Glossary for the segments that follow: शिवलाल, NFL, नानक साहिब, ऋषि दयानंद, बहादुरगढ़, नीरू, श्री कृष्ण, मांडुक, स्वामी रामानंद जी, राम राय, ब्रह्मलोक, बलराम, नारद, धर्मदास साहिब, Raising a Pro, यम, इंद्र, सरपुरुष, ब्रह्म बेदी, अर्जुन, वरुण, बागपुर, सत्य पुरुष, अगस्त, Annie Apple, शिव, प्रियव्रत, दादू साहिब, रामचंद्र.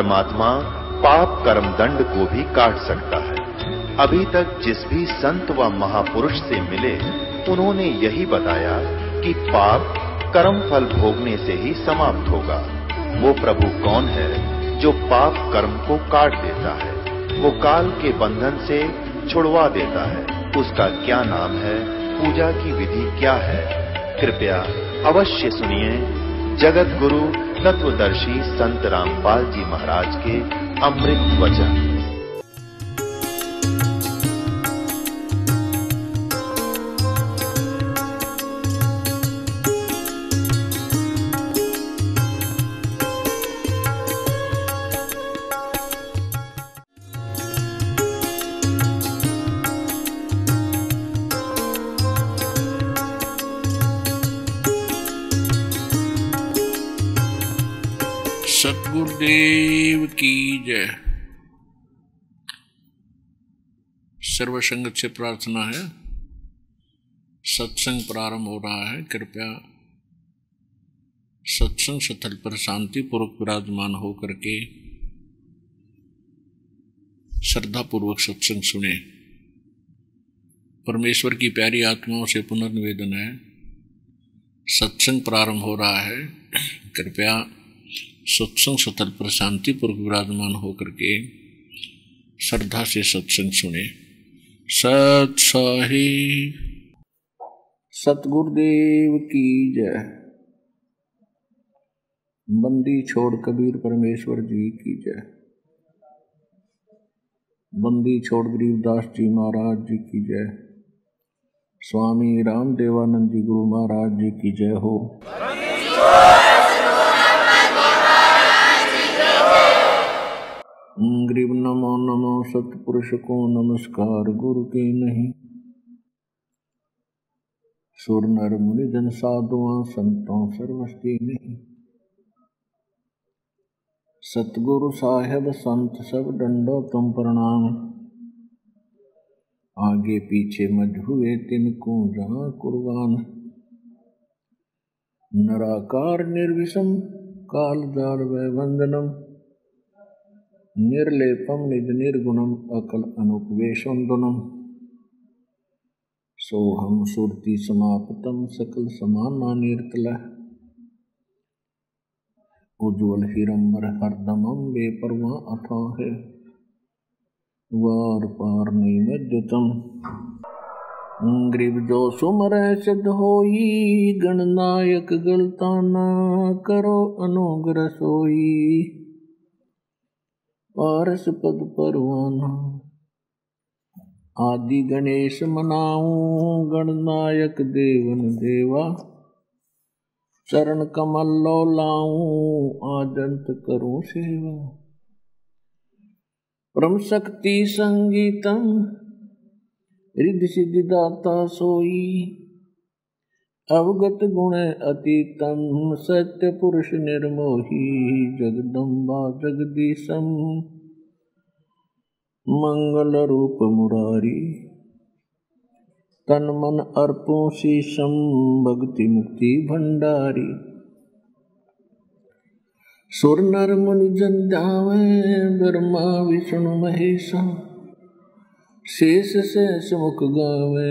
परमात्मा पाप कर्म दंड को भी काट सकता है। अभी तक जिस भी संत व महापुरुष से मिले उन्होंने यही बताया कि पाप कर्म फल भोगने से ही समाप्त होगा। वो प्रभु कौन है जो पाप कर्म को काट देता है, वो काल के बंधन से छुड़वा देता है, उसका क्या नाम है, पूजा की विधि क्या है, कृपया अवश्य सुनिए जगत गुरु तत्वदर्शी संत रामपाल जी महाराज के अमृत वचन। सतगुरुदेव की जय। सर्वसंगत से प्रार्थना है, सत्संग प्रारंभ हो रहा है, कृपया सत्संग स्थल पर शांतिपूर्वक विराजमान हो करके श्रद्धापूर्वक सत्संग सुने। परमेश्वर की प्यारी आत्माओं से पुनर्निवेदन है, सत्संग प्रारंभ हो रहा है, कृपया सत्संग स्थल पर शांतिपूर्वक विराजमान होकर के श्रद्धा से सत्संग सुने। सत साहिब सतगुरुदेव की जय। बंदी छोड़ कबीर परमेश्वर जी की जय। बंदी छोड़ गरीबदास जी महाराज जी की जय। स्वामी राम देवानंद जी गुरु महाराज जी की जय हो। गरीब नमो नमो सत्पुरुष को नमस्कार गुरु के नहीं। सुर नर मुनि जन साधुआ संतों सर्वस्ती नहीं। सतगुरु साहिब संत सब डंडो तुम प्रणाम। आगे पीछे मज हुए तिनको जहां कुर्बान। निराकार निर्विषम काल जाल वंदनम। निर्लेपम निज निर्गुणम अकल अनुपवेशम। सोहम सुरति समाप्तम सकल समाना निर्तल। उज्ज्वल हिरम्बर हरदमम बेपरवा अथाह। वार पार निमज्जतम। ग्रीव जो सुमर सिद्ध होई गणनायक गलताना। करो अनुग्रह सोई पारस पद परवाना। आदि गणेश मनाऊ गणनायक देवन देवा। चरण कमल लो लाऊ आदंत करूं सेवा। परम शक्ति संगीतम रिद्धि सिद्धि दाता सोई। अवगत गुण अतीतम सत्य पुरुष निर्मोही। जगदम्बा जगदीशम मंगल रूप मुरारी। तन मन अर्पो शीशम भक्ति मुक्ति भंडारी। सुर नर मुनि जन ध्यावे ब्रह्मा विष्णु महेशा। शेष शेष मुख गावे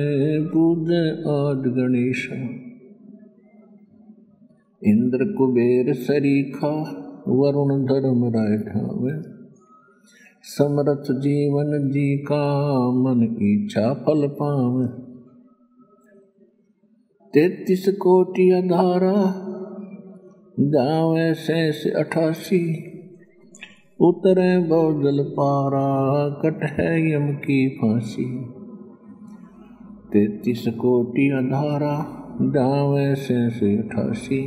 पूजे आद गणेशा। इंद्र कुबेर सरीखा वरुण धर्म राय ठावे। समरथ जीवन जी का मन इच्छा फल पावे। 33 कोटि अधारा जावे शेष 88। उतरे बहुजल पारा कट है यम की फांसी। 33 कोटि अधारा दावे से 88।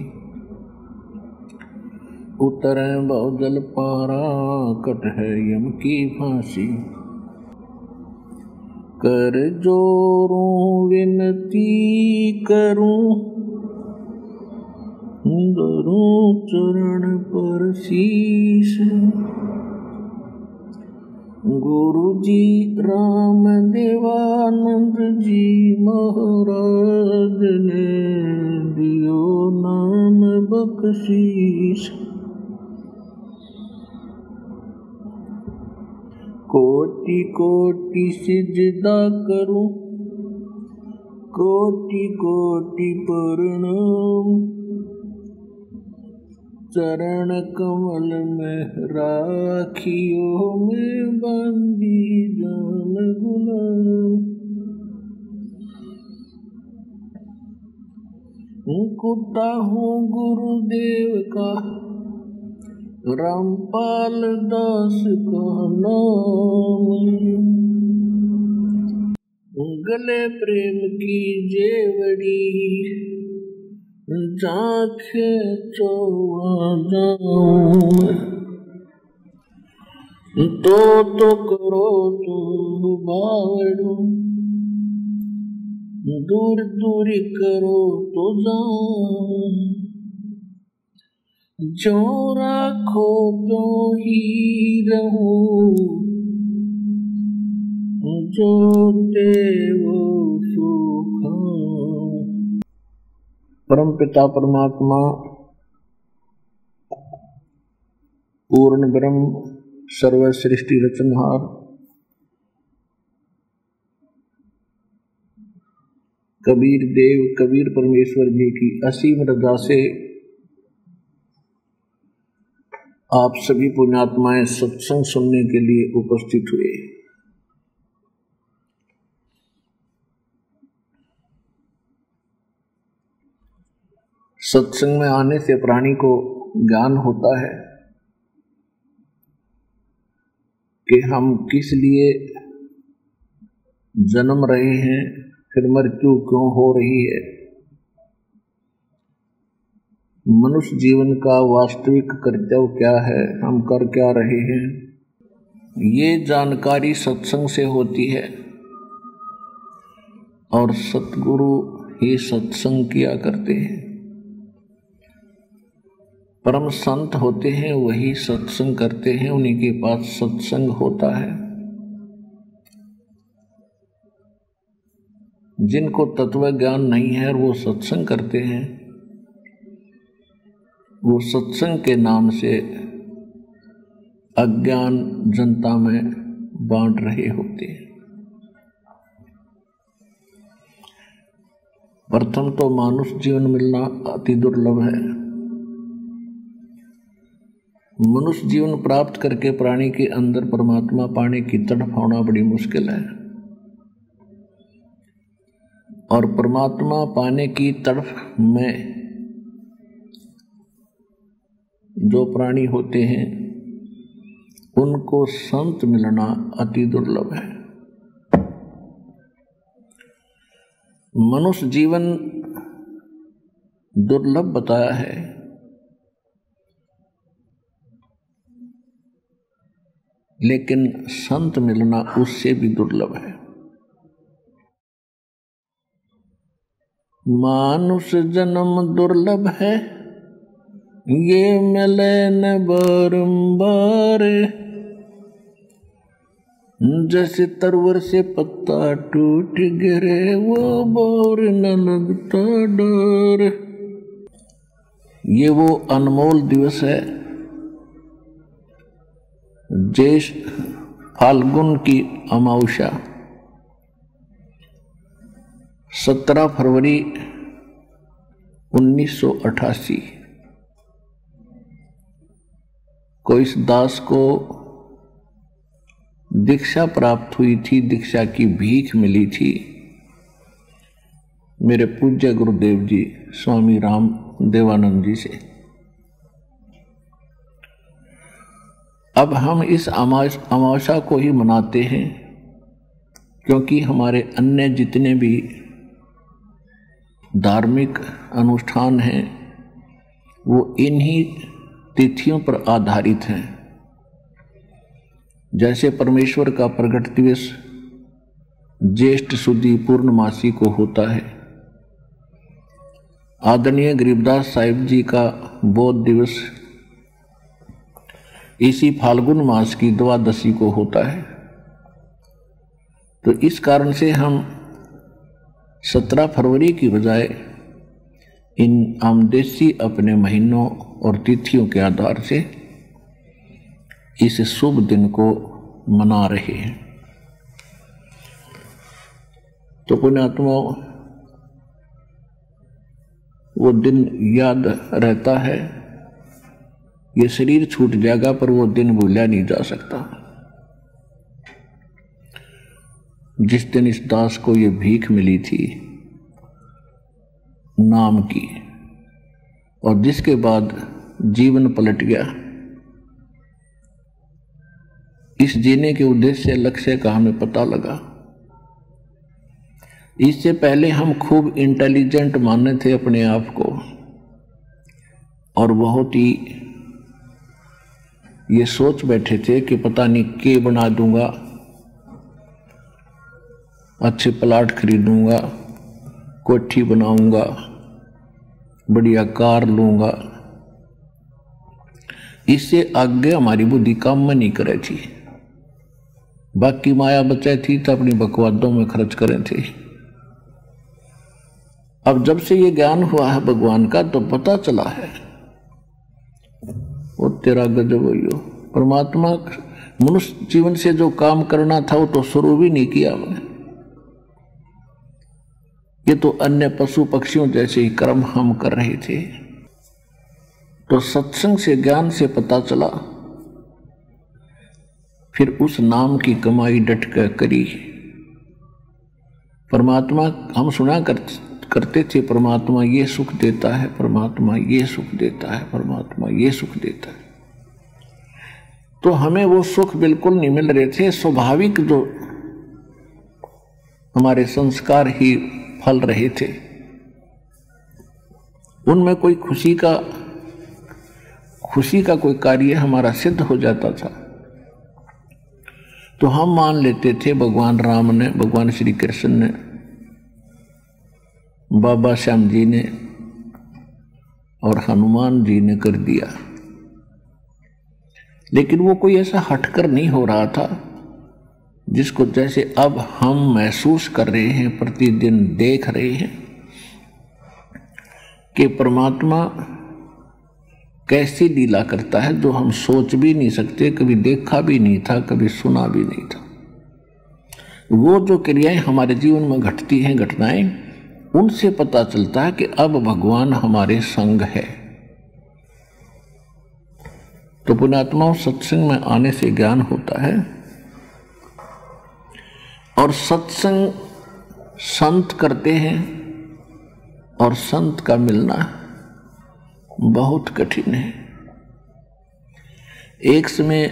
उतरे बहुजल पारा कट है यम की फांसी। कर जोरूं विनती करूं धरूं चरण पर शीश। गुरु जी राम देवानंद जी महाराज ने दियो नाम बख्शीश। कोटि कोटि सिजदा करूं, कोटि कोटि प्रणाम, चरण कमल में राखियो में बंदी जान गुलाम। कुटा हूँ गुरुदेव का, रामपाल दास का नाम। गले प्रेम की जेवड़ी, जाखे चौहान। तो करो तो बावड़ू, दूर दूरी करो तो जाओ। जो राखो तो ही रहूं, जो देवो सो खाऊं। परम पिता परमात्मा पूर्ण ब्रह्म सर्व सृष्टि रचनहार कबीर देव कबीर परमेश्वर जी की असीम रजा से आप सभी पुण्यात्माएं सत्संग सुनने के लिए उपस्थित हुए। सत्संग में आने से प्राणी को ज्ञान होता है कि हम किस लिए जन्म रहे हैं, फिर मृत्यु क्यों हो रही है। मनुष्य जीवन का वास्तविक कर्तव्य क्या है, हम कर क्या रहे हैं, ये जानकारी सत्संग से होती है। और सतगुरु ही सत्संग किया करते हैं, परम संत होते हैं, वही सत्संग करते हैं, उन्हीं के पास सत्संग होता है। जिनको तत्व ज्ञान नहीं है वो सत्संग करते हैं, वो सत्संग के नाम से अज्ञान जनता में बांट रहे होते हैं। प्रथम तो मानुष जीवन मिलना अति दुर्लभ है। मनुष्य जीवन प्राप्त करके प्राणी के अंदर परमात्मा पाने की तड़प होना बड़ी मुश्किल है, और परमात्मा पाने की तड़प में जो प्राणी होते हैं उनको संत मिलना अति दुर्लभ है। मनुष्य जीवन दुर्लभ बताया है, लेकिन संत मिलना उससे भी दुर्लभ है। मानुष जन्म दुर्लभ है, ये मिले न बारंबार। जैसे तरवर से पत्ता टूट गिरे, वो बोर न लगता डर। ये वो अनमोल दिवस है, ज्येष्ठ फाल्गुन की अमावस्या 17 फरवरी 1988 को इस दास को दीक्षा प्राप्त हुई थी। दीक्षा की भीख मिली थी मेरे पूज्य गुरुदेव जी स्वामी राम देवानंद जी से। अब हम इस अमावस्या को ही मनाते हैं, क्योंकि हमारे अन्य जितने भी धार्मिक अनुष्ठान हैं वो इन्हीं तिथियों पर आधारित हैं। जैसे परमेश्वर का प्रकट दिवस ज्येष्ठ शुद्धि पूर्णमासी को होता है, आदरणीय गरीबदास साहिब जी का बोध दिवस इसी फाल्गुन मास की द्वादशी को होता है। तो इस कारण से हम 17 फरवरी की बजाय इन आमदेसी अपने महीनों और तिथियों के आधार से इस शुभ दिन को मना रहे हैं। तो पुण्यात्माओं वो दिन याद रहता है, ये शरीर छूट जाएगा पर वो दिन भूला नहीं जा सकता। जिस दिन इस दास को ये भीख मिली थी नाम की और जिसके बाद जीवन पलट गया, इस जीने के उद्देश्य लक्ष्य का हमें पता लगा। इससे पहले हम खूब इंटेलिजेंट माने थे अपने आप को और बहुत ही ये सोच बैठे थे कि पता नहीं के बना दूंगा, अच्छे प्लाट खरीदूंगा, कोठी बनाऊंगा, बढ़िया कार लूंगा। इससे आगे हमारी बुद्धि काम में नहीं करे थी, बाकी माया बचाई थी तो अपनी बकवादों में खर्च करे थे। अब जब से ये ज्ञान हुआ है भगवान का तो पता चला है वो तेरा गजब हुई हो। परमात्मा मनुष्य जीवन से जो काम करना था वो तो शुरू भी नहीं किया हमने, ये तो अन्य पशु पक्षियों जैसे ही कर्म हम कर रहे थे। तो सत्संग से ज्ञान से पता चला, फिर उस नाम की कमाई डट कर करी। परमात्मा हम सुना करते थे परमात्मा ये सुख देता है, परमात्मा ये सुख देता है, परमात्मा ये सुख देता है। तो हमें वो सुख बिल्कुल नहीं मिल रहे थे, स्वाभाविक जो हमारे संस्कार ही फल रहे थे उनमें कोई खुशी का कोई कार्य हमारा सिद्ध हो जाता था तो हम मान लेते थे भगवान राम ने, भगवान श्री कृष्ण ने, बाबा श्याम जी ने और हनुमान जी ने कर दिया। लेकिन वो कोई ऐसा हटकर नहीं हो रहा था जिसको जैसे अब हम महसूस कर रहे हैं, प्रतिदिन देख रहे हैं कि परमात्मा कैसी लीला करता है जो हम सोच भी नहीं सकते, कभी देखा भी नहीं था, कभी सुना भी नहीं था। वो जो क्रियाएं हमारे जीवन में घटती हैं, घटनाएं, उनसे पता चलता है कि अब भगवान हमारे संग है। तो पुण्यात्माओं सत्संग में आने से ज्ञान होता है और सत्संग संत करते हैं और संत का मिलना बहुत कठिन है। एक समय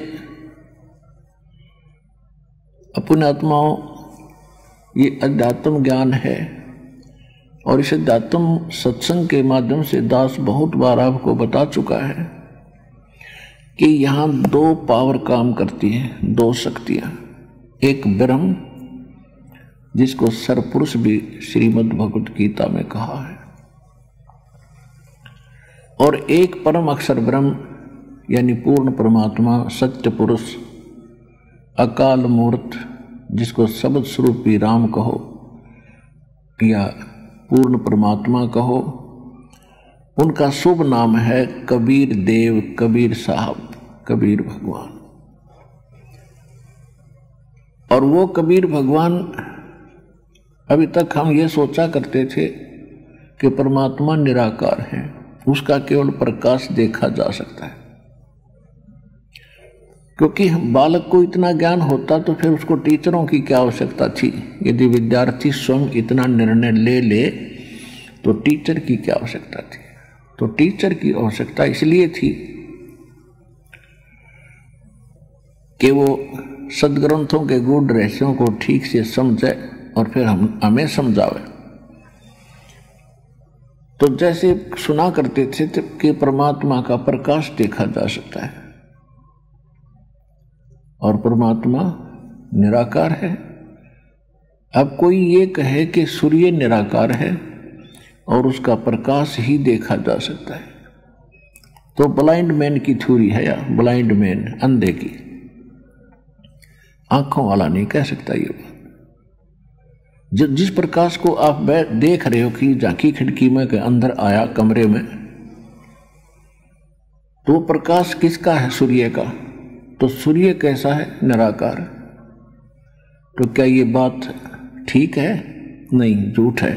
अपने आत्माओं ये अध्यात्म ज्ञान है और इस अध्यात्म सत्संग के माध्यम से दास बहुत बार आपको बता चुका है कि यहाँ दो पावर काम करती हैं, दो शक्तियाँ। एक ब्रह्म जिसको सरपुरुष भी श्रीमद् भगवत गीता में कहा है और एक परम अक्षर ब्रह्म यानी पूर्ण परमात्मा सत्य पुरुष अकाल मूर्त जिसको शब्द स्वरूपी राम कहो या पूर्ण परमात्मा कहो। उनका शुभ नाम है कबीर देव, कबीर साहब, कबीर भगवान। और वो कबीर भगवान अभी तक हम ये सोचा करते थे कि परमात्मा निराकार है, उसका केवल प्रकाश देखा जा सकता है। क्योंकि बालक को इतना ज्ञान होता तो फिर उसको टीचरों की क्या आवश्यकता थी। यदि विद्यार्थी स्वयं इतना निर्णय ले ले तो टीचर की क्या आवश्यकता थी। तो टीचर की आवश्यकता इसलिए थी कि वो सदग्रंथों के गूढ़ रहस्यों को ठीक से समझे और फिर हमें समझावे। तो जैसे सुना करते थे कि परमात्मा का प्रकाश देखा जा सकता है और परमात्मा निराकार है। अब कोई ये कहे कि सूर्य निराकार है और उसका प्रकाश ही देखा जा सकता है तो ब्लाइंड मैन की थ्योरी है, या ब्लाइंड मैन अंधे की, आंखों वाला नहीं कह सकता ये बात। जिस प्रकाश को आप देख रहे हो कि झांकी खिड़की में के अंदर आया कमरे में, तो प्रकाश किसका है, सूर्य का। तो सूर्य कैसा है? निराकार। तो क्या ये बात ठीक है? नहीं, झूठ है।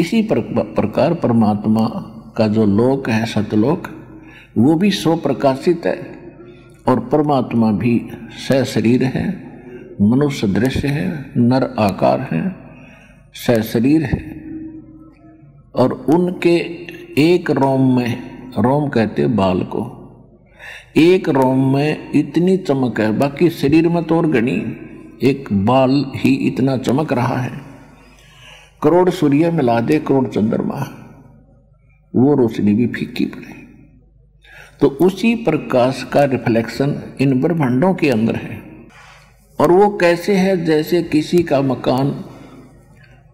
इसी प्रकार परमात्मा का जो लोक है सतलोक, वो भी स्वप्रकाशित है और परमात्मा भी सशरीर है, मनुष्य दृश्य है, नर आकार है, सशरीर है। और उनके एक रोम में, रोम कहते बाल को, एक रोम में इतनी चमक है, बाकी शरीर में तो और गणी, एक बाल ही इतना चमक रहा है। करोड़ सूर्य मिला दे, करोड़ चंद्रमा, वो रोशनी भी फीकी पड़े। तो उसी प्रकाश का रिफ्लेक्शन इन ब्रह्मांडों के अंदर है। और वो कैसे है? जैसे किसी का मकान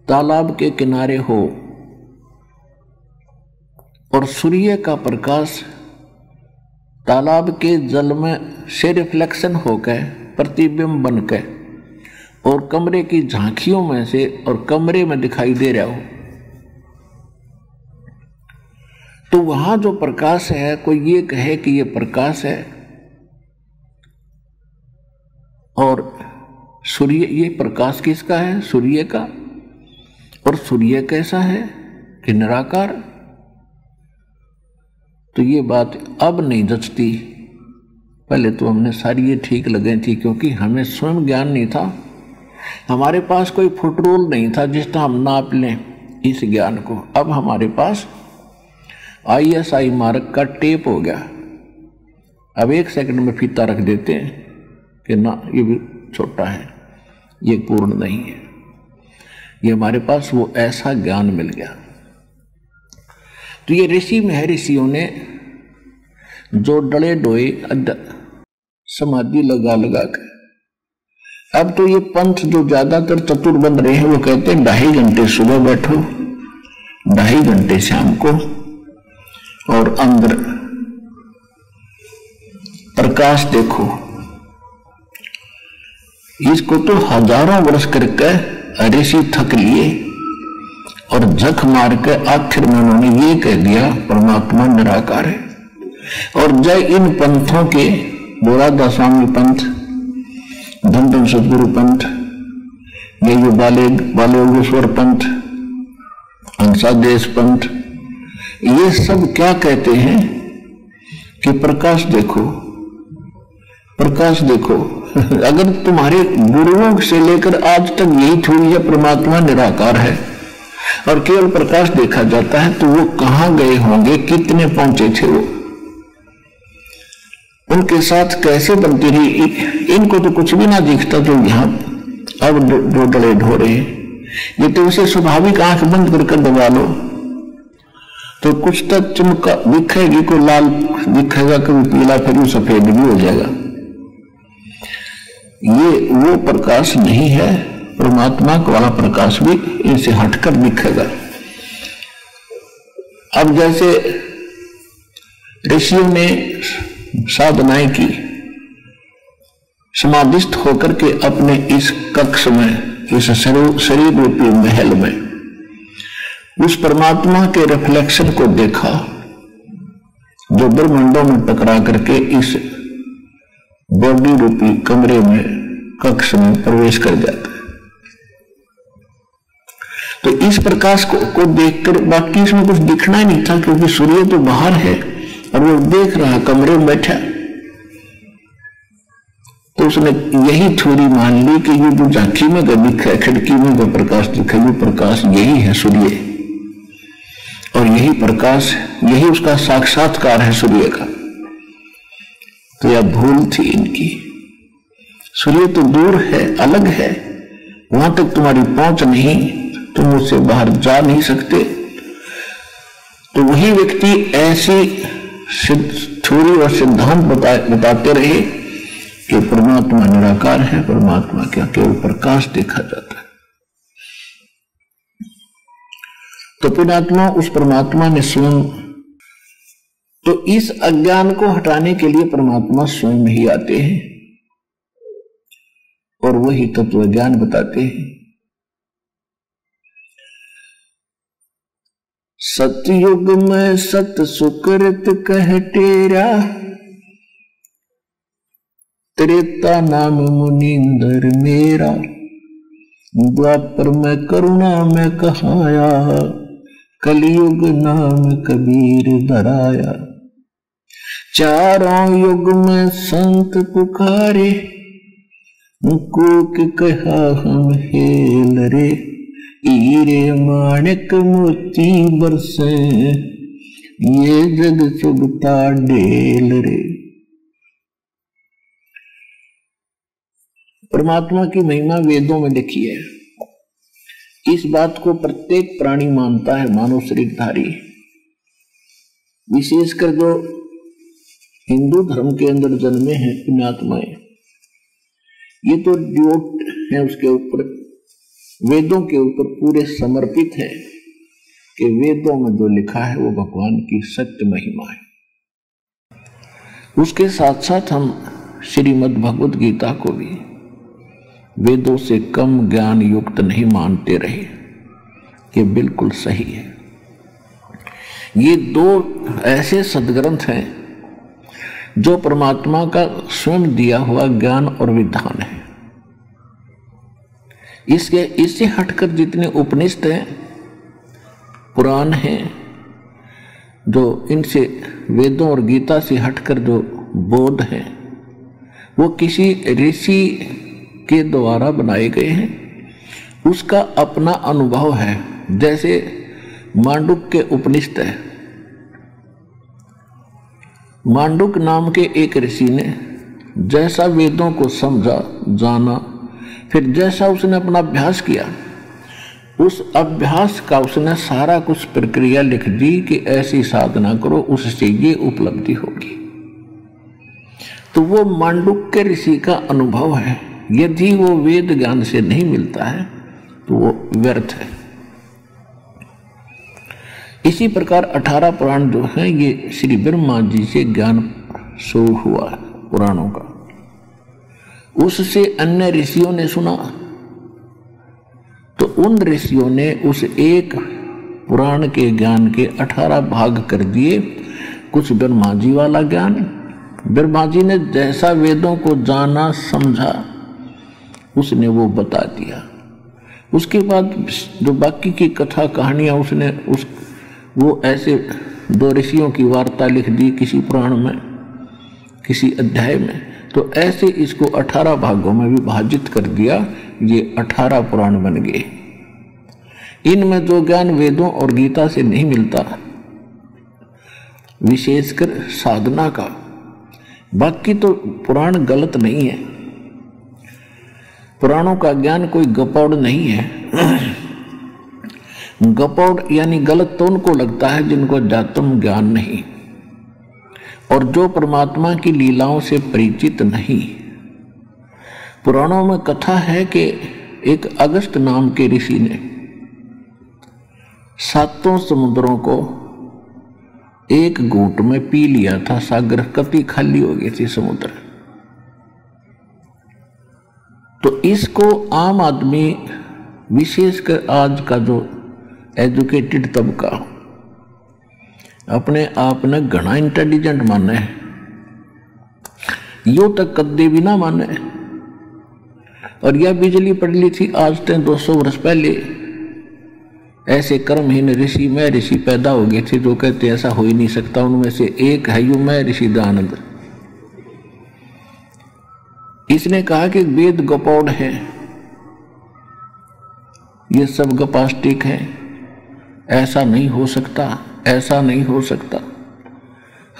तालाब के किनारे हो और सूर्य का प्रकाश तालाब के जल में से रिफ्लेक्शन होकर प्रतिबिंब बनकर और कमरे की झांकियों में से और कमरे में दिखाई दे रहा हो, तो वहां जो प्रकाश है, कोई ये कहे कि ये प्रकाश है और सूर्य, ये प्रकाश किसका है? सूर्य का। और सूर्य कैसा है? कि निराकार। तो ये बात अब नहीं जचती। पहले तो हमने सारी ये ठीक लगे थी, क्योंकि हमें स्वयं ज्ञान नहीं था, हमारे पास कोई फुटरूल नहीं था जिसका हम नाप लें इस ज्ञान को। अब हमारे पास ISI मार्क का टेप हो गया। अब 1 सेकंड में फीता रख देते हैं कि ना, ये भी छोटा है, ये पूर्ण नहीं है। ये हमारे पास वो ऐसा ज्ञान मिल गया। तो ये ऋषि महर्षियों ने जो डले डोए समाधि लगा लगा कर, अब तो ये पंथ जो ज्यादातर चतुर बन रहे हैं, वो कहते हैं 2.5 घंटे सुबह बैठो, 2.5 घंटे शाम को, और अंदर प्रकाश देखो। इसको तो हजारों वर्ष करके ऋषि थक लिए और झक मार के आखिर में उन्होंने ये कह दिया परमात्मा निराकार है। और जय इन पंथों के, बोरादा स्वामी पंथ, धन सदगुरु पंथ, ये जो बालेश्वर पंथ, हंसादेश पंथ, ये सब क्या कहते हैं कि प्रकाश देखो, प्रकाश देखो। अगर तुम्हारे गुरुओं से लेकर आज तक यही थोड़ी है परमात्मा निराकार है और केवल प्रकाश देखा जाता है, तो वो कहाँ गए होंगे? कितने पहुंचे थे वो? उनके साथ कैसे बनती रही? इनको तो कुछ भी ना दिखता। तो यहाँ अब जो डले ढो रहे हैं, ये तो उसे स्वाभाविक आंख बंद करके दबा लो तो कुछ तक चमका दिखेगी, कोई लाल दिखेगा, कभी पीला, फिर वो सफेद भी हो जाएगा। ये वो प्रकाश नहीं है। परमात्मा वाला प्रकाश भी इनसे हटकर दिखेगा। अब जैसे ऋषियों ने साधनाएं की, समाधिस्थ होकर के अपने इस कक्ष में, इस शरीर रूपी महल में उस परमात्मा के रिफ्लेक्शन को देखा जो ब्रह्मांडों में टकरा करके इस बॉडी रूपी कमरे में, कक्ष में प्रवेश कर जाता है। तो इस प्रकाश को देखकर बाकी इसमें कुछ दिखना ही नहीं था, क्योंकि सूर्य तो बाहर है और वो देख रहा, कमरे में बैठा। तो उसने यही थोड़ी मान ली कि ये जो झांकी में दिखा, खिड़की में जो प्रकाश दिखा, ये प्रकाश यही है सूर्य, और यही प्रकाश, यही उसका साक्षात्कार है सूर्य का। तो यह भूल थी इनकी। सूर्य तो दूर है, अलग है, वहां तक तुम्हारी पहुंच नहीं, तुम उससे बाहर जा नहीं सकते। तो वही व्यक्ति ऐसी थ्योरी और सिद्धांत बताते रहे कि परमात्मा निराकार है, परमात्मा क्या, केवल प्रकाश देखा जाता है। तो पुण्यात्मा, उस परमात्मा ने स्वयं, तो इस अज्ञान को हटाने के लिए परमात्मा स्वयं ही आते हैं और वही तत्व ज्ञान बताते हैं। सतयुग में सत सुकृत कह टेरा, त्रेता नाम मुनिंदर मेरा, द्वापर में करुणा में कहाया, कलयुग नाम कबीर धराया। चारों युग में संत पुकारे, कूक कहा हम हेल रे। हीरे माणिक मोती बरसे, ये जग सुगता डेल रे। परमात्मा की महिमा वेदों में लिखी है। इस बात को प्रत्येक प्राणी मानता है, मानव शरीरधारी। विशेषकर जो हिंदू धर्म के अंदर जन्मे हैं पुण्यात्माएं, ये तो ड्यूट है उसके ऊपर, वेदों के ऊपर पूरे समर्पित है कि वेदों में जो लिखा है वो भगवान की सत्य महिमा है। उसके साथ साथ हम श्रीमद् भगवद गीता को भी वेदों से कम ज्ञान युक्त नहीं मानते रहे। ये बिल्कुल सही है। ये दो ऐसे सदग्रंथ हैं जो परमात्मा का स्वयं दिया हुआ ज्ञान और विधान है। इसके इससे हटकर जितने उपनिषद हैं, पुराण हैं, जो इनसे वेदों और गीता से हटकर जो बोध हैं, वो किसी ऋषि के द्वारा बनाए गए हैं। उसका अपना अनुभव है। जैसे मांडुक के उपनिषद है, मांडुक नाम के एक ऋषि ने जैसा वेदों को समझा, जाना, फिर जैसा उसने अपना अभ्यास किया, उस अभ्यास का उसने सारा कुछ प्रक्रिया लिख दी कि ऐसी साधना करो, उससे ये उपलब्धि होगी। तो वो मांडुक के ऋषि का अनुभव है। यदि वो वेद ज्ञान से नहीं मिलता है तो वो व्यर्थ है। इसी प्रकार 18 पुराण जो हैं, ये श्री ब्रह्मा जी से ज्ञान शुरू हुआ है पुराणों का। उससे अन्य ऋषियों ने सुना, तो उन ऋषियों ने उस एक पुराण के ज्ञान के 18 भाग कर दिए। कुछ ब्रह्मा जी वाला ज्ञान, ब्रह्मा जी ने जैसा वेदों को जाना समझा उसने वो बता दिया। उसके बाद जो बाकी की कथा कहानियां उसने वो ऐसे दो ऋषियों की वार्ता लिख दी किसी पुराण में, किसी अध्याय में। तो ऐसे इसको 18 भागों में विभाजित कर दिया। ये 18 पुराण बन गए। इनमें जो ज्ञान वेदों और गीता से नहीं मिलता, विशेषकर साधना का, बाकी तो पुराण गलत नहीं है। पुराणों का ज्ञान कोई गपौड़ नहीं है। गपौड़ यानी गलत तो उनको लगता है जिनको जातम ज्ञान नहीं और जो परमात्मा की लीलाओं से परिचित नहीं। पुराणों में कथा है कि एक अगस्त नाम के ऋषि ने सातों समुद्रों को एक घूंट में पी लिया था। सागर कभी खाली हो गए थे समुद्र। तो इसको आम आदमी, विशेषकर आज का जो एजुकेटेड तबका, अपने आप ने घना इंटेलिजेंट माने, यो तक कदे भी ना माने। और यह बिजली पड़ ली थी आज तक 200 वर्ष पहले। ऐसे कर्महीन ऋषि में ऋषि पैदा हो गए थे जो कहते ऐसा हो ही नहीं सकता। उनमें से एक है यू मैं ऋषि दयानंद। इसने कहा कि वेद गपौड़ है, ये सब गपास्टिक है, ऐसा नहीं हो सकता, ऐसा नहीं हो सकता।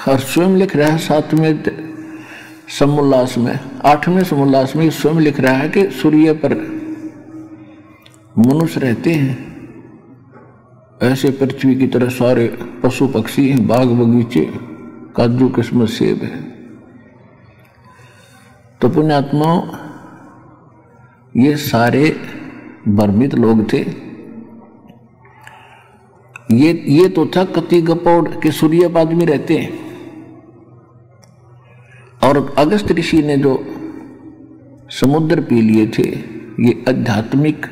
हर स्वयं लिख रहा है सातवें समोल्लास में, आठवें समोल्लास में स्वयं लिख रहा है कि सूर्य पर मनुष्य रहते हैं, ऐसे पृथ्वी की तरह सारे पशु पक्षी हैं, बाग बगीचे, काजू किस्मत सेब है। तो पुण्यात्माओं, ये सारे भ्रमित लोग थे। ये तो था कति गपौड़ के सूर्य आदमी रहते हैं। और अगस्त ऋषि ने जो समुद्र पी लिए थे, ये आध्यात्मिक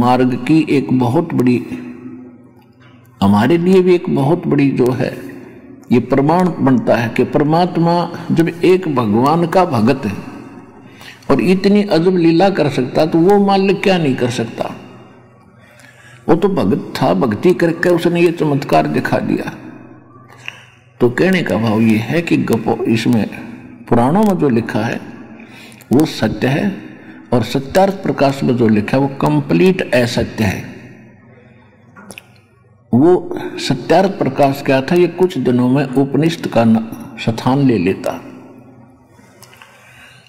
मार्ग की एक बहुत बड़ी, हमारे लिए भी एक बहुत बड़ी जो है ये प्रमाण बनता है कि परमात्मा जब एक भगवान का भगत है और इतनी अजब लीला कर सकता तो वो मालिक क्या नहीं कर सकता। वो तो भगत था, भक्ति करके उसने ये चमत्कार दिखा दिया। तो कहने का भाव ये है कि इसमें पुराणों में जो लिखा है वो सत्य है और सत्यार्थ प्रकाश में जो लिखा है वो कंप्लीट असत्य है। वो सत्यार्थ प्रकाश क्या था, ये कुछ दिनों में उपनिषद का स्थान ले लेता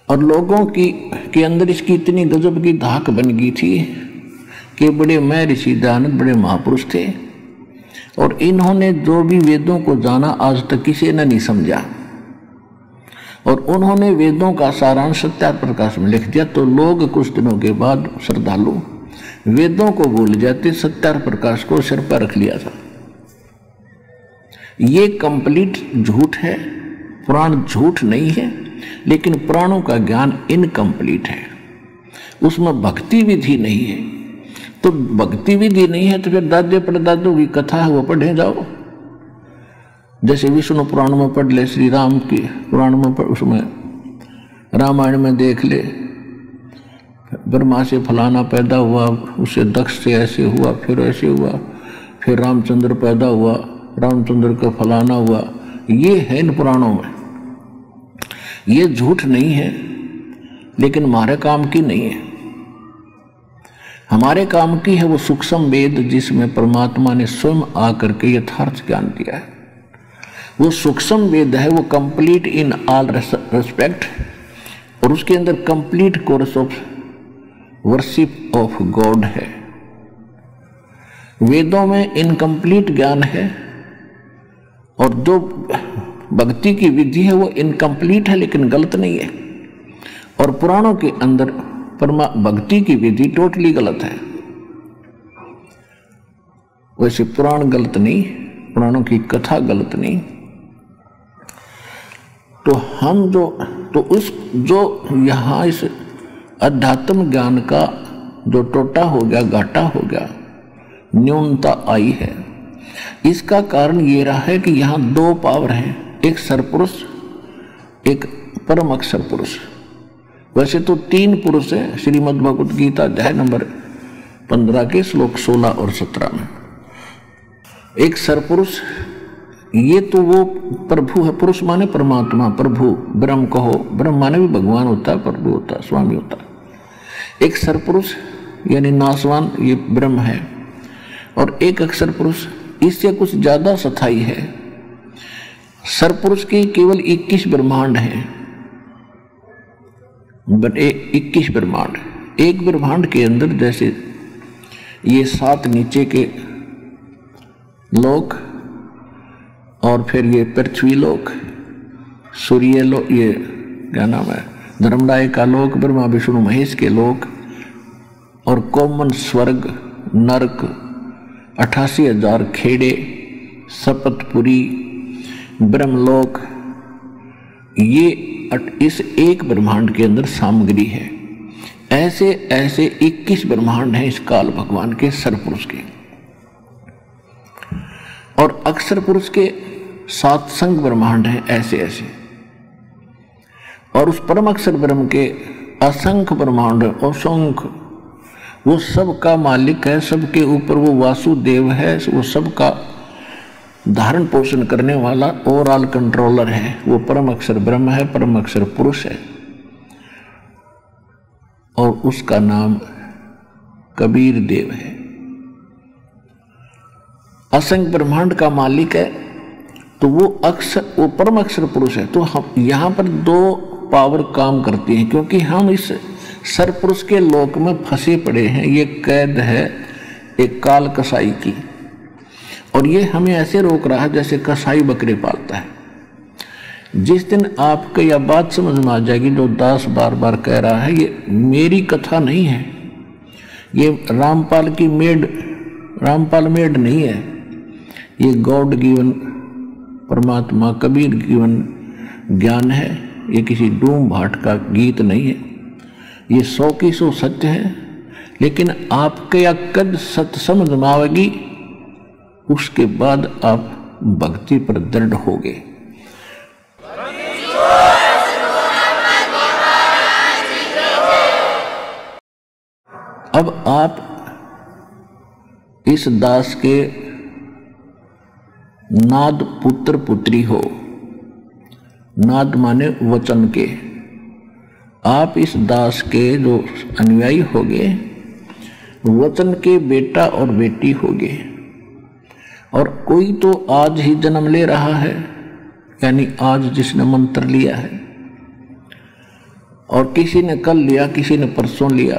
और लोगों के अंदर इसकी इतनी गजब की धाक बन गई थी कि बड़े मैं ऋषि दयानंद बड़े महापुरुष थे और इन्होंने जो भी वेदों को जाना आज तक किसी ने नहीं समझा और उन्होंने वेदों का सारांश सत्यार्थ प्रकाश में लिख दिया। तो लोग कुछ दिनों के बाद श्रद्धालु वेदों को भूल जाते, सत्यार्थ प्रकाश को सिर पर रख लिया था। ये कंप्लीट झूठ है, पुराण झूठ नहीं है, लेकिन पुराणों का ज्ञान इनकम्प्लीट है, उसमें भक्ति विधि नहीं है। तो भक्ति विधि नहीं है तो फिर दादे परदादों की कथा है वो पढ़े जाओ। जैसे विष्णु पुराण में पढ़ ले, श्री राम के पुराण में पढ़, उसमें रामायण में देख ले, ब्रह्मा से फलाना पैदा हुआ, उससे दक्ष से ऐसे हुआ, फिर रामचंद्र पैदा हुआ, रामचंद्र का फलाना हुआ, ये है इन पुराणों में। ये झूठ नहीं है लेकिन हमारे काम की नहीं है। हमारे काम की है वो सूक्ष्म वेद जिसमें परमात्मा ने स्वयं आकर के यथार्थ ज्ञान दिया है। वो सूक्ष्म वेद है, वो कंप्लीट इन ऑल रेस्पेक्ट और उसके अंदर complete course of worship of God है। वेदों में इनकम्प्लीट ज्ञान है और जो भक्ति की विधि है वो इनकम्प्लीट है लेकिन गलत नहीं है। और पुराणों के अंदर परमा भक्ति की विधि टोटली गलत है। वैसे पुराण गलत नहीं, पुराणों की कथा गलत नहीं। तो हम जो तो उस जो यहाँ इस अध्यात्म ज्ञान का जो टोटा हो गया, घाटा हो गया, न्यूनता आई है, इसका कारण ये रहा है कि यहाँ दो पावर है, एक सरपुरुष एक परम अक्षर पुरुष। वैसे तो तीन पुरुष हैं श्रीमद् भगवद गीता अध्याय नंबर 15 के श्लोक 16 और 17 में। एक सरपुरुष, ये तो वो प्रभु है, पुरुष माने परमात्मा, प्रभु ब्रह्म कहो, ब्रह्म माने भी भगवान होता है, प्रभु होता है, स्वामी होता है। एक सरपुरुष यानी नासवान, ये ब्रह्म है। और एक अक्षर पुरुष, इससे कुछ ज़्यादा सथाई है। सरपुरुष के केवल 21 ब्रह्मांड हैं, 21 ब्रह्मांड। एक ब्रह्मांड के अंदर जैसे ये 7 नीचे के लोक और फिर ये पृथ्वी लोक, सूर्य लोक, ये क्या नाम है, धर्मराय का लोक, ब्रह्मा विष्णु महेश के लोक और कॉमन स्वर्ग, नरक, 88,000 खेड़े, सपतपुरी, ब्रह्मलोक, ये इस एक ब्रह्मांड के अंदर सामग्री है। ऐसे ऐसे 21 ब्रह्मांड हैं इस काल भगवान के सरपुरुष के। और अक्षर पुरुष के 7 संग ब्रह्मांड हैं ऐसे ऐसे। और उस परम अक्षर ब्रह्म के असंख्य ब्रह्मांड, असंख्य, वो सब का मालिक है, सबके ऊपर वो वासुदेव है, वो सबका धारण पोषण करने वाला ओवरऑल कंट्रोलर है। वो परम अक्षर ब्रह्म है, परम अक्षर पुरुष है। और उसका नाम कबीर देव है। असंख्य ब्रह्मांड का मालिक है, तो वो परम अक्षर पुरुष है। तो हम यहाँ पर दो पावर काम करती हैं क्योंकि हम इस सरपुरुष के लोक में फंसे पड़े हैं। ये कैद है एक काल कसाई की और ये हमें ऐसे रोक रहा है जैसे कसाई बकरे पालता है। जिस दिन आपको यह बात समझ में आ जाएगी, जो दास बार बार कह रहा है, ये मेरी कथा नहीं है, ये रामपाल की मेड, रामपाल मेड नहीं है, ये गॉड गिवन परमात्मा कबीर गिवन ज्ञान है। ये किसी डूम भाट का गीत नहीं है, ये 100 की 100 सत्य है। लेकिन आपके या कद सत्य समझ में आएगी उसके बाद आप भक्ति पर दृढ़ हो गए। अब आप इस दास के नाद पुत्र पुत्री हो। नाद माने वचन के। आप इस दास के जो अनुयायी हो गए, वचन के बेटा और बेटी हो गए। और कोई तो आज ही जन्म ले रहा है, यानी आज जिसने मंत्र लिया है, और किसी ने कल लिया, किसी ने परसों लिया,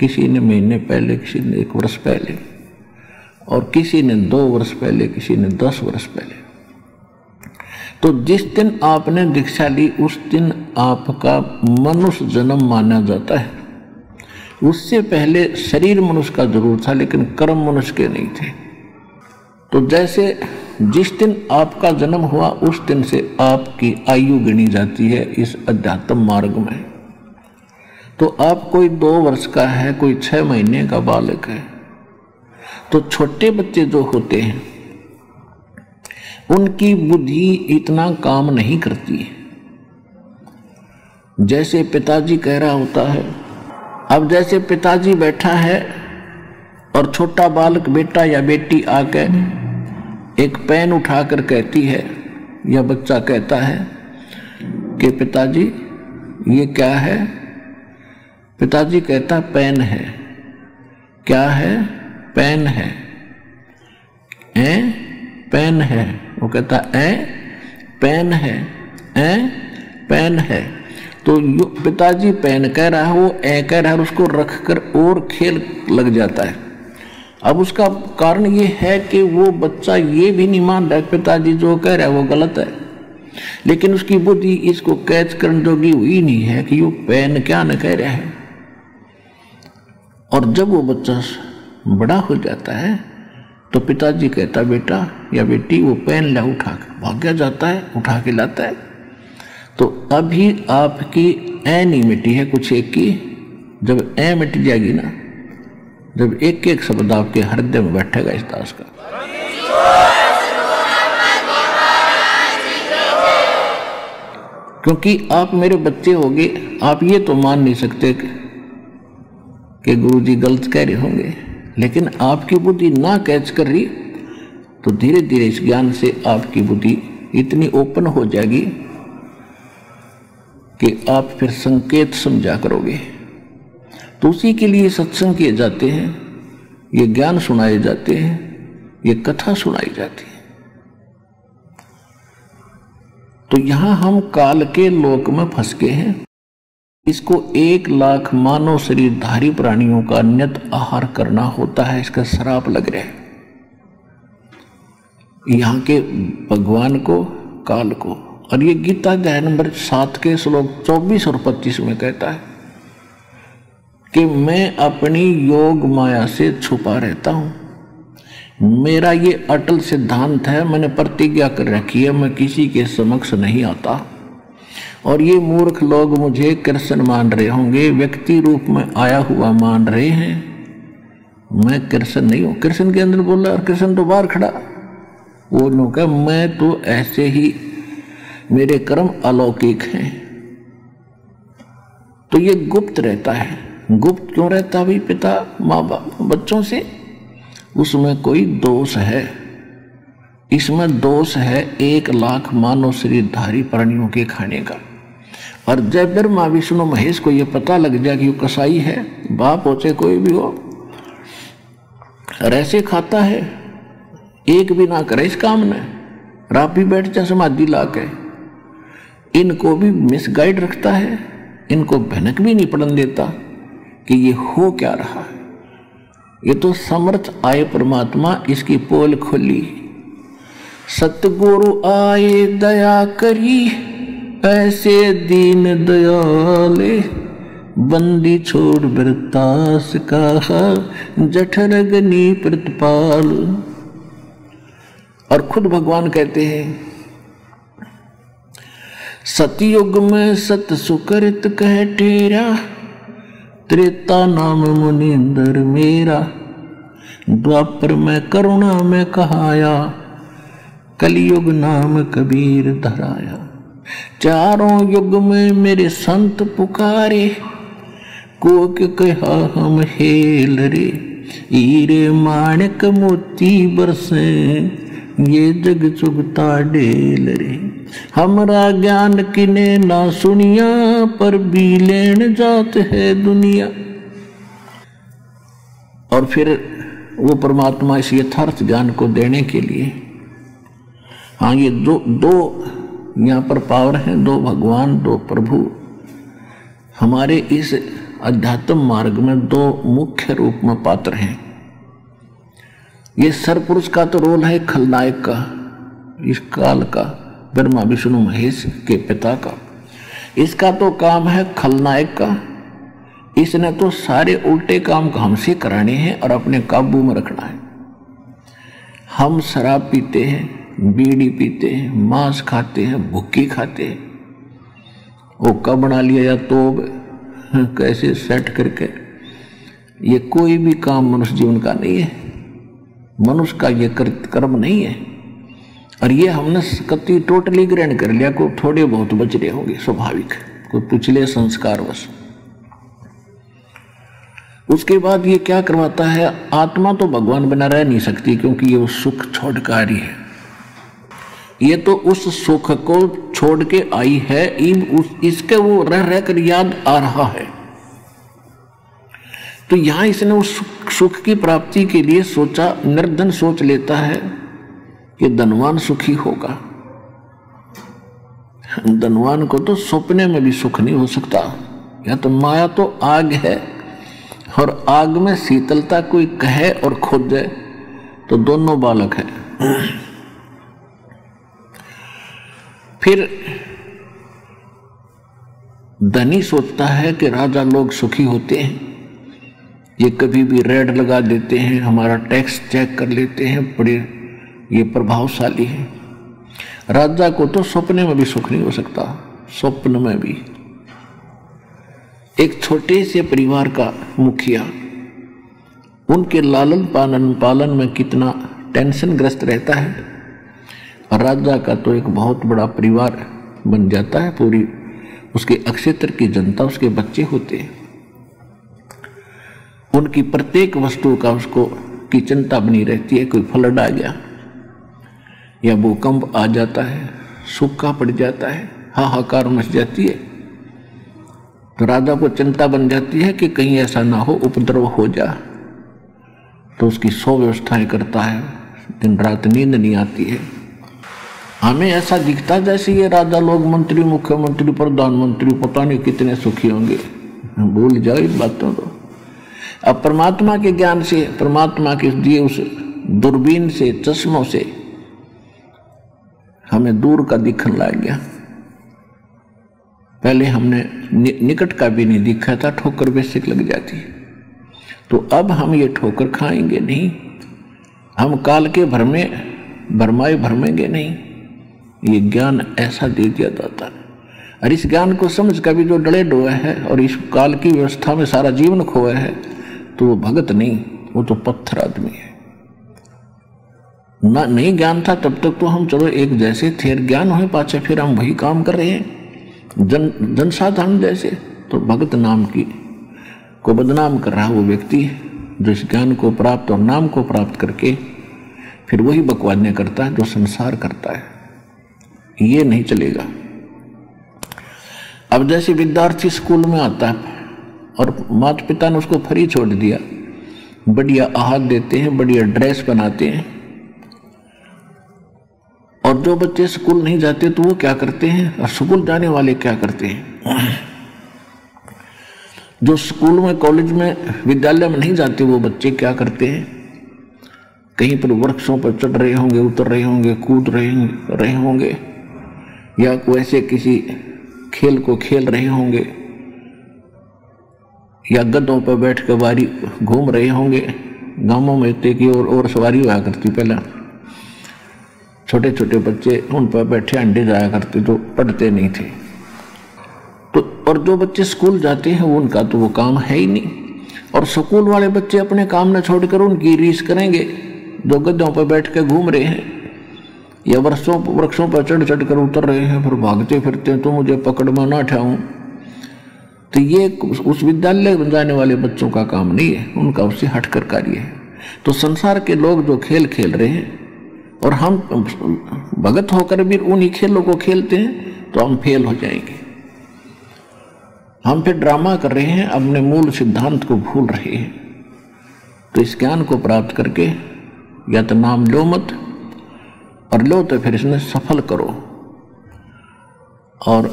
किसी ने महीने पहले, किसी ने 1 वर्ष पहले, और किसी ने 2 वर्ष पहले, किसी ने 10 वर्ष पहले। तो जिस दिन आपने दीक्षा ली उस दिन आपका मनुष्य जन्म माना जाता है। उससे पहले शरीर मनुष्य का जरूर था, लेकिन कर्म मनुष्य के नहीं थे। तो जैसे जिस दिन आपका जन्म हुआ उस दिन से आपकी आयु गिनी जाती है इस अध्यात्म मार्ग में। तो आप कोई 2 वर्ष का है, कोई 6 महीने का बालक है। तो छोटे बच्चे जो होते हैं उनकी बुद्धि इतना काम नहीं करती है। जैसे पिताजी कह रहा होता है, अब जैसे पिताजी बैठा है और छोटा बालक बेटा या बेटी आकर एक पेन उठाकर कहती है या बच्चा कहता है कि पिताजी ये क्या है? पिताजी कहता पेन है। क्या है? पेन है। पेन है। वो कहता ए पेन है। ए पेन है। तो पिताजी पेन कह रहा है, वो ए कह रहा है, उसको रखकर और खेल लग जाता है। अब उसका कारण ये है कि वो बच्चा ये भी नहीं मान रहा पिताजी जो कह रहा है वो गलत है, लेकिन उसकी बुद्धि इसको कैच करने जोगी हुई नहीं है कि वो पेन क्या न कह रहा है। और जब वो बच्चा बड़ा हो जाता है तो पिताजी कहता बेटा या बेटी वो पेन ला, उठा के भाग्या जाता है, उठा के लाता है। तो अभी आपकी ए नहीं मिटी है, कुछ एक की। जब ए मिट जाएगी ना, जब एक एक शब्द आपके हृदय में बैठेगा इस दास का, क्योंकि आप मेरे बच्चे होगे। आप ये तो मान नहीं सकते कि गुरुजी गलत कह रहे होंगे, लेकिन आपकी बुद्धि ना कैच कर रही, तो धीरे धीरे इस ज्ञान से आपकी बुद्धि इतनी ओपन हो जाएगी कि आप फिर संकेत समझा करोगे। तो उसी के लिए सत्संग किए जाते हैं, ये ज्ञान सुनाए जाते हैं, ये कथा सुनाई जाती है। तो यहां हम काल के लोक में फंस गए हैं। इसको 1 लाख मानव शरीरधारी प्राणियों का नित आहार करना होता है। इसका श्राप लग रहा है यहाँ के भगवान को, काल को। और ये गीता अध्याय नंबर 7 के श्लोक 24 और 25 में कहता है कि मैं अपनी योग माया से छुपा रहता हूँ। मेरा ये अटल सिद्धांत है, मैंने प्रतिज्ञा कर रखी है, मैं किसी के समक्ष नहीं आता। और ये मूर्ख लोग मुझे कृष्ण मान रहे होंगे, व्यक्ति रूप में आया हुआ मान रहे हैं। मैं कृष्ण नहीं हूँ। कृष्ण के अंदर बोला और कृष्ण तो बाहर खड़ा। वो लोग कहा मैं तो ऐसे ही, मेरे कर्म अलौकिक हैं। तो ये गुप्त रहता है। गुप्त क्यों रहता भाई? पिता माँ बाप बच्चों से। उसमें कोई दोष है? इसमें दोष है 1 लाख मानव शरीरधारी प्राणियों के खाने का। और जब ब्रह्मा विष्णु महेश को ये पता लग जाए कि वो कसाई है, बाप हो चाहे कोई भी हो, और ऐसे खाता है, एक भी ना करे इस काम में, रात भी बैठ जाए समाधि ला के, इनको भी मिसगाइड रखता है, इनको भनक भी नहीं पड़न देता कि ये हो क्या रहा है। ये तो समर्थ आए परमात्मा, इसकी पोल खुली। सतगुरु आए दया करी, ऐसे दीन दयाले, बंदी छोड़ बरतास कहा, जठरगनी प्रतिपाल। और खुद भगवान कहते हैं सतयुग में सत सुकृत कह टेरा, त्रेता नाम मुनिंदर मेरा, द्वापर में करुणा में कहाया, कलयुग नाम कबीर धराया। चारों युग में मेरे संत पुकारे, कोक कहा हम हेल रे। हीरे माणिक मोती बरसे, ये जग चुगता डेल रे। हमरा ज्ञान किने ना सुनिया, पर भी लेन जात है दुनिया। और फिर वो परमात्मा इस यथार्थ ज्ञान को देने के लिए, हाँ ये दो यहाँ पर पावर हैं, दो भगवान दो प्रभु। हमारे इस अध्यात्म मार्ग में दो मुख्य रूप में पात्र हैं। ये सरपुरुष का तो रोल है खलनायक का, इस काल का, ब्रह्मा विष्णु महेश के पिता का। इसका तो काम है खलनायक का, इसने तो सारे उल्टे काम हमसे कराने हैं और अपने काबू में रखना है। हम शराब पीते हैं, बीड़ी पीते हैं, मांस खाते हैं, भुक्की खाते हैं। वो कब बना लिया या तोब कैसे सेट करके, ये कोई भी काम मनुष्य जीवन का नहीं है, मनुष्य का ये कर्म नहीं है। और ये हमने कति टोटली ग्रहण कर लिया, को थोड़े बहुत बच रहे होंगे स्वाभाविक, कोई पिछले संस्कारवश। उसके बाद ये क्या करवाता है, आत्मा तो भगवान बना रह नहीं सकती, क्योंकि ये वो सुख छोड़कारी है। ये तो उस सुख को छोड़ के आई है, इसके वो रह रह कर याद आ रहा है। तो यहाँ इसने उस सुख की प्राप्ति के लिए सोचा, निर्धन सोच लेता है कि धनवान सुखी होगा। धनवान को तो सपने में भी सुख नहीं हो सकता। या तो माया तो आग है, और आग में शीतलता कोई कहे और खोद जाए तो दोनों बालक है। फिर धनी सोचता है कि राजा लोग सुखी होते हैं, ये कभी भी रेड लगा देते हैं, हमारा टैक्स चेक कर लेते हैं, बड़े ये प्रभावशाली हैं। राजा को तो सपने में भी सुख नहीं हो सकता, स्वप्न में भी। एक छोटे से परिवार का मुखिया, उनके लालन पालन में कितना टेंशन ग्रस्त रहता है, और राजा का तो एक बहुत बड़ा परिवार बन जाता है, पूरी उसके क्षेत्र की जनता उसके बच्चे होते हैं। उनकी प्रत्येक वस्तु का उसको की चिंता बनी रहती है, कोई फ्लड आ गया या भूकंप आ जाता है, सूखा पड़ जाता है, हाहाकार मच जाती है। तो राजा को चिंता बन जाती है कि कहीं ऐसा ना हो उपद्रव हो जा, तो उसकी सौ व्यवस्थाएं करता है, दिन रात नींद नहीं आती है। हमें ऐसा दिखता जैसे ये राजा लोग मंत्री मुख्यमंत्री प्रधानमंत्री पता नहीं कितने सुखी होंगे। भूल जाओ इन बातों को। अब परमात्मा के ज्ञान से, परमात्मा के दिए उस दूरबीन से, चश्मों से हमें दूर का दिखने लग गया। पहले हमने निकट का भी नहीं दिखा था, ठोकर बेसिक लग जाती। तो अब हम ये ठोकर खाएंगे नहीं, हम काल के भर में भरमाए भरमेंगे नहीं। ये ज्ञान ऐसा दे दिया जाता है, और इस ज्ञान को समझ कभी जो डले डोए है और इस काल की व्यवस्था में सारा जीवन खोए है, तो वो भगत नहीं, वो तो पत्थर आदमी है। ना नहीं ज्ञान था तब तक तो हम चलो एक जैसे थे, ज्ञान होने पाछे फिर हम वही काम कर रहे हैं जनसाधारण जैसे। तो भगत नाम की को बदनाम कर रहा वो व्यक्ति जो इस ज्ञान को प्राप्त और नाम को प्राप्त करके फिर वही बकवादियाँ करता है जो संसार करता है। ये नहीं चलेगा। अब जैसे विद्यार्थी स्कूल में आता है और माता पिता ने उसको फ्री छोड़ दिया, बढ़िया आहार देते हैं, बढ़िया ड्रेस बनाते हैं, और जो बच्चे स्कूल नहीं जाते तो वो क्या करते हैं, और स्कूल जाने वाले क्या करते हैं। जो स्कूल में कॉलेज में विद्यालय में नहीं जाते वो बच्चे क्या करते हैं, कहीं पर वृक्षों पर चढ़ रहे होंगे, उतर रहे होंगे, कूद रहे होंगे, या वैसे किसी खेल को खेल रहे होंगे, या गधों पर बैठ कर बारी घूम रहे होंगे। गांवों में इतने की और सवारी हुआ करती, पहला छोटे छोटे बच्चे उन पर बैठे अंडे जाया करते जो पढ़ते नहीं थे। तो और जो बच्चे स्कूल जाते हैं उनका तो वो काम है ही नहीं, और स्कूल वाले बच्चे अपने काम न छोड़कर उनकी रीस करेंगे। जो गधों पर बैठ के घूम रहे हैं या वृक्षों पर चढ़ चढ़ कर उतर रहे हैं, फिर भागते फिरते हैं, तो मुझे पकड़ में ना ठाऊं। तो ये उस विद्यालय में जाने वाले बच्चों का काम नहीं है, उनका उससे हटकर कार्य है। तो संसार के लोग जो खेल खेल रहे हैं और हम भगत होकर भी उन्हीं खेलों को खेलते हैं, तो हम फेल हो जाएंगे। हम फिर ड्रामा कर रहे हैं, अपने मूल सिद्धांत को भूल रहे हैं। तो इस ज्ञान को प्राप्त करके या तो नाम लो मत, और लो तो फिर इसमें सफल करो, और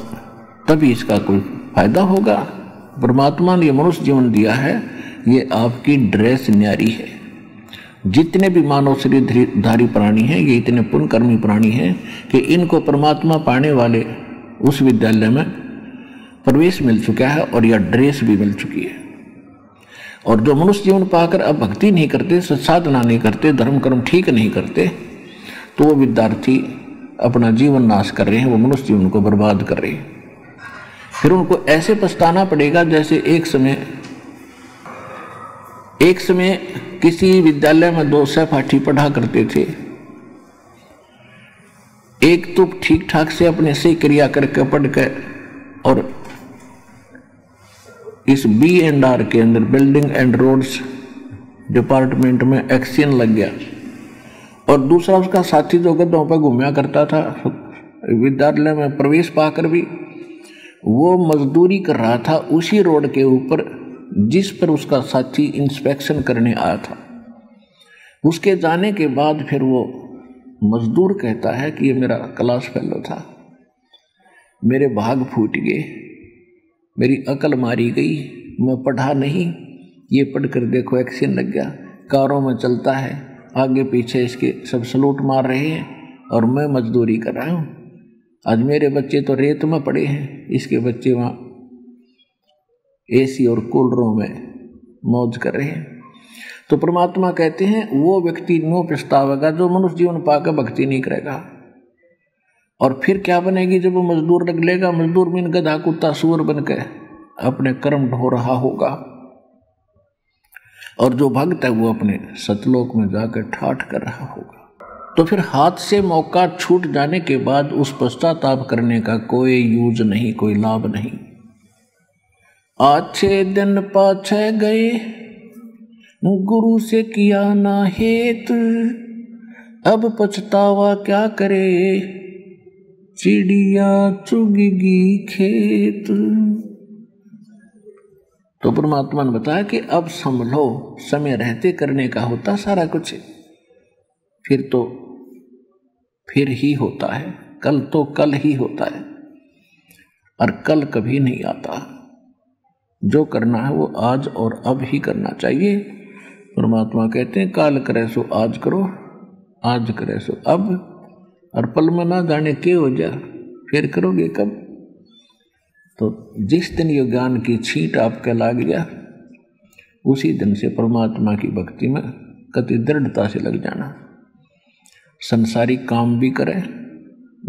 तभी इसका कोई फायदा होगा। परमात्मा ने ये मनुष्य जीवन दिया है, ये आपकी ड्रेस न्यारी है। जितने भी मानव शरीरधारी प्राणी हैं, ये इतने पुण्यकर्मी प्राणी हैं कि इनको परमात्मा पाने वाले उस विद्यालय में प्रवेश मिल चुका है और यह ड्रेस भी मिल चुकी है। और जो मनुष्य जीवन पाकर अब भक्ति नहीं करते, सत्साधना नहीं करते, धर्म कर्म ठीक नहीं करते, तो वो विद्यार्थी अपना जीवन नाश कर रहे हैं, वो मनुष्य जीवन को बर्बाद कर रहे हैं। फिर उनको ऐसे पछताना पड़ेगा जैसे एक समय किसी विद्यालय में दो सहपाठी पढ़ा करते थे। एक तो ठीक ठाक से अपने से क्रिया करके पढ़ के और इस B&R के अंदर बिल्डिंग एंड रोड्स डिपार्टमेंट में एक्शन लग गया, और दूसरा उसका साथी जो गधों पर घूमया करता था, विद्यालय में प्रवेश पाकर भी वो मजदूरी कर रहा था उसी रोड के ऊपर जिस पर उसका साथी इंस्पेक्शन करने आया था। उसके जाने के बाद फिर वो मजदूर कहता है कि ये मेरा क्लास फेलो था, मेरे भाग फूट गए, मेरी अकल मारी गई, मैं पढ़ा नहीं, ये पढ़ कर देखो एक्शन लग गया, कारों में चलता है, आगे पीछे इसके सब सलूट मार रहे हैं और मैं मजदूरी कर रहा हूँ। आज मेरे बच्चे तो रेत में पड़े हैं, इसके बच्चे वहाँ AC और कूलरों में मौज कर रहे हैं। तो परमात्मा कहते हैं वो व्यक्ति मोह पछतावेगा जो मनुष्य जीवन पाकर भक्ति नहीं करेगा। और फिर क्या बनेगी जब वो मजदूर लग लेगा? मजदूर मीन गधा कुत्ता सूअर बनकर अपने कर्म ढो रहा होगा। और जो भक्त है वो अपने सतलोक में जाकर ठाठ कर रहा होगा। तो फिर हाथ से मौका छूट जाने के बाद उस पश्चाताप करने का कोई यूज नहीं, कोई लाभ नहीं। आछे दिन पाछे गए गुरु से किया ना हेत, अब पछतावा क्या करे चिड़िया चुगगी खेत। तो परमात्मा ने बताया कि अब संभलो, समय रहते करने का होता सारा कुछ, फिर ही होता है। कल तो कल ही होता है, और कल कभी नहीं आता। जो करना है वो आज और अब ही करना चाहिए। परमात्मा कहते हैं काल करे सो आज करो, आज करे सो अब, और पल में ना जाने के हो जा, फिर करोगे कब। तो जिस दिन ये ज्ञान की छींट आपके लाग गया, उसी दिन से परमात्मा की भक्ति में कति दृढ़ता से लग जाना। संसारी काम भी करें,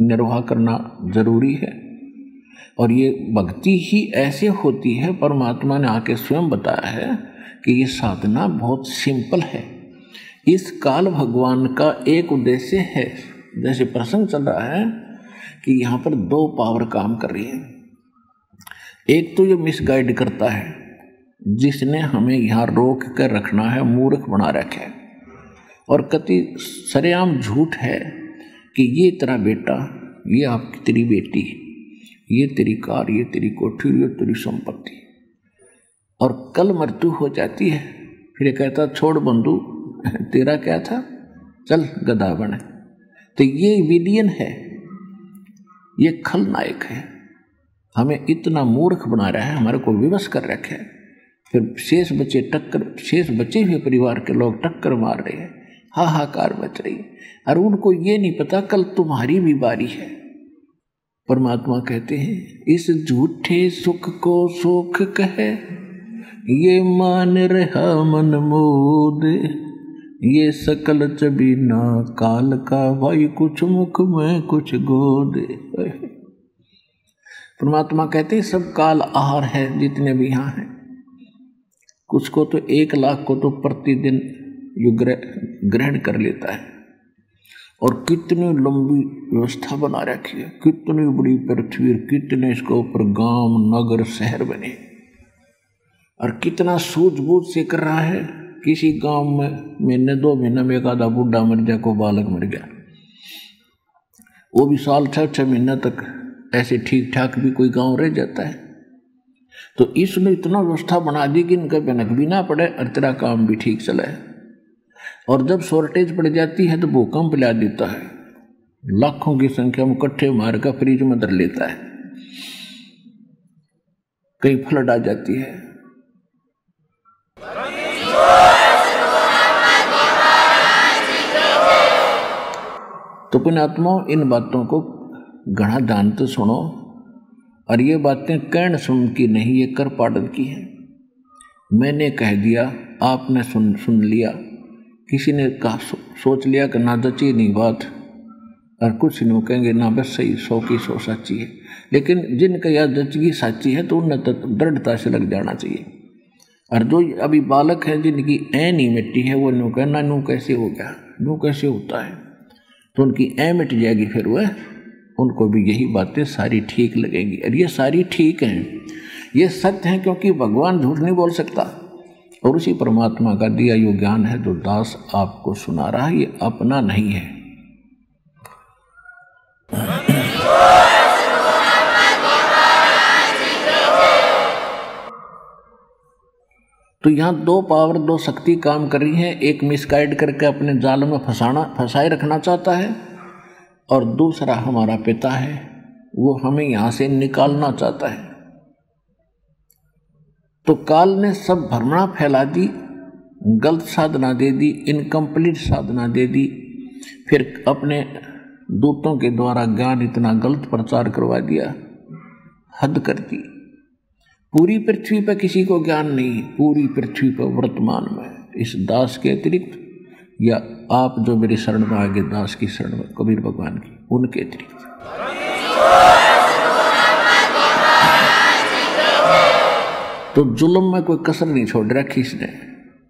निर्वाह करना जरूरी है। और ये भक्ति ही ऐसे होती है, परमात्मा ने आके स्वयं बताया है कि ये साधना बहुत सिंपल है। इस काल भगवान का एक उद्देश्य है, जैसे प्रसंग चल रहा है कि यहाँ पर दो पावर काम कर रही है। एक तो ये मिसगाइड करता है जिसने हमें यहाँ रोक कर रखना है, मूर्ख बना रखा है, और कति सरेआम झूठ है कि ये तेरा बेटा, ये आपकी तेरी बेटी, ये तेरी कार, ये तेरी कोठी, ये तेरी संपत्ति, और कल मृत्यु हो जाती है। फिर कहता छोड़ बंधु, तेरा क्या था, चल गधा बने। तो ये विलियन है, ये खलनायक है, हमें इतना मूर्ख बना रहा है, हमारे को विवश कर रखे। फिर शेष बचे हुए परिवार के लोग टक्कर मार रहे हैं, हाहाकार मच रही है, और उनको ये नहीं पता कल तुम्हारी भी बारी है। परमात्मा कहते हैं इस झूठे सुख को सुख कहे, ये मान रहा मन मोद, ये सकल चबीना काल का भाई, कुछ मुख में कुछ गोद। परमात्मा कहते हैं सब काल आहार है, जितने भी यहाँ हैं कुछ को तो 1 लाख को तो प्रतिदिन ग्रहण कर लेता है, और कितनी लंबी व्यवस्था बना रखी है, कितनी बड़ी पृथ्वी, कितने इसके ऊपर गांव नगर शहर बने और कितना सूझबूझ से कर रहा है। किसी गांव में महीने दो महीने में एक आधा बूढ़ा मर गया, को बालक मर गया, वो भी साल छः छः महीने तक ऐसे ठीक ठाक भी कोई गांव रह जाता है। तो इसने इतना व्यवस्था बना दी कि इनका भनक भी ना पड़े और तेरा काम भी ठीक चले। और जब शॉर्टेज पड़ जाती है तो भूकंप ला देता है, लाखों की संख्या में कट्ठे मार का फ्रिज में धर लेता है, कहीं फ्लड आ जाती है। तो पुण्यात्माओं, इन बातों को घना ध्यान तो सुनो। और ये बातें कर्ण सुन की नहीं, ये कर पाटन की हैं। मैंने कह दिया, आपने सुन लिया, किसी ने कहा सोच लिया कि ना जची नहीं बात, और कुछ लोग कहेंगे ना बस सही, सौ की सौ सच्ची है। लेकिन जिनका यह जचगी साची है तो उन्हें दृढ़ता से लग जाना चाहिए। और जो अभी बालक हैं जिनकी ऐ नहीं मिट्टी है, वो यूँ कहना यूँ कैसे हो गया, यूँ कैसे होता है, तो उनकी ऐ मिट जाएगी। फिर वह उनको भी यही बातें सारी ठीक लगेंगी। और ये सारी ठीक हैं, ये सत्य हैं, क्योंकि भगवान झूठ नहीं बोल सकता। और उसी परमात्मा का दिया यो ज्ञान है जो दास आपको सुना रहा है, ये अपना नहीं है। तो यहाँ दो पावर, दो शक्ति काम कर रही हैं। एक मिसगाइड करके अपने जाल में फंसाए रखना चाहता है, और दूसरा हमारा पिता है, वो हमें यहाँ से निकालना चाहता है। तो काल ने सब भ्रमणा फैला दी, गलत साधना दे दी, इनकम्प्लीट साधना दे दी। फिर अपने दूतों के द्वारा ज्ञान इतना गलत प्रचार करवा दिया, हद कर दी। पूरी पृथ्वी पर किसी को ज्ञान नहीं, पूरी पृथ्वी पर वर्तमान में इस दास के अतिरिक्त, या आप जो मेरी शरण में आगे दास की शरण में, कबीर भगवान की, उनके अतिरिक्त। तो जुल्म में कोई कसर नहीं छोड़ रखी इसने,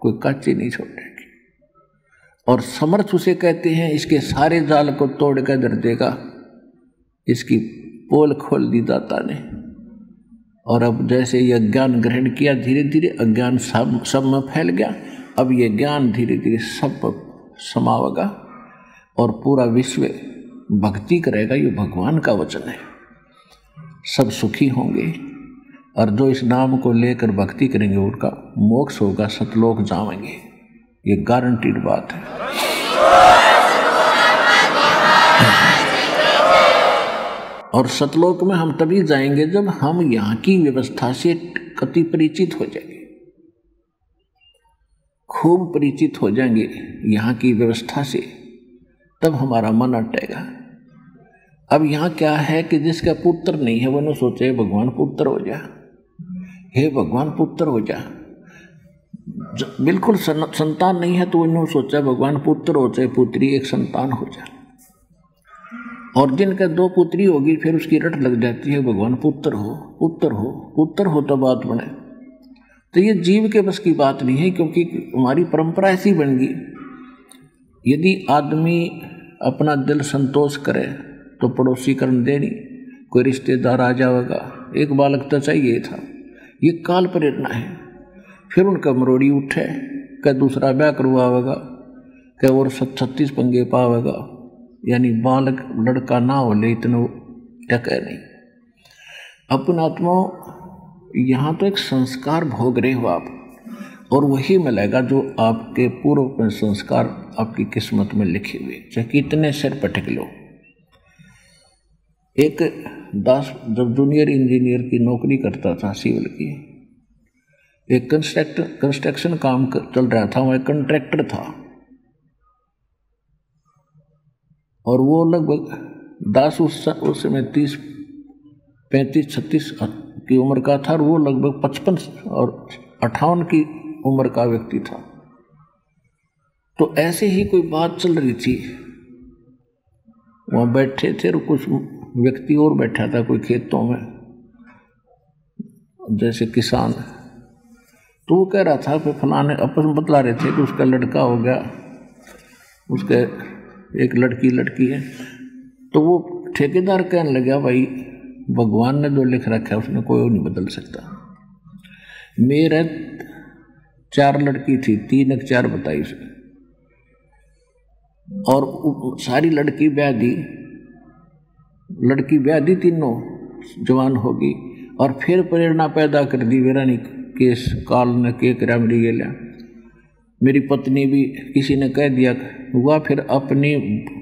कोई काची नहीं छोड़ रखी। और समर्थ उसे कहते हैं, इसके सारे जाल को तोड़ कर धर देगा, इसकी पोल खोल दी दाता ने। और अब जैसे यह ज्ञान ग्रहण किया, धीरे धीरे अज्ञान सब में फैल गया। अब ये ज्ञान धीरे धीरे सब समावेगा और पूरा विश्व भक्ति करेगा। ये भगवान का वचन है। सब सुखी होंगे, और जो इस नाम को लेकर भक्ति करेंगे उनका मोक्ष होगा, सतलोक जाएंगे, ये गारंटीड बात है। और सतलोक में हम तभी जाएंगे जब हम यहाँ की व्यवस्था से कति परिचित हो जाएंगे, खूब परिचित हो जाएंगे यहाँ की व्यवस्था से, तब हमारा मन अटेगा। अब यहाँ क्या है कि जिसका पुत्र नहीं है वो न सोचे भगवान पुत्र हो जा, हे भगवान पुत्र हो जा। बिल्कुल संतान नहीं है तो वो न सोचा भगवान पुत्र हो जाए, पुत्री एक संतान हो जा। और जिनका दो पुत्री होगी फिर उसकी रट लग जाती है, भगवान पुत्र हो, पुत्र हो, पुत्र हो, तो बात बने। तो ये जीव के बस की बात नहीं है, क्योंकि हमारी परंपरा ऐसी बन गई। यदि आदमी अपना दिल संतोष करे तो पड़ोसी कर्म देनी, कोई रिश्तेदार आ जाएगा, एक बालक तो चाहिए था, ये काल प्रेरणा है। फिर उनका मरोड़ी उठे, क्या दूसरा ब्याह करवाएगा, क्या और 36 पंगे पावेगा, यानी बालक लड़का ना हो ले इतने टके नहीं। अपन आत्मा यहाँ तो एक संस्कार भोग रहे हो आप, और वही मिलेगा जो आपके पूर्व में संस्कार आपकी किस्मत में लिखे हुए, चाहे कितने सिर पटक लो। एक दास जब जूनियर इंजीनियर की नौकरी करता था, सिविल की, एक कंस्ट्रक्शन काम चल रहा था, वहाँ एक कंट्रैक्टर था, और वो लगभग दास उस समय 35-36 की उम्र का था, और वो लगभग 55 और 58 की उम्र का व्यक्ति था। तो ऐसे ही कोई बात चल रही थी, वहाँ बैठे थे, और कुछ व्यक्ति और बैठा था कोई खेतों में, जैसे किसान। तो वो कह रहा था कि फलाने, आपस में बतला रहे थे कि उसका लड़का हो गया, उसके एक लड़की लड़की है। तो वो ठेकेदार कहने लगा, भाई भगवान ने जो लिख रखा है उसने कोई नहीं बदल सकता। मेरे चार लड़की थी, 3 और 4 बताई उसने, और सारी लड़की ब्याह दी, लड़की ब्याह दी, तीनों जवान होगी। और फिर प्रेरणा पैदा कर दी मेरा नहीं केस काल ने के करा मेरी गेला। मेरी पत्नी भी किसी ने कह दिया हुआ, फिर अपनी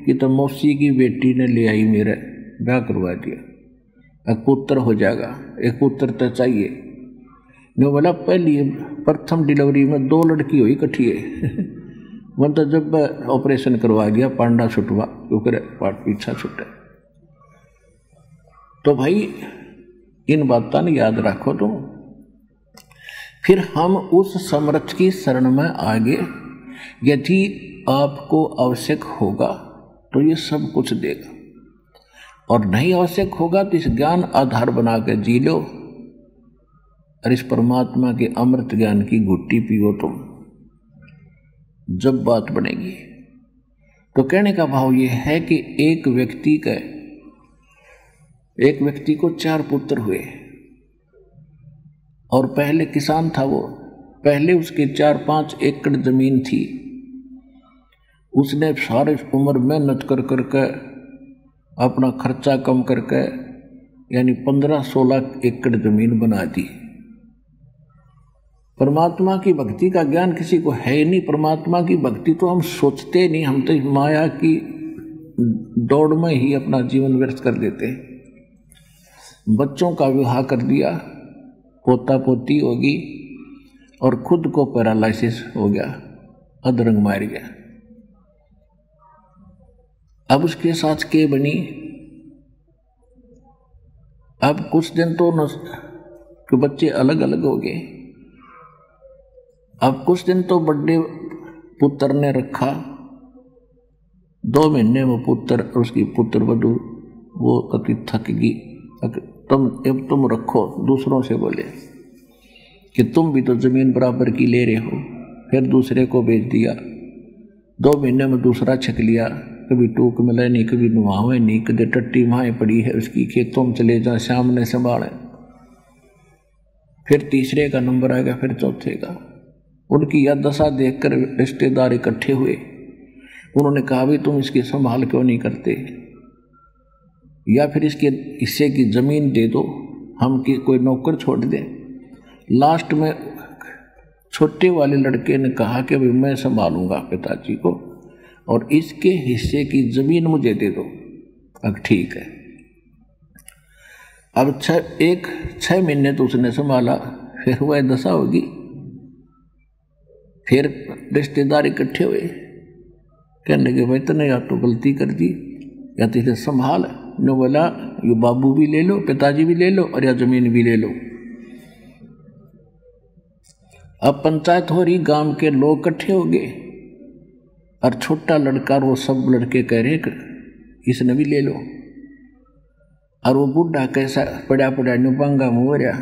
की तो मौसी की बेटी ने ले आई, मेरा ब्याह करवा दिया, एक पुत्र हो जाएगा, एक पुत्र तो चाहिए। मैं बोला पहली प्रथम डिलीवरी में 2 लड़की हुई इकट्ठी है। मतलब जब ऑपरेशन करवा गया पांडा छुटवा क्योंकि पाट पीछा छुटे। तो भाई इन बातों ने याद रखो। तो फिर हम उस समर्थ की शरण में आगे, यदि आपको आवश्यक होगा तो ये सब कुछ देगा, और नहीं आवश्यक होगा तो इस ज्ञान आधार बना के जी लो, और इस परमात्मा के अमृत ज्ञान की घुट्टी पियो तुम, जब बात बनेगी। तो कहने का भाव यह है कि एक व्यक्ति को 4 पुत्र हुए, और पहले किसान था वो, पहले उसके 4-5 एकड़ जमीन थी। उसने सारी उम्र मेहनत कर करके अपना खर्चा कम करके यानी 15-16 एकड़ जमीन बना दी। परमात्मा की भक्ति का ज्ञान किसी को है ही नहीं। परमात्मा की भक्ति तो हम सोचते नहीं, हम तो माया की दौड़ में ही अपना जीवन व्यर्थ कर देते हैं। बच्चों का विवाह कर दिया, पोता पोती होगी, और खुद को पैरालिसिस हो गया, अधरंग मार गया। अब उसके साथ के बनी। अब कुछ दिन तो बच्चे अलग अलग हो गए। अब कुछ दिन तो बड़े पुत्र ने रखा, 2 महीने में पुत्र और उसकी पुत्र वधू वो अति थक गई। अब तुम रखो, दूसरों से बोले कि तुम भी तो जमीन बराबर की ले रहे हो। फिर दूसरे को बेच दिया, 2 महीने में दूसरा छक लिया। कभी टूक मिले नहीं, कभी नुहावे नहीं, कभी टट्टी वहाँ पड़ी है उसकी, खेतों में चले जाए, सामने संभाले। फिर तीसरे का नंबर आएगा, फिर चौथे का। उनकी यह दशा देखकर रिश्तेदार इकट्ठे हुए। उन्होंने कहा, भी तुम इसकी संभाल क्यों नहीं करते, या फिर इसके हिस्से की जमीन दे दो, हम की कोई नौकर छोड़ दें। लास्ट में छोटे वाले लड़के ने कहा कि भाई मैं संभालूंगा पिताजी को, और इसके हिस्से की जमीन मुझे दे दो। अब ठीक है। अब 6 महीने तो उसने संभाला, फिर वह दशा होगी। फिर रिश्तेदार इकट्ठे हुए, कहने लगे भाई तूने या तो गलती कर दी, या तो इसे संभाल। ने बोला ये बाबू भी ले लो, पिताजी भी ले लो, और या जमीन भी ले लो। अब पंचायत हो रही, गांव के लोग इकट्ठे हो गए, और छोटा लड़का वो सब लड़के कह रहे इसने भी ले लो। और वो बूढ़ा कैसा पड़ा पड़ा नुपांगा मोरिया,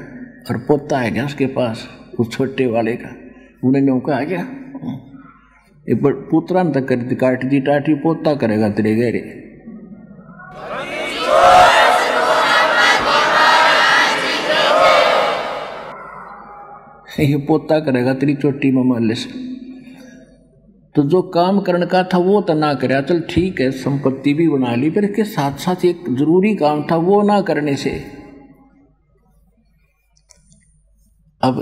और पोता है क्या उसके पास, उस छोटे वाले का। उन्होंने कहा आ गया, एक बार पुत्रा तक कर काट दी टाटी, पोता करेगा तेरे गहरे। ये पोता करेगा तेरी चोटी में माले से। तो जो काम करने का था वो तो ना करे। चल ठीक है, संपत्ति भी बना ली, पर इसके साथ साथ एक जरूरी काम था वो ना करने से अब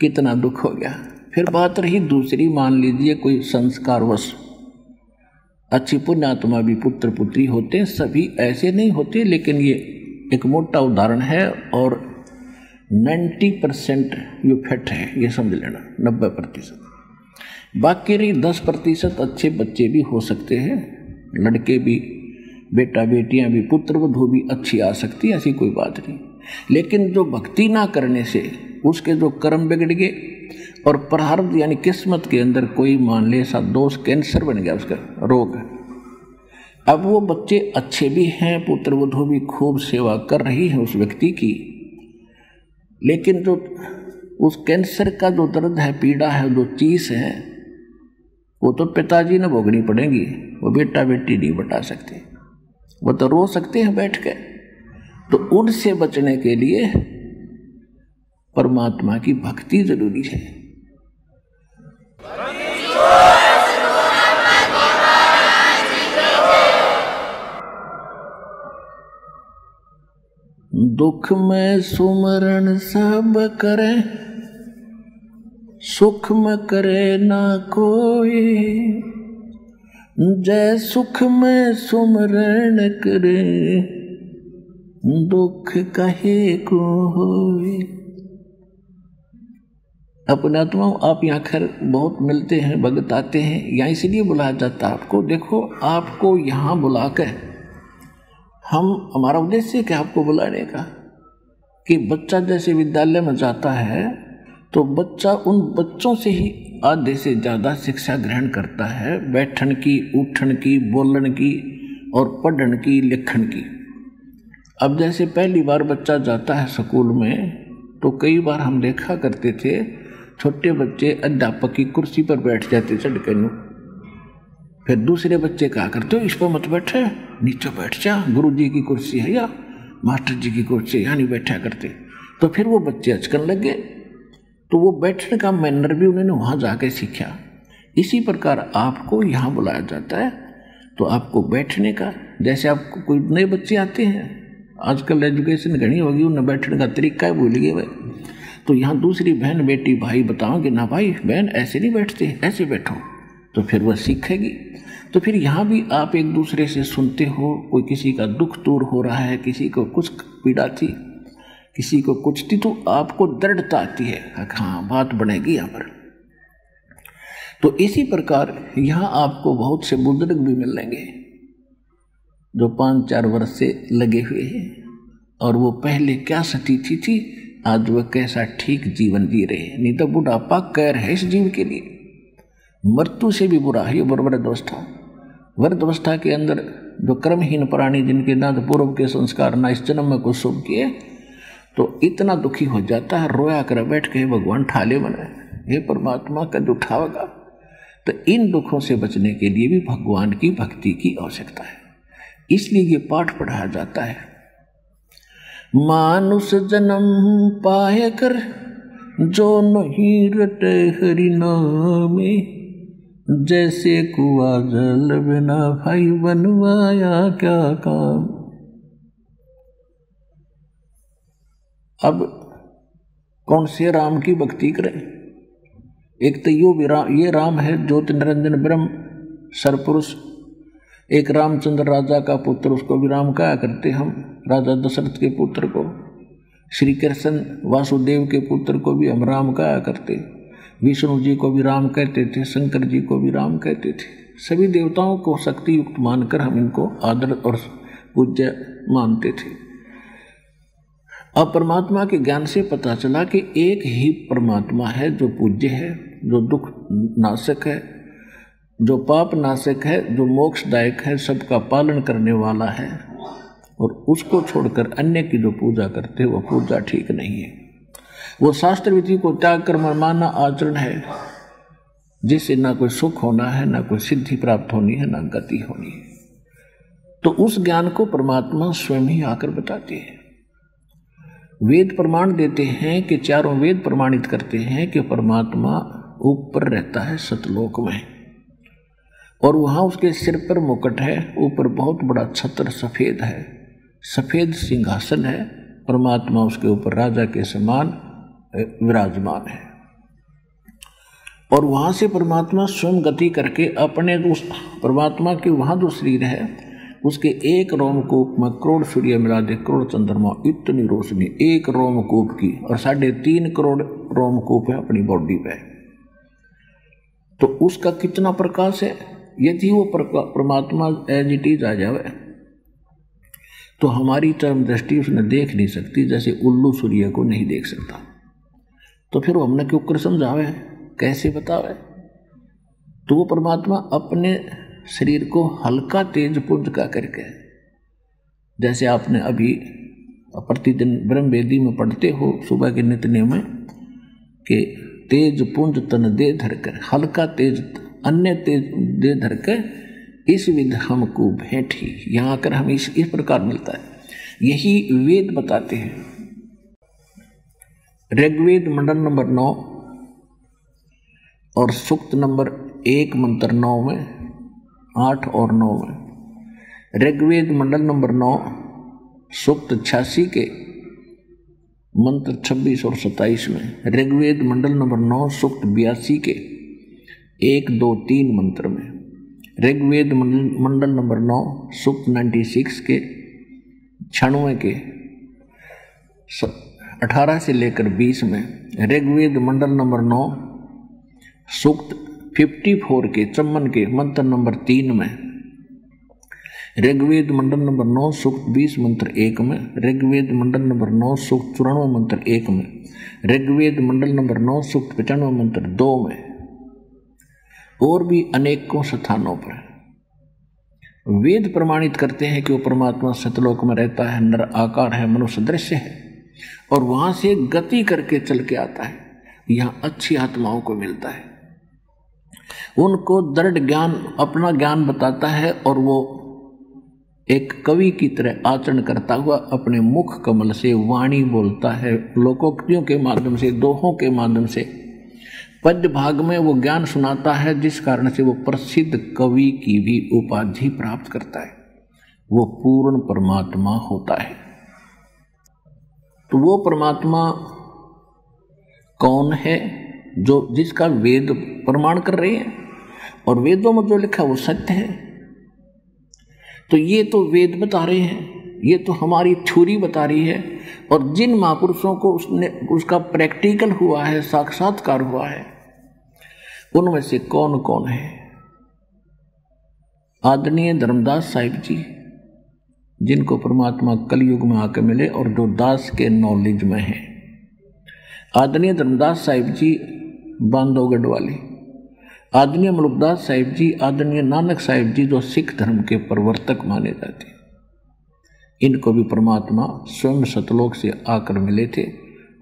कितना दुख हो गया। फिर बात रही दूसरी, मान लीजिए कोई संस्कारवश अच्छी पुण्यात्मा भी पुत्र पुत्री होते, सभी ऐसे नहीं होते, लेकिन ये एक मोटा उदाहरण है, और 90% ये फैक्ट है, ये समझ लेना। 90%, बाकी रही 10% अच्छे बच्चे भी हो सकते हैं, लड़के भी, बेटा बेटियां भी, पुत्र वधू भी अच्छी आ सकती है, ऐसी कोई बात नहीं। लेकिन जो भक्ति ना करने से उसके जो कर्म बिगड़ गए, और प्रारब्ध यानी किस्मत के अंदर कोई मान ले सा दोष, कैंसर बन गया उसका रोग। अब वो बच्चे अच्छे भी हैं, पुत्र वधू भी खूब सेवा कर रही है उस व्यक्ति की, लेकिन जो उस कैंसर का जो दर्द है, पीड़ा है, जो चीस है, वो तो पिताजी ने भोगनी पड़ेगी, वो बेटा बेटी नहीं बता सकते, वो तो रो सकते हैं बैठ के। तो उनसे बचने के लिए परमात्मा की भक्ति जरूरी है। दुख में सुमरण सब करे, सुख में करे ना कोई, जय सुख में सुमरण करे, दुख कहे को होई। अपने आत्माओं, आप यहाँ खैर बहुत मिलते हैं, भगत आते हैं, यहाँ इसलिए बुलाया जाता है आपको। देखो, आपको यहाँ बुलाकर हमारा उद्देश्य क्या आपको बुलाने का, कि बच्चा जैसे विद्यालय में जाता है तो बच्चा उन बच्चों से ही आधे से ज़्यादा शिक्षा ग्रहण करता है, बैठन की, उठन की, बोलन की और पढ़न की, लिखन की। अब जैसे पहली बार बच्चा जाता है स्कूल में, तो कई बार हम देखा करते थे छोटे बच्चे अध्यापक की कुर्सी पर बैठ जाते चढ़ के नु। फिर दूसरे बच्चे कहा करते हो, इस पर मत बैठे, नीचे बैठ जा, गुरु जी की कुर्सी है या मास्टर जी की कुर्सी, यहाँ नहीं बैठा करते। तो फिर वो बच्चे अचकन लग गए, तो वो बैठने का मैनर भी उन्होंने वहाँ जाके सीखा। इसी प्रकार आपको यहाँ बुलाया जाता है, तो आपको बैठने का, जैसे आपको कोई नए बच्चे आते हैं, आजकल एजुकेशन घनी होगी, उन्हें बैठने का तरीका ही भूल गए भाई। तो यहाँ दूसरी बहन बेटी भाई बताओगे ना, भाई बहन ऐसे नहीं बैठते, ऐसे बैठो, तो फिर वह सीखेगी। तो फिर यहाँ भी आप एक दूसरे से सुनते हो, कोई किसी का दुख दूर हो रहा है, किसी को कुछ पीड़ा थी, किसी को कुछ थी, तो आपको दृढ़ता आती है, हाँ बात बनेगी यहाँ पर। तो इसी प्रकार यहाँ आपको बहुत से बुजुर्ग भी मिलेंगे जो 5-4 वर्ष से लगे हुए हैं, और वो पहले क्या स्थिति थी, आज वह कैसा ठीक जीवन जी रहे हैं। नहीं तो बुढ़ापा कहर है इस जीव के लिए, मृत्यु से भी बुरा है ये वृद्धावस्था। वृद्धावस्था के अंदर जो कर्महीन प्राणी, जिनके ना तो पूर्व के संस्कार ना इस जन्म में कुछ शुभ किए, तो इतना दुखी हो जाता है, रोया कर बैठ के भगवान ठाले बनाए, ये परमात्मा कद उठावेगा। तो इन दुखों से बचने के लिए भी भगवान की भक्ति की आवश्यकता है, इसलिए ये पाठ पढ़ाया जाता है। मानुष जन्म पाए कर जो नहीं रटे हरि नामे, जैसे कुआ जल बिना भाई बनवाया क्या काम। अब कौन से राम की भक्ति करें? एक तो ये राम है ज्योति निरंजन ब्रह्म सरपुरुष, एक रामचंद्र राजा का पुत्र, उसको भी राम कहा करते हम, राजा दशरथ के पुत्र को। श्री कृष्ण वासुदेव के पुत्र को भी हम राम कहा करते, विष्णु जी को भी राम कहते थे, शंकर जी को भी राम कहते थे। सभी देवताओं को शक्ति युक्त मानकर हम इनको आदर और पूज्य मानते थे। अब परमात्मा के ज्ञान से पता चला कि एक ही परमात्मा है जो पूज्य है, जो दुख नाशक है, जो पाप नाशक है, जो मोक्षदायक है, सबका पालन करने वाला है, और उसको छोड़कर अन्य की जो पूजा करते हैं वह पूजा ठीक नहीं है। वो शास्त्र विधि को त्याग कर मनमाना आचरण है, जिससे ना कोई सुख होना है, ना कोई सिद्धि प्राप्त होनी है, ना गति होनी है। तो उस ज्ञान को परमात्मा स्वयं ही आकर बताते हैं। वेद प्रमाण देते हैं कि चारों वेद प्रमाणित करते हैं कि परमात्मा ऊपर रहता है सतलोक में, और वहाँ उसके सिर पर मुकुट है, ऊपर बहुत बड़ा छत्र सफ़ेद है, सफ़ेद सिंहासन है, परमात्मा उसके ऊपर राजा के समान विराजमान है। और वहाँ से परमात्मा स्वयं गति करके अपने उस परमात्मा के वहाँ जो शरीर है उसके एक रोमकूप में 1 करोड़ सूर्य मिला दे 1 करोड़ चंद्रमा, इतनी रोशनी 1 रोमकूप की, और 3.5 करोड़ रोमकूप है अपनी बॉडी पे। तो उसका कितना प्रकाश है, यदि वो परमात्मा एज इट इज आ जावे तो हमारी चरम दृष्टि उसने देख नहीं सकती, जैसे उल्लू सूर्य को नहीं देख सकता। तो फिर वो हमने क्यों कर समझावे, कैसे बतावे? तो वो परमात्मा अपने शरीर को हल्का तेज पुंज का करके, जैसे आपने अभी प्रतिदिन ब्रह्म बेदी में पढ़ते हो सुबह के नित्य में, कि तेज पुंज तन दे धर कर, हल्का तेज अन्य तेज दे धर कर इस विध हमको भेंटी, यहाँ आकर हम इस प्रकार मिलता है। यही वेद बताते हैं। ऋग्वेद मंडल नंबर 9 और सूक्त नंबर 1 मंत्र 9 में, 8 और 9 में, ऋग्वेद मंडल नंबर 9 सूक्त 86 के मंत्र 26 और 27 में, ऋग्वेद मंडल नंबर 9 सूक्त 82 के 1, 2, 3 मंत्र में, ऋग्वेद मंडल नंबर 9 सूक्त 96 के 96 के 18 से लेकर 20 में, ऋग्वेद मंडल नंबर 9 सूक्त 54 के 54 के मंत्र नंबर 3 में, ऋग्वेद मंडल नंबर 9 सूक्त 20 मंत्र 1 में, ऋग्वेद मंडल नंबर 9 सूक्त 94 मंत्र 1 में, ऋग्वेद मंडल नंबर 9 सूक्त 95 मंत्र 2 में, और भी अनेकों स्थानों पर वेद प्रमाणित करते हैं कि वो परमात्मा सतलोक में रहता है, नर आकार है, मनुष्य दृश्य है, और वहाँ से गति करके चल के आता है, यहाँ अच्छी आत्माओं को मिलता है। उनको दृढ़ ज्ञान, अपना ज्ञान बताता है, और वो एक कवि की तरह आचरण करता हुआ अपने मुख कमल से वाणी बोलता है, लोकोक्तियों के माध्यम से, दोहों के माध्यम से, पद्य भाग में वो ज्ञान सुनाता है, जिस कारण से वो प्रसिद्ध कवि की भी उपाधि प्राप्त करता है। वो पूर्ण परमात्मा होता है। तो वो परमात्मा कौन है जो जिसका वेद प्रमाण कर रहे हैं, और वेदों में जो लिखा वो सत्य है। तो ये तो वेद बता रहे हैं, ये तो हमारी थ्योरी बता रही है, और जिन महापुरुषों को उसने उसका प्रैक्टिकल हुआ है, साक्षात्कार हुआ है, उनमें से कौन कौन है? आदरणीय धर्मदास साहिब जी, जिनको परमात्मा कलयुग में आकर मिले और जो दास के नॉलेज में हैं। आदरणीय धर्मदास साहिब जी बांधवगढ़ वाले, आदरणीय मलुकदास साहिब जी, आदरणीय नानक साहिब जी, जो सिख धर्म के प्रवर्तक माने जाते, इनको भी परमात्मा स्वयं सतलोक से आकर मिले थे,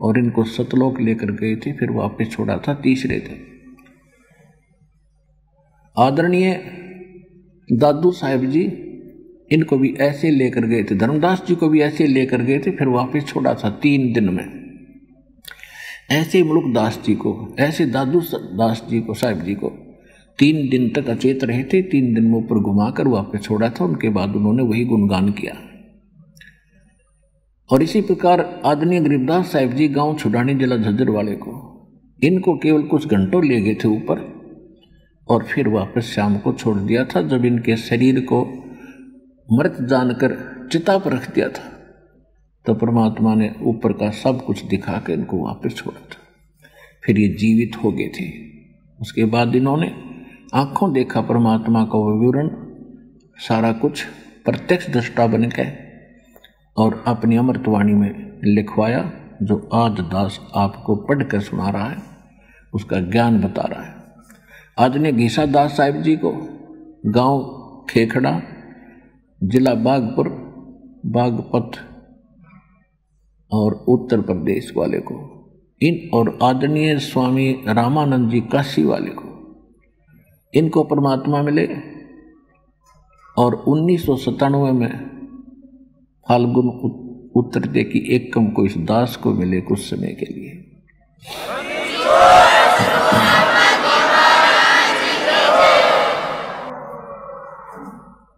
और इनको सतलोक लेकर गए थे, फिर वापस छोड़ा था, तीसरे थे। आदरणीय दादू साहिब जी, इनको भी ऐसे लेकर गए थे, धर्मदास जी को भी ऐसे लेकर गए थे, फिर वापस छोड़ा था 3 दिन में। ऐसे मुलुक दास जी को, ऐसे दादू दास जी को, साहिब जी को 3 दिन तक अचेत रहे थे, 3 दिन में ऊपर घुमा कर वापस छोड़ा था। उनके बाद उन्होंने वही गुणगान किया। और इसी प्रकार आदरणीय गरीबदास साहिब जी, गांव छुडानी, जिला झज्जर वाले को, इनको केवल कुछ घंटों ले गए थे ऊपर, और फिर वापस शाम को छोड़ दिया था, जब इनके शरीर को मृत जानकर चिता पर रख दिया था, तो परमात्मा ने ऊपर का सब कुछ दिखा के इनको वापस छोड़ा था। फिर ये जीवित हो गए थे। उसके बाद इन्होंने आँखों देखा परमात्मा का विवरण, सारा कुछ प्रत्यक्ष दृष्टा बन गए, और अपनी अमृतवाणी में लिखवाया, जो आज दास आपको पढ़ कर सुना रहा है, उसका ज्ञान बता रहा है। आदरणीय घीसा दास साहिब जी को गांव खेखड़ा, जिला बागपुर, बागपत और उत्तर प्रदेश वाले को इन, और आदरणीय स्वामी रामानंद जी काशी वाले को, इनको परमात्मा मिले, और 1997 में फाल्गुन उत्तरते की एकम को इस दास को मिले कुछ समय के लिए।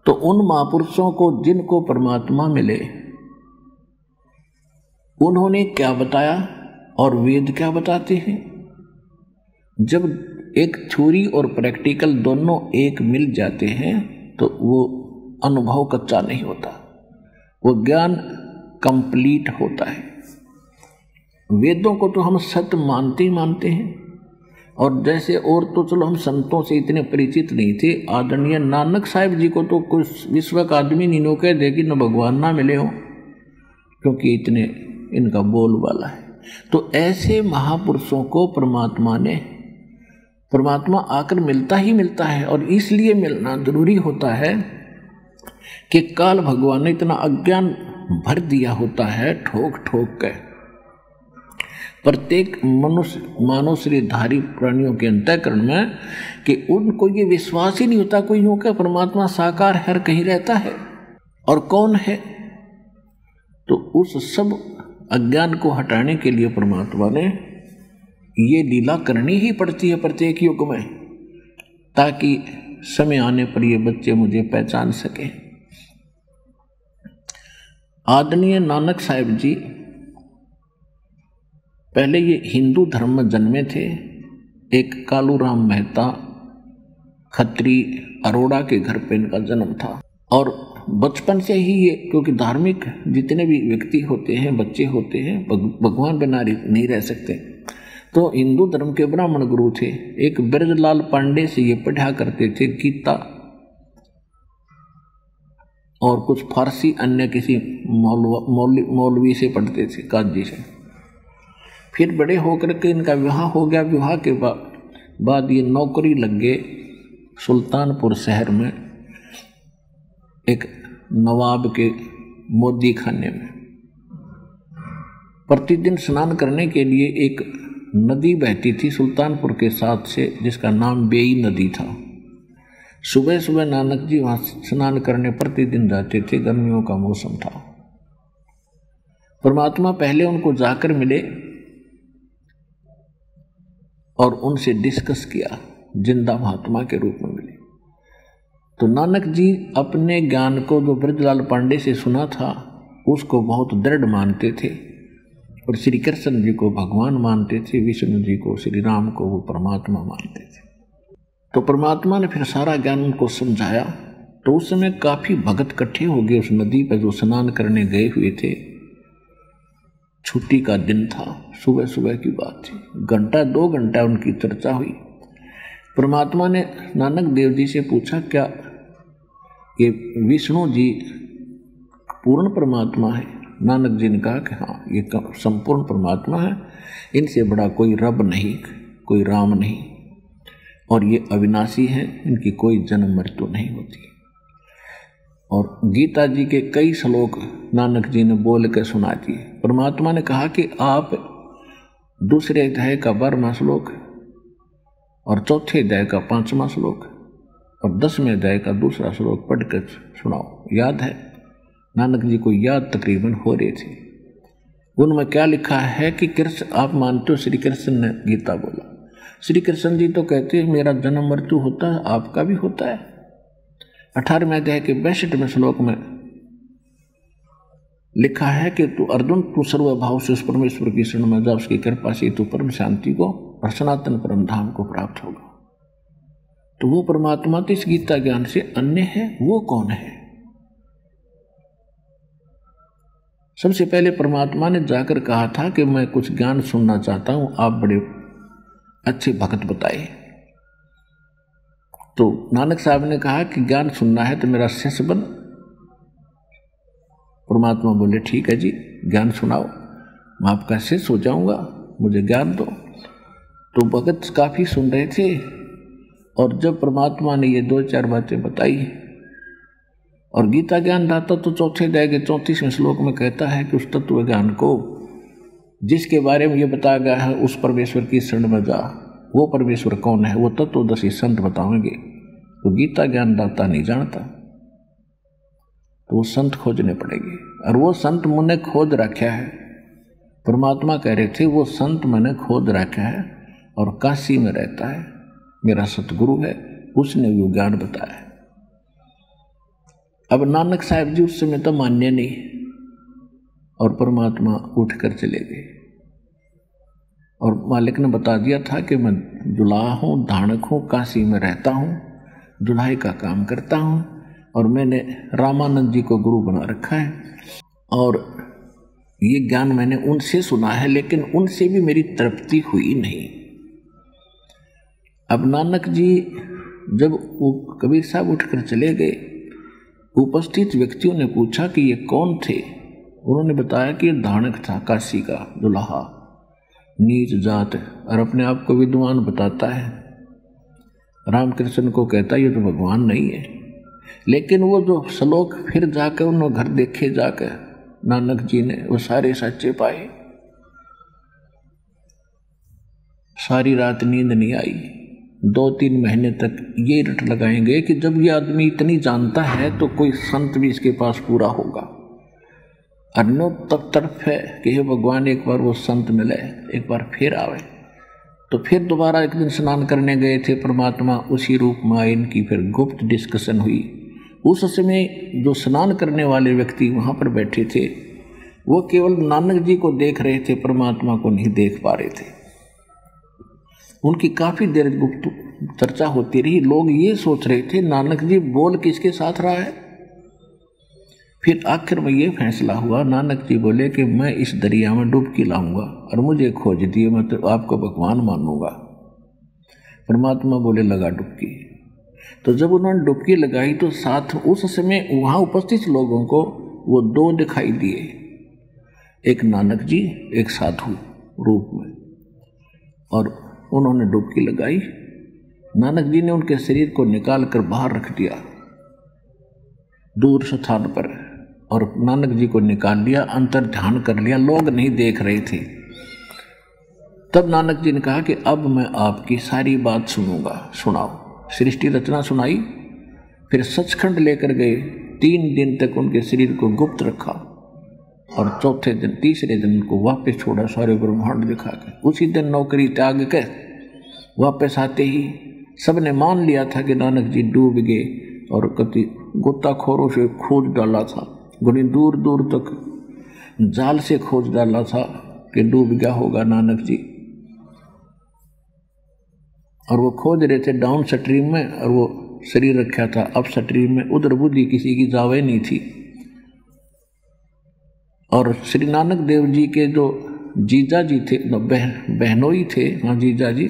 तो उन महापुरुषों को जिनको परमात्मा मिले, उन्होंने क्या बताया और वेद क्या बताते हैं? जब एक थ्योरी और प्रैक्टिकल दोनों एक मिल जाते हैं, तो वो अनुभव कच्चा नहीं होता, वो ज्ञान कंप्लीट होता है। वेदों को तो हम सत्य मानते ही मानते हैं, और जैसे और तो चलो हम संतों से इतने परिचित नहीं थे। आदरणीय नानक साहिब जी को तो कोई विश्व का आदमी नहीं कह दे कि न भगवान ना मिले हो, क्योंकि इतने इनका बोल वाला है। तो ऐसे महापुरुषों को परमात्मा आकर मिलता ही मिलता है, और इसलिए मिलना जरूरी होता है कि काल भगवान ने इतना अज्ञान भर दिया होता है ठोक ठोक कर, प्रत्येक मनुष्य मानव शरीरधारी प्राणियों के अंतःकरण में कि उनको ये विश्वास ही नहीं होता कोई यूँ क्या परमात्मा साकार हर कहीं रहता है और कौन है। तो उस सब अज्ञान को हटाने के लिए परमात्मा ने ये लीला करनी ही पड़ती है प्रत्येक युग में, ताकि समय आने पर ये बच्चे मुझे पहचान सकें। आदरणीय नानक साहिब जी पहले ये हिंदू धर्म में जन्मे थे। एक कालूराम मेहता खत्री अरोड़ा के घर पे इनका जन्म था और बचपन से ही ये, क्योंकि धार्मिक जितने भी व्यक्ति होते हैं बच्चे होते हैं भगवान बिना नहीं रह सकते, तो हिंदू धर्म के ब्राह्मण गुरु थे। एक ब्रजलाल पांडे से ये पढ़ा करते थे गीता और कुछ फारसी अन्य किसी मौलवी से पढ़ते थे, काजी से। फिर बड़े होकर के इनका विवाह हो गया। विवाह के बाद ये नौकरी लग गए सुल्तानपुर शहर में एक नवाब के मोदी खाने में। प्रतिदिन स्नान करने के लिए एक नदी बहती थी सुल्तानपुर के साथ से, जिसका नाम बेई नदी था। सुबह सुबह नानक जी वहाँ स्नान करने प्रतिदिन जाते थे, गर्मियों का मौसम था। परमात्मा पहले उनको जाकर मिले और उनसे डिस्कस किया, जिंदा महात्मा के रूप में मिले। तो नानक जी अपने ज्ञान को जो ब्रजलाल पांडे से सुना था उसको बहुत दृढ़ मानते थे और श्री कृष्ण जी को भगवान मानते थे, विष्णु जी को, श्री राम को वो परमात्मा मानते थे। तो परमात्मा ने फिर सारा ज्ञान उनको समझाया। तो उस समय काफ़ी भगत इकट्ठे हो गए उस नदी पर जो स्नान करने गए हुए थे। छुट्टी का दिन था, सुबह सुबह की बात थी। घंटा दो घंटा उनकी चर्चा हुई। परमात्मा ने नानक देव जी से पूछा, क्या ये विष्णु जी पूर्ण परमात्मा है? नानक जी ने कहा कि हाँ, ये संपूर्ण परमात्मा है, इनसे बड़ा कोई रब नहीं, कोई राम नहीं, और ये अविनाशी हैं, इनकी कोई जन्म मृत्यु नहीं होती। और गीता जी के कई श्लोक नानक जी ने बोल के सुना दिए। परमात्मा ने कहा कि आप दूसरे अध्याय का 12वां श्लोक और चौथे अध्याय का 5वां श्लोक और 10वें अध्याय का 2रा श्लोक पढ़कर सुनाओ। याद है? नानक जी को याद तकरीबन हो रही थी। उनमें क्या लिखा है कि कृष्ण, आप मानते हो श्री कृष्ण ने गीता बोला। श्री कृष्ण जी तो कहते हैं मेरा जन्म मृत्यु होता है, आपका भी होता है। 18वें अध्याय के 62वें श्लोक में लिखा है कि तू अर्जुन, तू सर्वभाव से उस परमेश्वर की शरण में जा, उसकी कृपा से तू परम शांति को और सनातन परम धाम को प्राप्त होगा। तो वो परमात्मा तो इस गीता ज्ञान से अन्य है, वो कौन है? सबसे पहले परमात्मा ने जाकर कहा था कि मैं कुछ ज्ञान सुनना चाहता हूं, आप बड़े अच्छे भक्त बताए। तो नानक साहब ने कहा कि ज्ञान सुनना है तो मेरा शिष्य बन। परमात्मा बोले ठीक है जी, ज्ञान सुनाओ, मैं आपका शिष्य हो जाऊंगा, मुझे ज्ञान दो। तो भगत काफ़ी सुन रहे थे और जब परमात्मा ने ये 2-4 बातें बताई और गीता ज्ञान दाता तो चौथे अध्याय के 34वें श्लोक में कहता है कि उस तत्व ज्ञान को जिसके बारे में ये बताया गया है उस परमेश्वर की शरण में जा। वो परमेश्वर कौन है? वो तत्वदर्शी संत बताएंगे, वो गीता ज्ञान दाता नहीं जानता, तो वो संत खोजने पड़ेंगे। और वो संत मैंने खोज रखा है, परमात्मा कह रहे थे वो संत मैंने खोज रखा है और काशी में रहता है, मेरा सतगुरु है, उसने वो ज्ञान बताया। अब नानक साहिब जी उस समय तो मान्य नहीं और परमात्मा उठकर चले गए। और मालिक ने बता दिया था कि मैं जुलाहा हूँ, धाणक हूँ, काशी में रहता हूँ, जुलाई का काम करता हूँ और मैंने रामानंद जी को गुरु बना रखा है और ये ज्ञान मैंने उनसे सुना है, लेकिन उनसे भी मेरी तृप्ति हुई नहीं। अब नानक जी जब वो कबीर साहब उठकर चले गए, उपस्थित व्यक्तियों ने पूछा कि ये कौन थे? उन्होंने बताया कि ये धाणक था, काशी का जुलाहा, नीच जात, और अपने आप को विद्वान बताता है। रामकृष्ण को कहता ये तो भगवान नहीं है। लेकिन वो जो श्लोक फिर जाकर उन्होंने घर देखे जाकर नानक जी ने, वो सारे सच्चे पाए। सारी रात नींद नहीं आई। 2-3 महीने तक ये रट लगाएंगे कि जब ये आदमी इतनी जानता है तो कोई संत भी इसके पास पूरा होगा। अर्नो तब तरफ है कि हे भगवान एक बार वो संत मिले, एक बार फिर आवे। तो फिर दोबारा एक दिन स्नान करने गए थे, परमात्मा उसी रूप में आए। इनकी फिर गुप्त डिस्कशन हुई। उस समय जो स्नान करने वाले व्यक्ति वहाँ पर बैठे थे वो केवल नानक जी को देख रहे थे, परमात्मा को नहीं देख पा रहे थे। उनकी काफ़ी देर गुप्त चर्चा होती रही। लोग ये सोच रहे थे नानक जी बोल किसके साथ रहा है। फिर आखिर में ये फैसला हुआ, नानक जी बोले कि मैं इस दरिया में डुबकी लाऊंगा और मुझे खोज दिए, मैं तो आपको भगवान मानूंगा। परमात्मा बोले लगा डुबकी। तो जब उन्होंने डुबकी लगाई तो साथ उस समय वहाँ उपस्थित लोगों को वो 2 दिखाई दिए, एक नानक जी एक साधु रूप में। और उन्होंने डुबकी लगाई, नानक जी ने उनके शरीर को निकाल कर बाहर रख दिया दूर स्थान पर, और नानक जी को निकाल लिया, अंतर ध्यान कर लिया, लोग नहीं देख रहे थे। तब नानक जी ने कहा कि अब मैं आपकी सारी बात सुनूंगा, सुनाओ। सृष्टि रचना सुनाई, फिर सचखंड लेकर गए। 3 दिन तक उनके शरीर को गुप्त रखा और तीसरे दिन को वापस छोड़ा, सारे ब्रह्मांड दिखा के। उसी दिन नौकरी त्याग कर वापस आते ही सबने मान लिया था कि नानक जी डूब गए और कति गोताखोरों से खोज डाला था, बड़ी दूर दूर तक जाल से खोज डाला था कि डूब गया होगा नानक जी। और वो खोज रहे थे डाउन स्ट्रीम में और वो शरीर रखा था अप स्ट्रीम में, उधर बुद्धि किसी की जावे नहीं थी। और श्री नानक देव जी के जो जीजा जी थे, बहनोई थे, हाँ जीजा जी,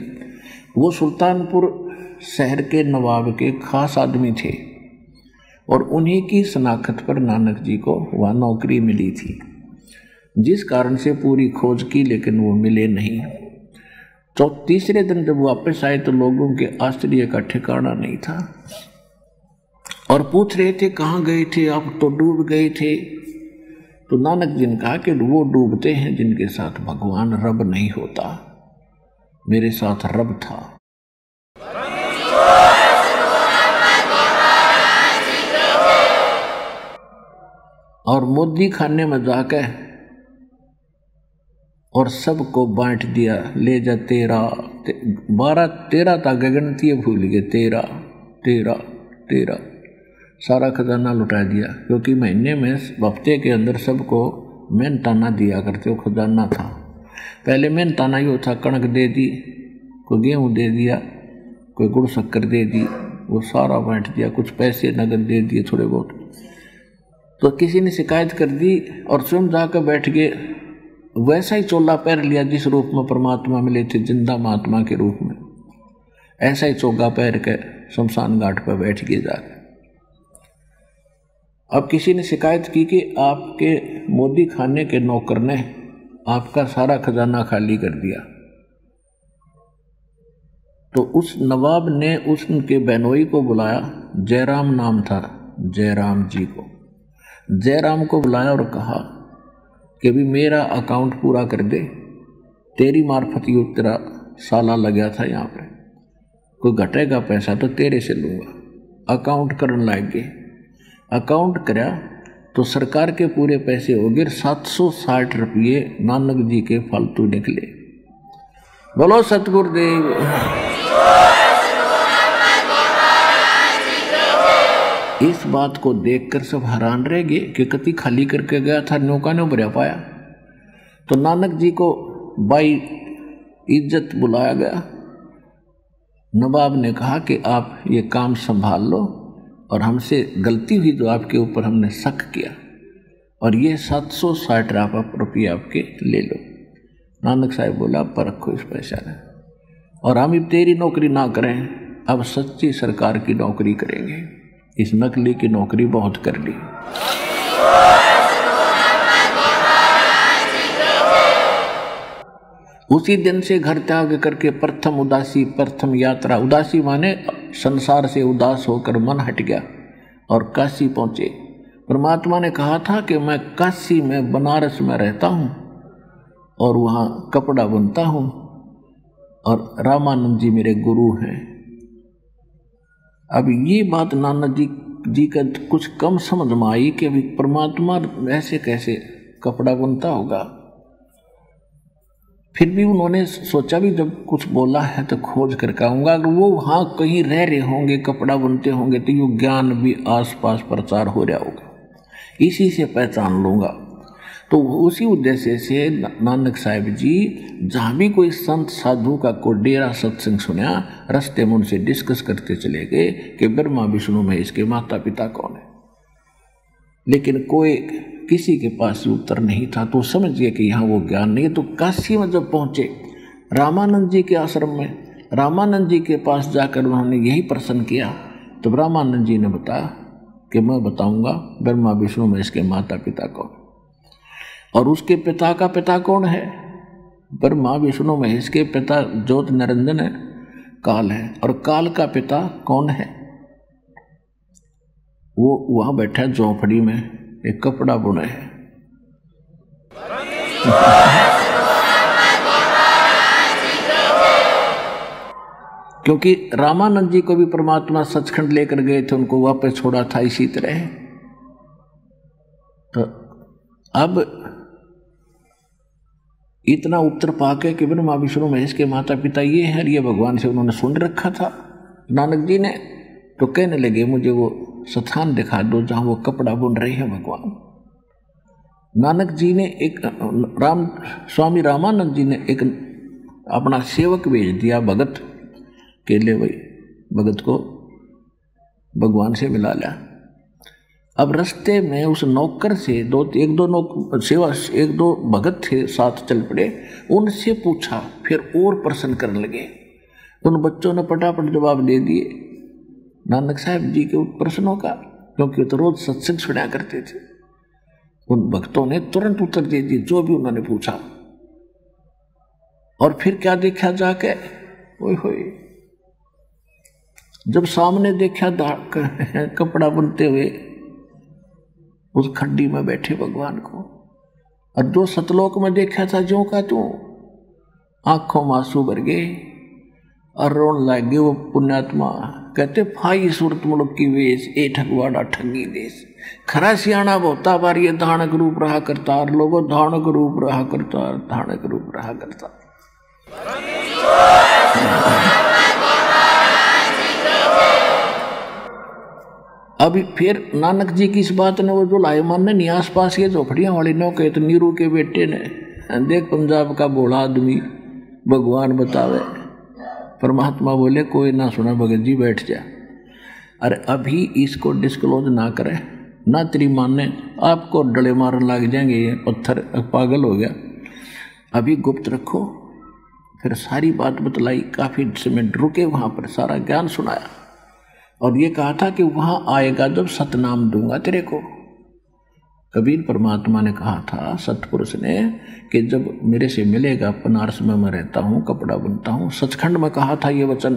वो सुल्तानपुर शहर के नवाब के खास आदमी थे और उन्हीं की शनाख्त पर नानक जी को वह नौकरी मिली थी, जिस कारण से पूरी खोज की लेकिन वो मिले नहीं। तो तीसरे दिन जब वापस आए तो लोगों के आश्चर्य का ठिकाना नहीं था और पूछ रहे थे कहाँ गए थे आप, तो डूब गए थे। तो नानक जी ने कहा कि वो डूबते हैं जिनके साथ भगवान रब नहीं होता, मेरे साथ रब था। और मोदी खाने में जाकर और सबको बांट दिया, ले जा 13, 12, 13 था, गगनतीय भूल गए, 13, 13, 13 सारा खजाना लुटा दिया। क्योंकि महीने में हफ्ते के अंदर सबको मेहनताना दिया करते, वो खजाना था। पहले मेहनताना ही होता, कणक दे दी, कोई गेहूँ दे दिया, कोई गुड़ शक्कर दे दी, वो सारा बांट दिया। कुछ पैसे नगद दे दिए थोड़े बहुत। तो किसी ने शिकायत कर दी और स्वयं जाकर बैठ गए, वैसा ही चोला पैर लिया जिस रूप में परमात्मा मिले थे, जिंदा महात्मा के रूप में। ऐसा ही चोगा पैर के शमशान घाट पर बैठ गए जाकर। अब किसी ने शिकायत की कि आपके मोदी खाने के नौकर ने आपका सारा खजाना खाली कर दिया। तो उस नवाब ने उनके बहनोई को बुलाया, जयराम नाम था जयराम जी को, जयराम को बुलाया और कहा कि भी मेरा अकाउंट पूरा कर दे, तेरी मार्फत ये तेरा साला लगा था यहाँ पर, कोई घटेगा पैसा तो तेरे से लूँगा। अकाउंट करने लायक गए, अकाउंट कराया तो सरकार के पूरे पैसे हो गए 760 रुपये नानक जी के फालतू निकले। बोलो सतगुरुदेव। इस बात को देखकर सब हैरान रह गए कि कति खाली करके गया था, न्यों का न्यों भरा पाया। तो नानक जी को बाई इज्जत बुलाया गया। नवाब ने कहा कि आप ये काम संभाल लो और हमसे गलती हुई जो आपके ऊपर हमने शक किया, और ये 760 रुपये आपके ले लो। नानक साहिब बोला आप पर रखो इस पैसा ने, और हम अब तेरी नौकरी ना करें, अब सच्ची सरकार की नौकरी करेंगे, इस नकली की नौकरी बहुत कर ली। उसी दिन से घर त्याग करके प्रथम उदासी, प्रथम यात्रा, उदासी माने संसार से उदास होकर मन हट गया और काशी पहुंचे। परमात्मा ने कहा था कि मैं काशी में, बनारस में रहता हूं और वहां कपड़ा बुनता हूं और रामानंद जी मेरे गुरु हैं। अब ये बात नानक जी का कुछ कम समझ में आई कि अभी परमात्मा ऐसे कैसे कपड़ा बुनता होगा। फिर भी उन्होंने सोचा भी जब कुछ बोला है तो खोज कर कहूँगा, अगर वो वहाँ कहीं रह रहे होंगे, कपड़ा बुनते होंगे, तो ये ज्ञान भी आसपास प्रचार हो रहा होगा, इसी से पहचान लूँगा। तो उसी उद्देश्य से नानक साहिब जी जहाँ भी कोई संत साधु का कोई डेरा सत्संग सुना, रास्ते में उनसे डिस्कस करते चले गए कि ब्रह्मा विष्णु में इसके माता पिता कौन है। लेकिन कोई किसी के पास उत्तर नहीं था, तो समझ गए कि यहाँ वो ज्ञान नहीं है। तो काशी में जब पहुँचे रामानंद जी के आश्रम में, रामानंद जी के पास जाकर उन्होंने यही प्रश्न किया, तो रामानंद जी ने बताया कि मैं बताऊँगा ब्रह्मा विष्णु में इसके माता पिता कौन, और उसके पिता का पिता कौन है। ब्रह्मा विष्णु महेश के पिता ज्योत निरंजन है, काल है, और काल का पिता कौन है, वो वहां बैठा है झोंपड़ी में, एक कपड़ा बुने है। क्योंकि रामानंद जी को भी परमात्मा सचखंड लेकर गए थे, उनको वापस छोड़ा था इसी तरह। तो अब इतना उत्तर पाके कि ब्रह्मा विष्णु महेश के माता पिता ये हैं, ये भगवान से उन्होंने सुन रखा था नानक जी ने, तो कहने लगे मुझे वो स्थान दिखा दो जहाँ वो कपड़ा बुन रहे हैं भगवान। नानक जी ने एक स्वामी रामानंद जी ने एक अपना सेवक भेज दिया भगत के लिए, भाई भगत को भगवान से मिला लिया। अब रास्ते में उस नौकर से एक दो भगत थे साथ चल पड़े, उनसे पूछा, फिर और प्रश्न करने लगे। उन बच्चों ने फटाफट जवाब दे दिए नानक साहब जी के प्रश्नों का, क्योंकि तो रोज सत्संग सुना करते थे। उन भक्तों ने तुरंत उत्तर दे दिए जो भी उन्होंने पूछा। और फिर क्या देखा जाके, ओए होए, जब सामने देखा कपड़ा बुनते हुए उस खड्डी में बैठे भगवान को, और जो सतलोक में देखा था ज्यों का त्यों, आंखों में आंसू भर गए और रोन लग गए। वो पुण्यात्मा कहते, फाई सूरत मुड़की वेश, ए ठगवाड़ा ठगी देश, खरा सियाणा बहुता बार ये धाणक रूप रहा करता, लोगों धाणक रूप रहा करता, धाणक रूप रहा करता। अभी फिर नानक जी की इस बात ने वो जो लाए मानने नहीं, आस पास ये झोपड़ियाँ वाले ने कहे, तो नीरू के बेटे ने देख पंजाब का बोला आदमी भगवान बतावे। परमात्मा बोले कोई ना सुना भगत जी, बैठ जा, अरे अभी इसको डिस्क्लोज ना करे ना, तेरी माने आपको डले मारने लग जाएंगे, ये पत्थर पागल हो गया, अभी गुप्त रखो। फिर सारी बात बतलाई, काफ़ी समय रुके वहाँ पर, सारा ज्ञान सुनाया, और ये कहा था कि वहाँ आएगा जब सतनाम दूंगा तेरे को। कबीर परमात्मा ने कहा था सत्य पुरुष ने कि जब मेरे से मिलेगा, बनारस में मैं रहता हूँ, कपड़ा बुनता हूँ, सचखंड में कहा था ये वचन,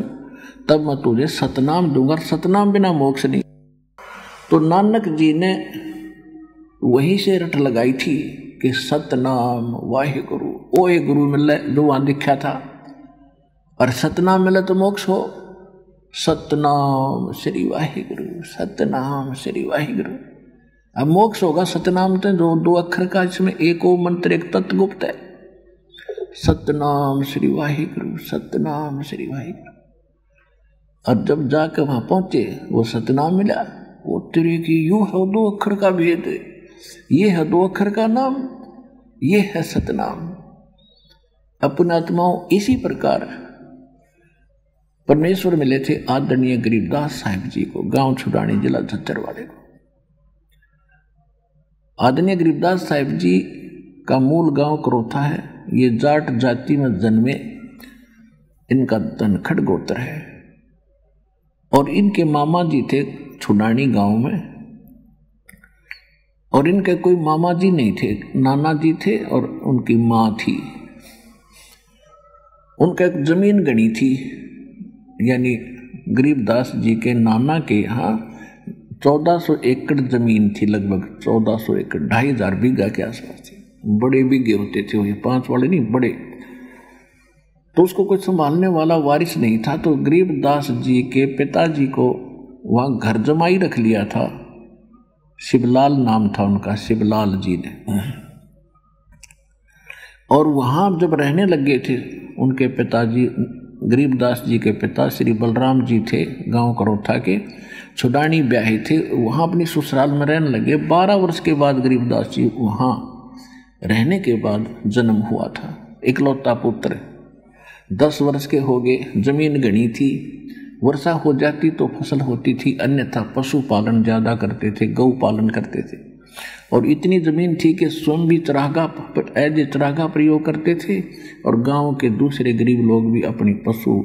तब मैं तुझे सतनाम दूंगा, और सतनाम बिना मोक्ष नहीं। तो नानक जी ने वहीं से रट लगाई थी कि सतनाम वाहे गुरु, ओ ए गुरु मिले जो वहाँ दिखा था, और सतनाम मिले तो मोक्ष हो। सतनाम श्री वाहिगुरु, सतनाम श्री वाहिगुरु, अब मोक्ष होगा। सतनाम तो दो अक्षर का, इसमें एक ओ मंत्र, एक तत्व गुप्त है। सतनाम श्री वाहिगुरु, सतनाम श्री वाहिगुरु। और जब जाके वहां पहुंचे वो सतनाम मिला, वो तेरे की यू है दो अक्षर का भेद, ये है दो अक्षर का नाम, ये है सतनाम। अपने आत्माओं इसी प्रकार परमेश्वर मिले थे आदरणीय गरीबदास साहिब जी को, गांव छुडानी, जिला झज्जरवाड़े को। आदरणीय गरीबदास साहिब जी का मूल गांव करोथा है, ये जाट जाति में जन्मे, इनका धनखड़ गोत्र है, और इनके मामा जी थे छुडानी गांव में, और इनके कोई मामा जी नहीं थे, नाना जी थे और उनकी माँ थी। उनका एक जमीन गणी थी, यानी गरीबदास जी के नाना के यहाँ 1400 एकड़ ज़मीन थी, लगभग 1400 एकड़, 2,500 बीघा के आसपास थी। बड़े बीघे होते थे, ये 5 वाले नहीं, बड़े। तो उसको कोई संभालने वाला वारिस नहीं था, तो गरीबदास जी के पिताजी को वहाँ घर जमाई रख लिया था। शिवलाल नाम था उनका, शिवलाल जी ने। और वहाँ जब रहने लगे थे उनके पिताजी, गरीबदास जी के पिता श्री बलराम जी थे, गांव करोथा के, छुडानी ब्याहे थे, वहाँ अपनी ससुराल में रहने लगे। 12 वर्ष के बाद गरीबदास जी वहाँ रहने के बाद जन्म हुआ था, इकलौता पुत्र। 10 वर्ष के हो गए, जमीन घनी थी, वर्षा हो जाती तो फसल होती थी, अन्यथा पशु पालन ज़्यादा करते थे, गौ पालन करते थे। और इतनी ज़मीन थी कि स्वयं भी चरागाह प्रयोग करते थे और गांव के दूसरे गरीब लोग भी अपनी पशु,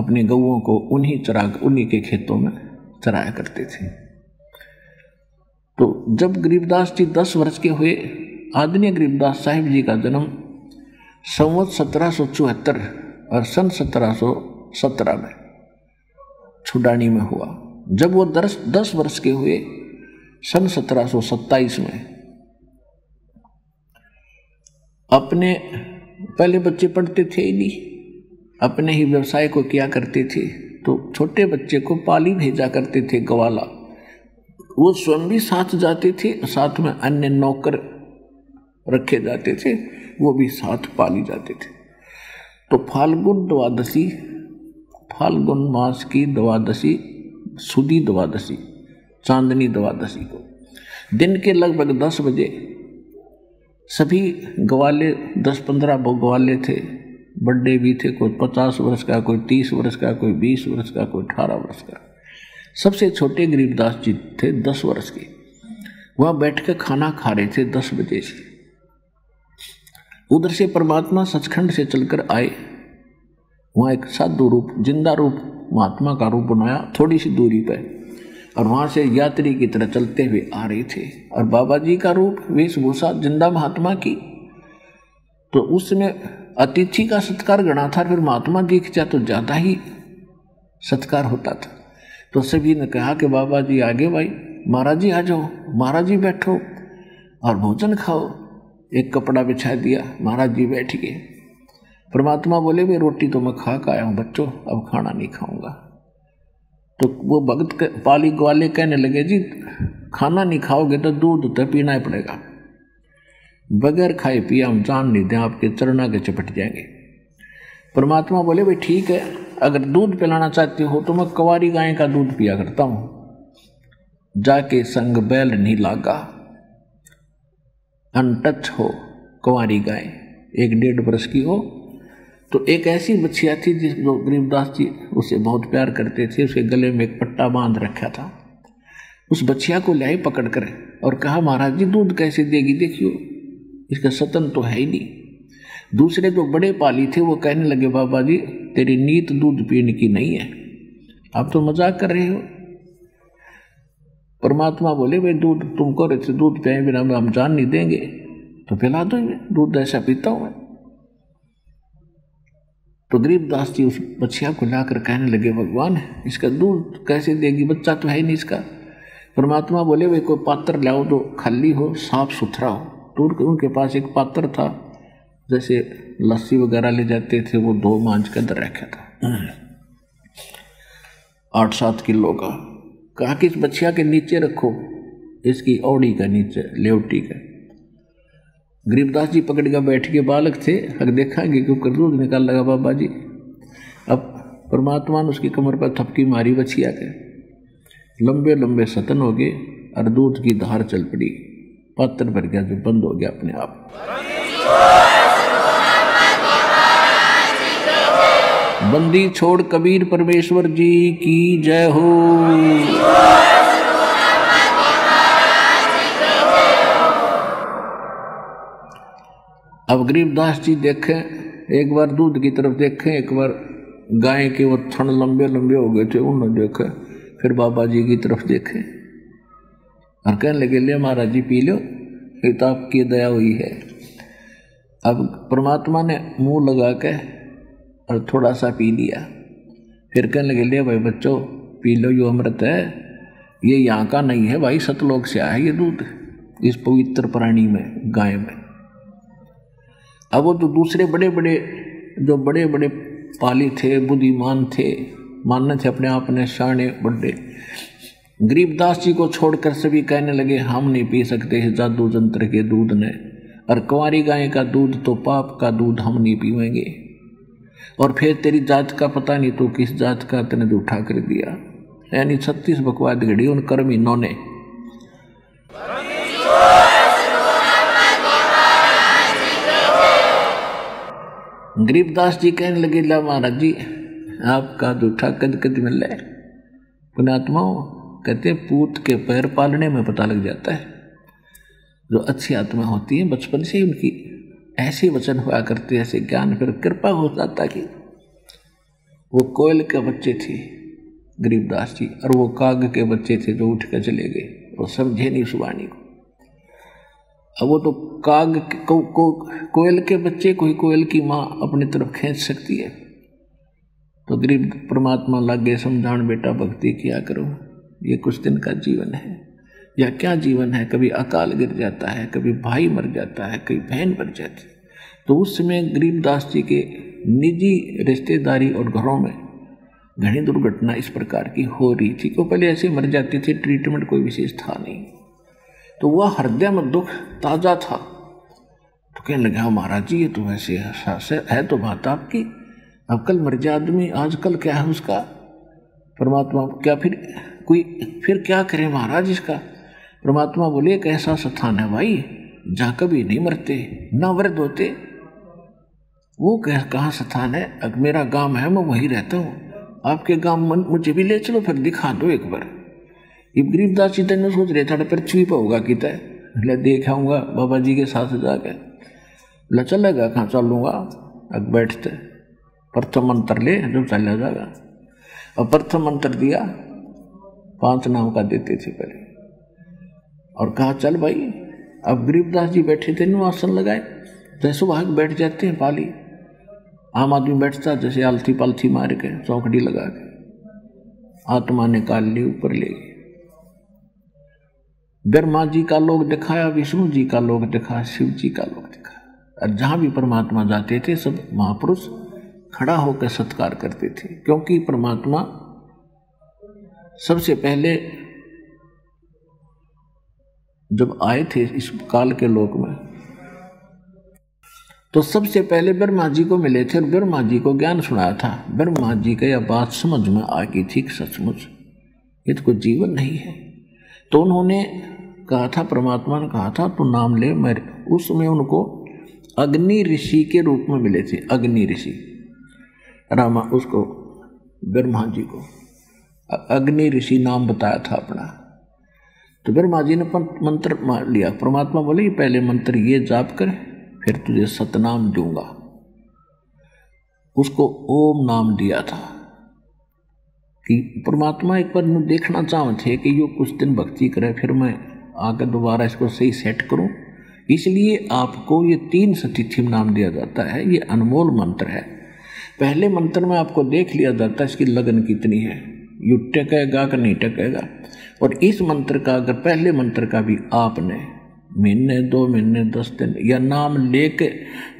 अपने गौओं को उन्हीं के खेतों में चराया करते थे। तो जब गरीबदास जी 10 वर्ष के हुए, आदरणीय गरीबदास साहिब जी का जन्म संवत 1774 और सन 1717 में छुडानी में हुआ। जब वो 10 वर्ष के हुए सन 1727 में, अपने पहले बच्चे पढ़ते थे ही नहीं, अपने ही व्यवसाय को किया करते थे, तो छोटे बच्चे को पाली भेजा करते थे, ग्वाला। वो स्वयं भी साथ जाते थे, साथ में अन्य नौकर रखे जाते थे, वो भी साथ पाली जाते थे। तो फाल्गुन मास की द्वादशी, सुदी द्वादशी, चांदनी द्वादशी को दिन के लगभग 10 बजे सभी ग्वाले, 10-15 ग्वाले थे, बड़े भी थे, कोई 50 वर्ष का, कोई 30 वर्ष का, कोई 20 वर्ष का, कोई 18 वर्ष का। सबसे छोटे गरीबदास जी थे 10 वर्ष के, वह बैठ कर खाना खा रहे थे 10 बजे से। उधर से परमात्मा सचखंड से चलकर आए, वहाँ एक साधु रूप, जिंदा रूप, महात्मा का रूप बनाया थोड़ी सी दूरी पर, और वहाँ से यात्री की तरह चलते हुए आ रहे थे। और बाबा जी का रूप, वेशभूषा जिंदा महात्मा की। तो उसमें अतिथि का सत्कार गणा था, फिर महात्मा दिख जाए तो ज़्यादा ही सत्कार होता था। तो सभी ने कहा कि बाबा जी आगे भाई, महाराज जी आ जाओ, महाराज जी बैठो और भोजन खाओ। एक कपड़ा बिछा दिया, महाराज जी बैठ गए। परमात्मा बोले भाई रोटी तो मैं खा के आया हूँ बच्चों, अब खाना नहीं खाऊंगा। तो वो भगत पाली ग्वाले कहने लगे जी खाना नहीं खाओगे तो दूध तो पीना ही पड़ेगा, बगैर खाए पिए हम जान नहीं दें, आपके चरणा के चपट जाएंगे। परमात्मा बोले भाई ठीक है, अगर दूध पिलाना चाहते हो तो मैं कवारी गाय का दूध पिया करता हूँ, जाके संग बैल नहीं लागा, अनटच हो। कुंवारी गाय 1-1.5 वर्ष की हो, तो एक ऐसी बच्चिया थी जिस गरीबदास जी उसे बहुत प्यार करते थे, उसके गले में एक पट्टा बांध रखा था। उस बच्चिया को लाई पकड़ कर और कहा महाराज जी दूध कैसे देगी, देखियो इसका सतन तो है ही नहीं। दूसरे जो बड़े पाली थे वो कहने लगे बाबा जी तेरी नीत दूध पीने की नहीं है, आप तो मजाक कर रहे हो। परमात्मा बोले भाई दूध तुम कह रहे थे दूध पिए बिना हम जान नहीं देंगे, तो पिला दो, दूध ऐसा पीता हूँ मैं। तो गरीबदास जी उस बच्चिया को लाकर कहने लगे भगवान इसका दूध कैसे देगी, बच्चा तो है ही नहीं इसका। परमात्मा बोले भाई कोई पात्र लाओ जो खाली हो, साफ सुथरा हो। तो उनके पास एक पात्र था, जैसे लस्सी वगैरह ले जाते थे, वो 2 मांझ के अंदर रखा था, 8-7 किलो का। कहा कि इस बच्चिया के नीचे रखो, इसकी औड़ी का नीचे, लेवटी का। गरीबदास जी पकड़ के बैठ के बालक थे, अगर देखेंगे क्यों कर दूध निकाल लगा बाबा जी। अब परमात्मा ने उसकी कमर पर थपकी मारी, बच्चिया के लंबे लंबे सतन हो गए और दूध की धार चल पड़ी, पात्र भर गया जो बंद हो गया अपने आप। बंदी छोड़ कबीर परमेश्वर जी की जय हो। अब गरीबदास जी देखें, एक बार दूध की तरफ देखें, एक बार गाय के वो थन लंबे लंबे हो गए थे उन्होंने देखा, फिर बाबा जी की तरफ देखें और कहने लगे ले महाराज जी पी लो, ये तो आपकी दया हुई है। अब परमात्मा ने मुंह लगा के और थोड़ा सा पी लिया, फिर कहने लगे ले भाई बच्चों पी लो, ये अमृत है, ये यहाँ का नहीं है भाई, सतलोक से आया है ये दूध, इस पवित्र प्राणी में, गाय में। अब वो तो दूसरे बड़े बड़े जो बड़े बड़े पाली थे, बुद्धिमान थे, मानने थे अपने आप ने शाणे बड़े। गरीबदास जी को छोड़कर सभी कहने लगे हम नहीं पी सकते इस जादू जंत्र के दूध ने, और कुंवारी गाय का दूध तो पाप का दूध हम नहीं पीवेंगे, और फिर तेरी जात का पता नहीं तो किस जात का तेने झूठा कर दिया। यानी 36 बकवाद घड़ी उन कर्मीनों ने। गरीबदास जी कहने लगे ला महाराज जी आपका जूठा कद कद मिल रहा है। पुण्यात्माओं कहते पूत के पैर पालने में पता लग जाता है। जो अच्छी आत्मा होती है बचपन से ही उनकी ऐसे वचन हुआ करते, ऐसे ज्ञान पर कृपा हो जाता कि वो कोयल के बच्चे थे गरीबदास जी और वो काग के बच्चे थे जो उठ कर चले गए और समझे नहीं उस वाणी को। अब वो तो काग कोयल के बच्चे कोई कोयल की माँ अपनी तरफ खींच सकती है। तो गरीब परमात्मा लागे समझान बेटा भक्ति किया करो, ये कुछ दिन का जीवन है, या क्या जीवन है, कभी अकाल गिर जाता है, कभी भाई मर जाता है, कभी बहन मर जाती। तो उस समय गरीबदास जी के निजी रिश्तेदारी और घरों में घनी दुर्घटना इस प्रकार की हो रही थी कि पहले ऐसे मर जाते थे, ट्रीटमेंट कोई विशेष था नहीं। तो वह हृदय में दुख ताज़ा था। तो कहने लगा महाराज जी ये तो वैसे है तो बात आपकी, अब कल मर जाए आदमी, आजकल क्या है उसका परमात्मा क्या फिर क्या करे महाराज इसका। परमात्मा बोले एक ऐसा स्थान है भाई जहाँ कभी नहीं मरते ना वृद्ध होते। वो कहाँ स्थान है? अब मेरा गांव है मैं वहीं रहता हूँ, आपके गांव मुझे भी ले चलो फिर दिखा दो एक बार। ये गरीबदास जी तेने सोच रहे था पृथ्वी पर होगा कि तय देख आऊँगा बाबा जी के साथ जाकर ल चलेगा कहाँ चलूँगा अब बैठते प्रथम मंत्र ले जो चला जाएगा। और प्रथम मंत्र दिया, 5 नाम का देते थे पहले, और कहा चल भाई। अब गरीबदास जी बैठे थे नो आसन लगाए जैसे वहाँ बैठ जाते हैं पाली, आम आदमी बैठता जैसे आलथी पालथी मार के चौकड़ी लगा के। आत्मा ने काल ली ऊपर ले गई, ब्रह्मा जी का लोक दिखाया, विष्णु जी का लोक दिखाया, शिव जी का लोक दिखाया। और जहाँ भी परमात्मा जाते थे सब महापुरुष खड़ा होकर सत्कार करते थे, क्योंकि परमात्मा सबसे पहले जब आए थे इस काल के लोक में तो सबसे पहले ब्रह्मा जी को मिले थे और ब्रह्मा जी को ज्ञान सुनाया था। ब्रह्मा जी का यह बात समझ में आ गई थी सचमुच ये तो कोई जीवन नहीं है। तो उन्होंने कहा था, परमात्मा ने कहा था तू नाम ले। मैं उस समय उनको अग्नि ऋषि के रूप में मिले थे, अग्नि ऋषि रामा उसको ब्रह्मा जी को अग्नि ऋषि नाम बताया था अपना। तो ब्रह्मा जी ने मंत्र मार लिया, परमात्मा बोले पहले मंत्र ये जाप कर फिर तुझे सतनाम दूंगा। उसको ओम नाम दिया था कि परमात्मा एक बार देखना चाहते थे कि यो कुछ दिन भक्ति करे फिर मैं आकर दोबारा इसको सही सेट करूं, इसलिए आपको ये 3 सतिथिम नाम दिया जाता है। ये अनमोल मंत्र है। पहले मंत्र में आपको देख लिया जाता है इसकी लगन कितनी है, यू टकेगा कि नहीं टकेगा। और इस मंत्र का अगर पहले मंत्र का भी आपने महीने 2 महीने 10 दिन या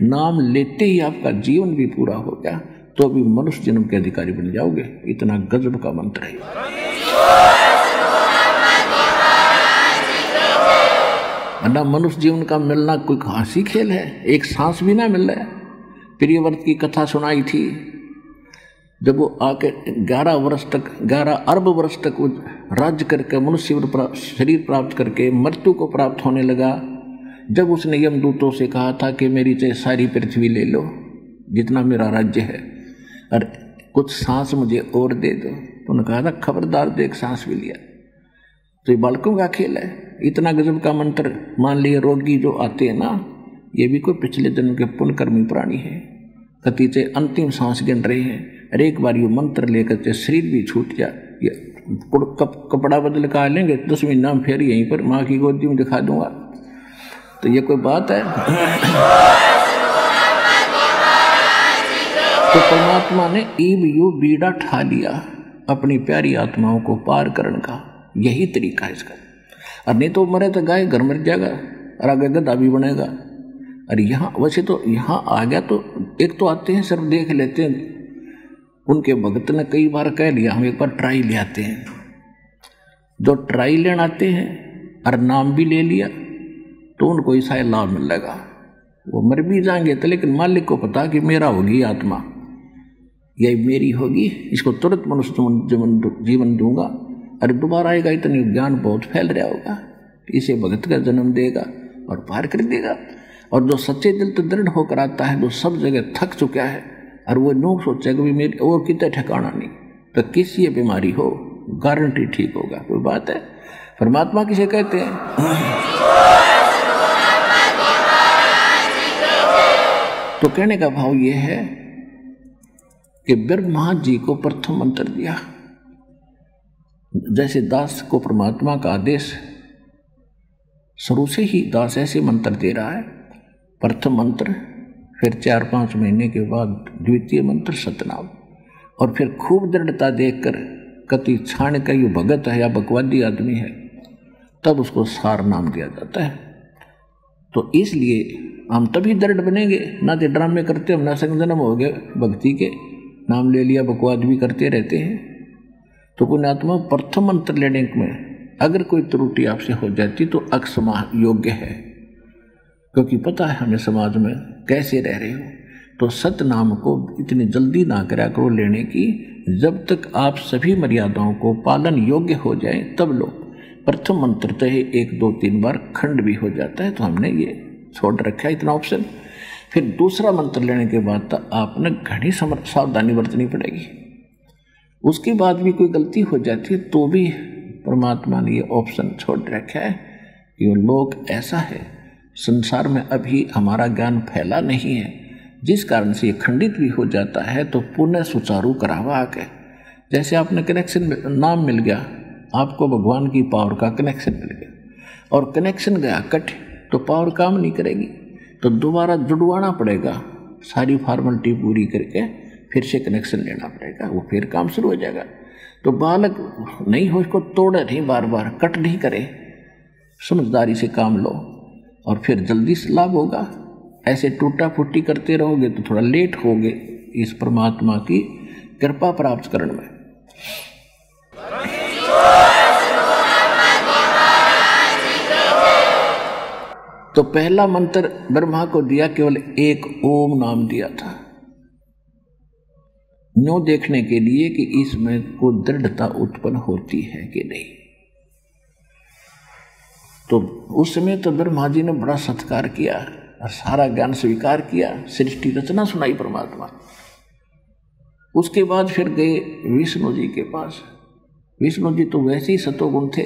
नाम लेते ही आपका जीवन भी पूरा हो गया तो भी मनुष्य जन्म के अधिकारी बन जाओगे। इतना गजब का मंत्र है। वरना मनुष्य जीवन का मिलना कोई खासी खेल है, एक सांस भी ना मिल रहा है। प्रियव्रत की कथा सुनाई थी, जब वो आके 11 अरब वर्ष तक राज्य करके मनुष्य शरीर प्राप्त करके मृत्यु को प्राप्त होने लगा। जब उसने यमदूतों से कहा था कि मेरी चाहे सारी पृथ्वी ले लो जितना मेरा राज्य है और कुछ सांस मुझे और दे दो, तो उन्होंने कहा था खबरदार देख सांस भी लिया। तो ये बालकों का खेल है। इतना गजब का मंत्र मान लिए रोगी जो आते हैं ना, ये भी कोई पिछले जन्म के पुण्यकर्मी प्राणी है, कतीचे अंतिम सांस गिन रहे हैं। अरे एक बार ये मंत्र लेकर के शरीर भी छूट जा, ये कपड़ा बदल कर लेंगे 10वीं नाम फिर यहीं पर माँ की गोदी में दिखा दूंगा। तो ये कोई बात है। तो परमात्मा ने ईब यू बीड़ा ठा लिया अपनी प्यारी आत्माओं को पार करने का, यही तरीका है इसका। और नहीं तो मरे तो गाय घर मर जाएगा और आगे गधा भी बनेगा। और यहाँ वैसे तो यहाँ आ गया तो एक तो आते हैं सब देख लेते हैं, उनके भगत ने कई बार कह लिया हम एक बार ट्राई ले आते हैं, जो ट्राई लेने आते हैं और नाम भी ले लिया तो उनको ईसा लाभ मिल लगा, वो मर भी जाएंगे तो लेकिन मालिक को पता कि मेरा होगी आत्मा, यही मेरी होगी, इसको तुरंत मनुष्य जीवन दूंगा और दोबारा आएगा इतनी ज्ञान बहुत फैल रहा होगा, इसे भगत का जन्म देगा और पार कर देगा। और जो सच्चे दिल तो दृढ़ होकर आता है, जो सब जगह थक चुका है और वो नो सोचेगा भी मेरी और कितना ठिकाना नहीं, तो किसी बीमारी हो गारंटी ठीक होगा। कोई बात है, परमात्मा किसे कहते हैं? तो कहने का भाव यह है कि ब्रह्मा जी को प्रथम मंत्र दिया, जैसे दास को परमात्मा का आदेश, शुरू से ही दास ऐसे मंत्र दे रहा है, प्रथम मंत्र, फिर 4-5 महीने के बाद द्वितीय मंत्र सतनाम, और फिर खूब दृढ़ता देखकर कति छाण का ये भगत है या बकवादी आदमी है तब उसको सार नाम दिया जाता है। तो इसलिए हम तभी दृढ़ बनेंगे, ना तो ड्रामे करते हम, ना संग जन्म हो गए भक्ति के, नाम ले लिया बकवाद भी करते रहते हैं। तो पुण्यात्मा प्रथम मंत्र लेने में अगर कोई त्रुटि आपसे हो जाती तो अक्षमा योग्य है, क्योंकि पता है हमें समाज में कैसे रह रहे हो। तो सत नाम को इतनी जल्दी ना करा करो लेने की, जब तक आप सभी मर्यादाओं को पालन योग्य हो जाए तब लो। प्रथम मंत्र तो 1-2-3 बार खंड भी हो जाता है, तो हमने ये छोड़ रखा है इतना ऑप्शन। फिर दूसरा मंत्र लेने के बाद तो आपने घनी सावधानी बरतनी पड़ेगी, उसके बाद भी कोई गलती हो जाती है तो भी परमात्मा ने ये ऑप्शन छोड़ रखा है कि वो लोक ऐसा है, संसार में अभी हमारा ज्ञान फैला नहीं है, जिस कारण से ये खंडित भी हो जाता है। तो पुनः सुचारू करावा आके, जैसे आपने कनेक्शन नाम मिल गया, आपको भगवान की पावर का कनेक्शन मिल गया, और कनेक्शन गया कट तो पावर काम नहीं करेगी, तो दोबारा जुड़वाना पड़ेगा, सारी फॉर्मेलिटी पूरी करके फिर से कनेक्शन लेना पड़ेगा, वो फिर काम शुरू हो जाएगा। तो बालक नहीं हो, इसको तोड़े नहीं, बार बार कट नहीं करे, समझदारी से काम लो और फिर जल्दी से लाभ होगा। ऐसे टूटा फूटी करते रहोगे तो थोड़ा लेट होगे इस परमात्मा की कृपा प्राप्त करने में। तो पहला मंत्र ब्रह्मा को दिया, केवल एक ओम नाम दिया था, न्यों देखने के लिए कि इसमें कोई दृढ़ता उत्पन्न होती है कि नहीं। तो उस समय तो ब्रह्मा जी ने बड़ा सत्कार किया और सारा ज्ञान स्वीकार किया, सृष्टि रचना सुनाई परमात्मा। उसके बाद फिर गए विष्णु जी के पास, विष्णु जी तो वैसे ही सतोगुण थे,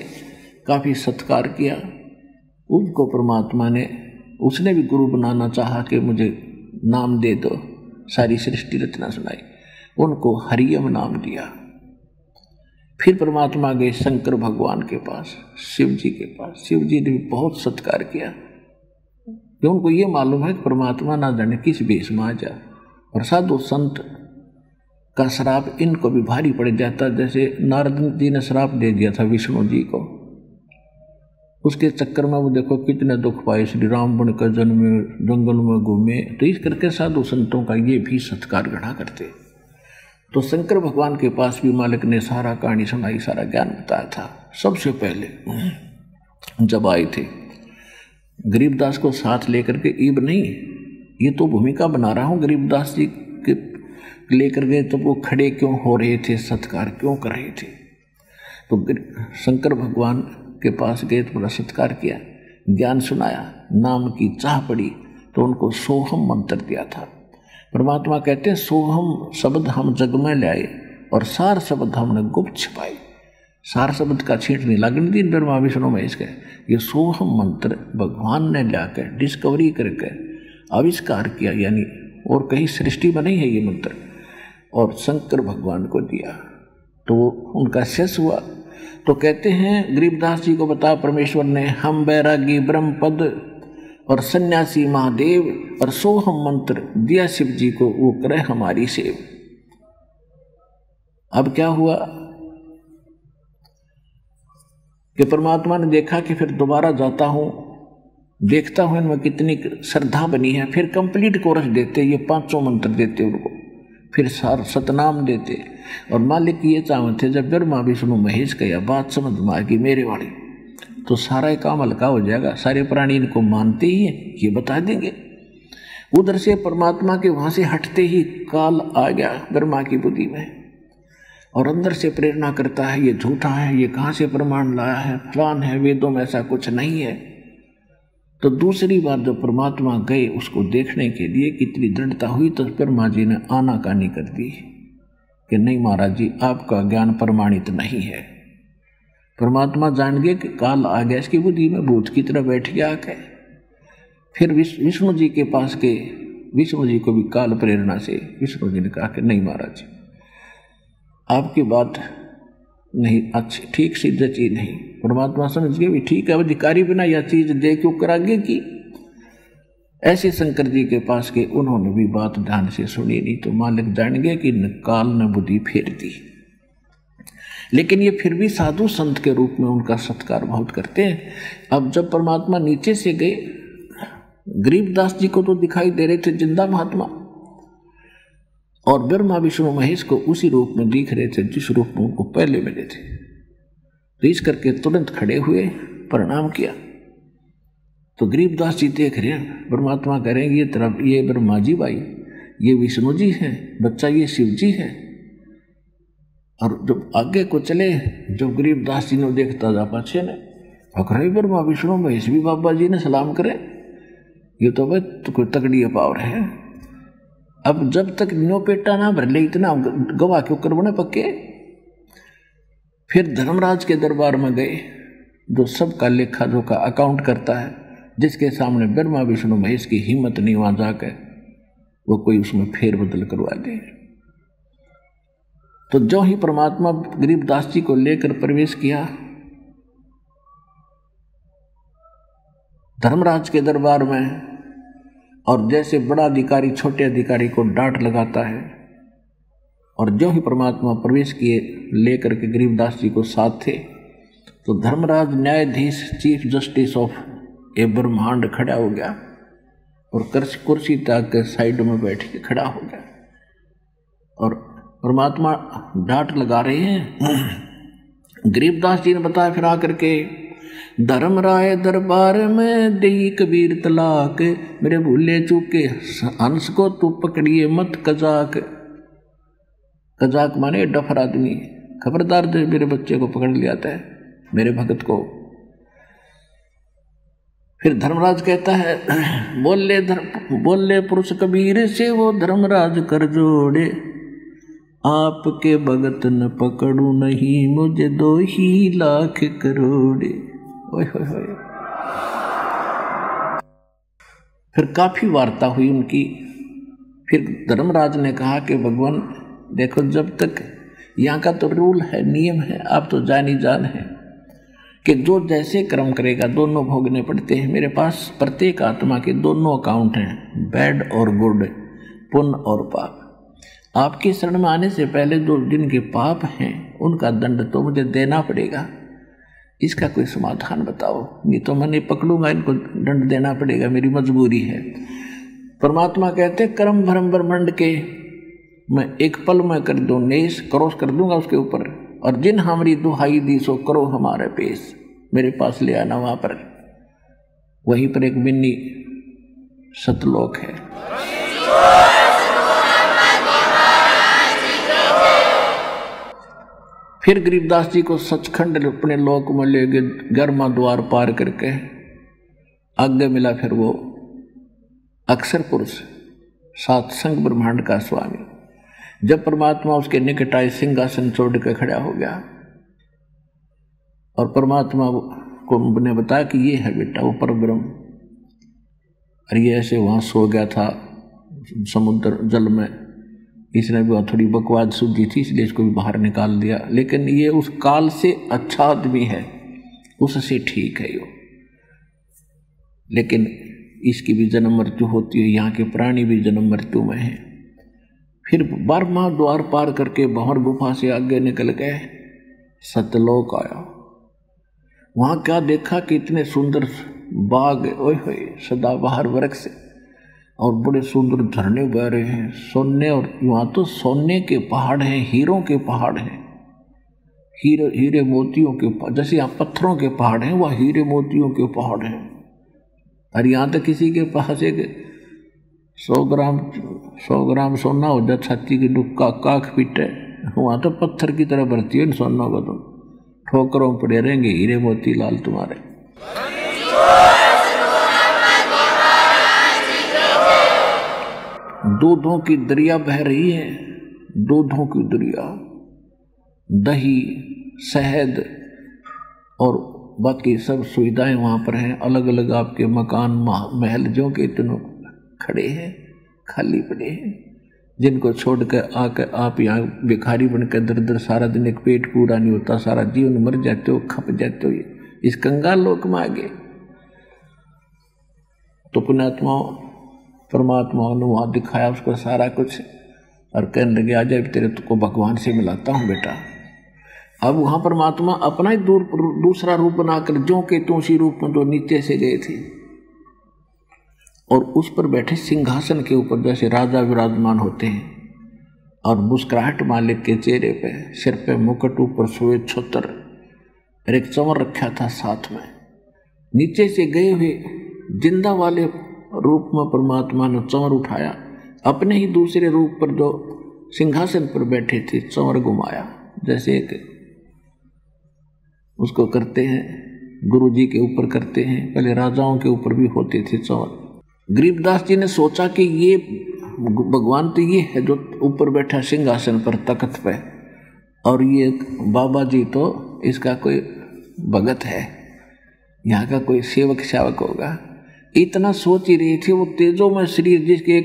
काफी सत्कार किया उनको परमात्मा ने, उसने भी गुरु बनाना चाहा कि मुझे नाम दे दो, सारी सृष्टि रचना सुनाई, उनको हरियम नाम दिया। फिर परमात्मा गए शंकर भगवान के पास, शिव जी के पास, शिव जी ने भी बहुत सत्कार किया, जो उनको ये मालूम है कि परमात्मा ना जाने किस बेस में आ जा, और साधु संत का श्राप इनको भी भारी पड़ जाता, जैसे नारद जी ने श्राप दे दिया था विष्णु जी को, उसके चक्कर में वो देखो कितने दुख पाए, श्री राम बनकर जन्मे, जंगल में घूमे। तो इस करके साधु संतों का ये भी सत्कार घड़ा करते। तो शंकर भगवान के पास भी मालिक ने सारा कहानी सुनाई, सारा ज्ञान बताया था। सबसे पहले जब आए थे गरीबदास को साथ लेकर के, ईब नहीं, ये तो भूमिका बना रहा हूँ, गरीबदास जी के लेकर गए, तब वो खड़े क्यों हो रहे थे, सत्कार क्यों कर रहे थे। तो शंकर भगवान के पास गए तो बड़ा सत्कार किया, ज्ञान सुनाया, नाम की चाह पड़ी, तो उनको सोहम मंत्र दिया था। परमात्मा कहते हैं सोहम शब्द हम जग में लाए और सार शब्द हमने गुप्त छिपाए। सार शब्द का छींट नहीं लगने दी ब्रह्मा विष्णु महेश के। ये सोहम मंत्र भगवान ने लाकर डिस्कवरी करके आविष्कार किया, यानी और कहीं सृष्टि में नहीं है ये मंत्र, और शंकर भगवान को दिया तो उनका शेष हुआ। तो कहते हैं गरीबदास जी को बता परमेश्वर ने, हम बैरागी ब्रह्म पद और सन्यासी महादेव और सोहम मंत्र दिया शिव जी को, वो करे हमारी सेव। अब क्या हुआ कि परमात्मा ने देखा कि फिर दोबारा जाता हूं देखता हूँ इनमें कितनी श्रद्धा बनी है। फिर कंप्लीट कोरस देते, ये पांचों मंत्र देते उनको, फिर सार सतनाम देते। और मालिक ये चाहते थे जब ब्रह्मा विष्णु महेश कया, बात समझ में आएगी मेरे वाली, तो सारा काम हल्का हो जाएगा, सारे प्राणी इनको मानते ही हैं, ये बता देंगे। उधर से परमात्मा के वहाँ से हटते ही काल आ गया ब्रह्मा की बुद्धि में, और अंदर से प्रेरणा करता है ये झूठा है, ये कहाँ से प्रमाण लाया है, फलान है, वेदों में ऐसा कुछ नहीं है। तो दूसरी बार जब परमात्मा गए उसको देखने के लिए कितनी दृढ़ता हुई, तो ब्रह्मा जी ने आनाकानी कर दी कि नहीं महाराज जी, आपका ज्ञान प्रमाणित नहीं है। परमात्मा जान गए कि काल आ गया, इसकी बुद्धि में भूत की तरह बैठ गया है। फिर विष्णु जी के पास गए, विष्णु जी को भी काल प्रेरणा से विष्णु जी ने कहा कि नहीं महाराज जी, आपकी बात नहीं अच्छी, ठीक सी जची नहीं। परमात्मा समझ गए भी ठीक है, अधिकारी बिना यह चीज दे क्यों करागे की। ऐसे शंकर जी के पास गए, उन्होंने भी बात ध्यान से सुनी नहीं, तो मालिक जान गए कि काल ने बुद्धि फेर दी। लेकिन ये फिर भी साधु संत के रूप में उनका सत्कार बहुत करते हैं। अब जब परमात्मा नीचे से गए, गरीबदास जी को तो दिखाई दे रहे थे जिंदा महात्मा, और ब्रह्मा विष्णु महेश को उसी रूप में दिख रहे थे जिस रूप में उनको पहले मिले थे। तो इस करके तुरंत खड़े हुए, प्रणाम किया। तो गरीबदास जी देख रहे हैं, परमात्मा कह रहे हैं ये तरफ, ये ब्रह्मा जी भाई, ये विष्णु जी हैं बच्चा, ये शिव जी हैं। और जब आगे को चले, जब गरीबदास जी ने देखता था पाछे ने अखरे ब्रह्मा विष्णु महेश भी बाबा जी ने सलाम करे, ये तो भाई कोई तगड़ी पावर है। अब जब तक नोपेटा ना भर ले, इतना गवाह क्यों कर बने पक्के। फिर धर्मराज के दरबार में गए, जो सबका लेखा जोखा अकाउंट करता है, जिसके सामने ब्रह्मा विष्णु महेश की हिम्मत नहीं, वहाँ जाकर वो कोई उसमें फेर बदल करवा दे। तो जो ही परमात्मा गरीबदास जी को लेकर प्रवेश किया धर्मराज के दरबार में, और जैसे बड़ा अधिकारी छोटे अधिकारी को डांट लगाता है, और जो ही परमात्मा प्रवेश किए लेकर के गरीबदास जी को साथ थे, तो धर्मराज न्यायाधीश चीफ जस्टिस ऑफ ए ब्रह्मांड खड़ा हो गया और कुर्सी ताक के साइड में बैठ के खड़ा हो गया। और परमात्मा डांट लगा रहे हैं। गरीबदास जी ने बताया फिर आकर के, धर्म राय दरबार में दी कबीर तलाक, मेरे भूले चूके हंस को तू पकड़िए मत कजाक। कजाक माने डफर आदमी, खबरदार दे मेरे बच्चे को पकड़ लिया था, मेरे भगत को। फिर धर्मराज कहता है, बोले पुरुष कबीर से वो धर्मराज कर जोड़े, आपके भगत न पकड़ू नहीं मुझे 2 लाख करोड़। ओए होए होए। फिर काफी वार्ता हुई उनकी। फिर धर्मराज ने कहा कि भगवान देखो, जब तक यहाँ का तो रूल है, नियम है, आप तो जानी जान है कि जो जैसे कर्म करेगा दोनों भोगने पड़ते हैं। मेरे पास प्रत्येक आत्मा के दोनों अकाउंट हैं, बैड और गुड, पुण्य और पाप। आपके शरण में आने से पहले जो जिनके पाप हैं उनका दंड तो मुझे देना पड़ेगा, इसका कोई समाधान बताओ, नहीं तो मैं नहीं पकड़ूंगा, इनको दंड देना पड़ेगा, मेरी मजबूरी है। परमात्मा कहते कर्म भ्रम ब्रह्मांड के मैं एक पल में कर दूं नेश, क्रोश कर दूंगा उसके ऊपर, और जिन हमारी दुहाई दी सो करो हमारे पेश, मेरे पास ले आना। वहाँ पर वहीं पर एक मिनी सतलोक है। फिर गरीबदास जी को सचखंड अपने लोक में ले गए, गर्मा द्वार पार करके आगे मिला फिर वो अक्षर पुरुष, सातसंग ब्रह्मांड का स्वामी। जब परमात्मा उसके निकट आए, सिंहासन छोड़ के खड़ा हो गया, और परमात्मा को ने बताया कि ये है बेटा वो परब्रह्म, और ये ऐसे वहाँ सो गया था समुद्र जल में, इसने भी थोड़ी बकवाद सूझी थी इसलिए इसको भी बाहर निकाल दिया। लेकिन ये उस काल से अच्छा आदमी है, उससे ठीक है यो, लेकिन इसकी भी जन्म मृत्यु होती है, यहाँ के प्राणी भी जन्म मृत्यु में है। फिर ब्रह्मा द्वार पार करके भंवर गुफा से आगे निकल गए, सतलोक आया। वहाँ क्या देखा कि इतने सुंदर बाग ओए होए सदाबहार वृक्ष और बड़े सुंदर झरने बह रहे हैं, सोने और वहाँ तो सोने के पहाड़ हैं, हीरों के पहाड़ हैं, हीरे मोतियों के, जैसे यहाँ पत्थरों के पहाड़ हैं वह हीरे मोतियों के पहाड़ हैं। और यहाँ तो किसी के पास एक 100 ग्राम सोना हो जाए छाती की डुबका काख पीटे, वहाँ तो पत्थर की तरह भरती है सोना को, तो ठोकरों पड़े रहेंगे हीरे मोती लाल तुम्हारे। दूधों की दरिया बह रही है, दूधों की दरिया, दही शहद और बाकी सब सुविधाएं वहाँ पर हैं। अलग अलग आपके मकान महल जो के इतनों खड़े हैं, खाली पड़े हैं, जिनको छोड़कर आकर आप यहाँ भिखारी बनकर दर दर सारा दिन, एक पेट पूरा नहीं होता, सारा जीवन मर जाते हो, खप जाते हो इस कंगाल लोक में आगे। तो पुण्यात्माओं परमात्माओं ने वहाँ दिखाया उसको सारा कुछ और कहने लगे आ जाए तेरे को भगवान से मिलाता हूँ बेटा। अब वहाँ परमात्मा अपना ही दूसरा रूप बनाकर जो के त्यों उसी रूप में जो नीचे से गए थे, और उस पर बैठे सिंहासन के ऊपर जैसे राजा विराजमान होते हैं, और मुस्कुराहट मालिक के चेहरे पे, सिर पे मुकुट, ऊपर श्वेत छत्र और एक चमर रखा था साथ में। नीचे से गए हुए जिंदा वाले रूप में परमात्मा ने चमर उठाया, अपने ही दूसरे रूप पर जो सिंहासन पर बैठे थे चमर घुमाया, जैसे एक उसको करते हैं गुरुजी के ऊपर करते हैं, पहले राजाओं के ऊपर भी होते थे चमर। गरीबदास जी ने सोचा कि ये भगवान तो ये है जो ऊपर बैठा सिंहासन पर तख्त पे, और ये बाबा जी तो इसका कोई भगत है, यहाँ का कोई सेवक शावक होगा, इतना सोच ही रही थी। वो तेजोमय शरीर जिसके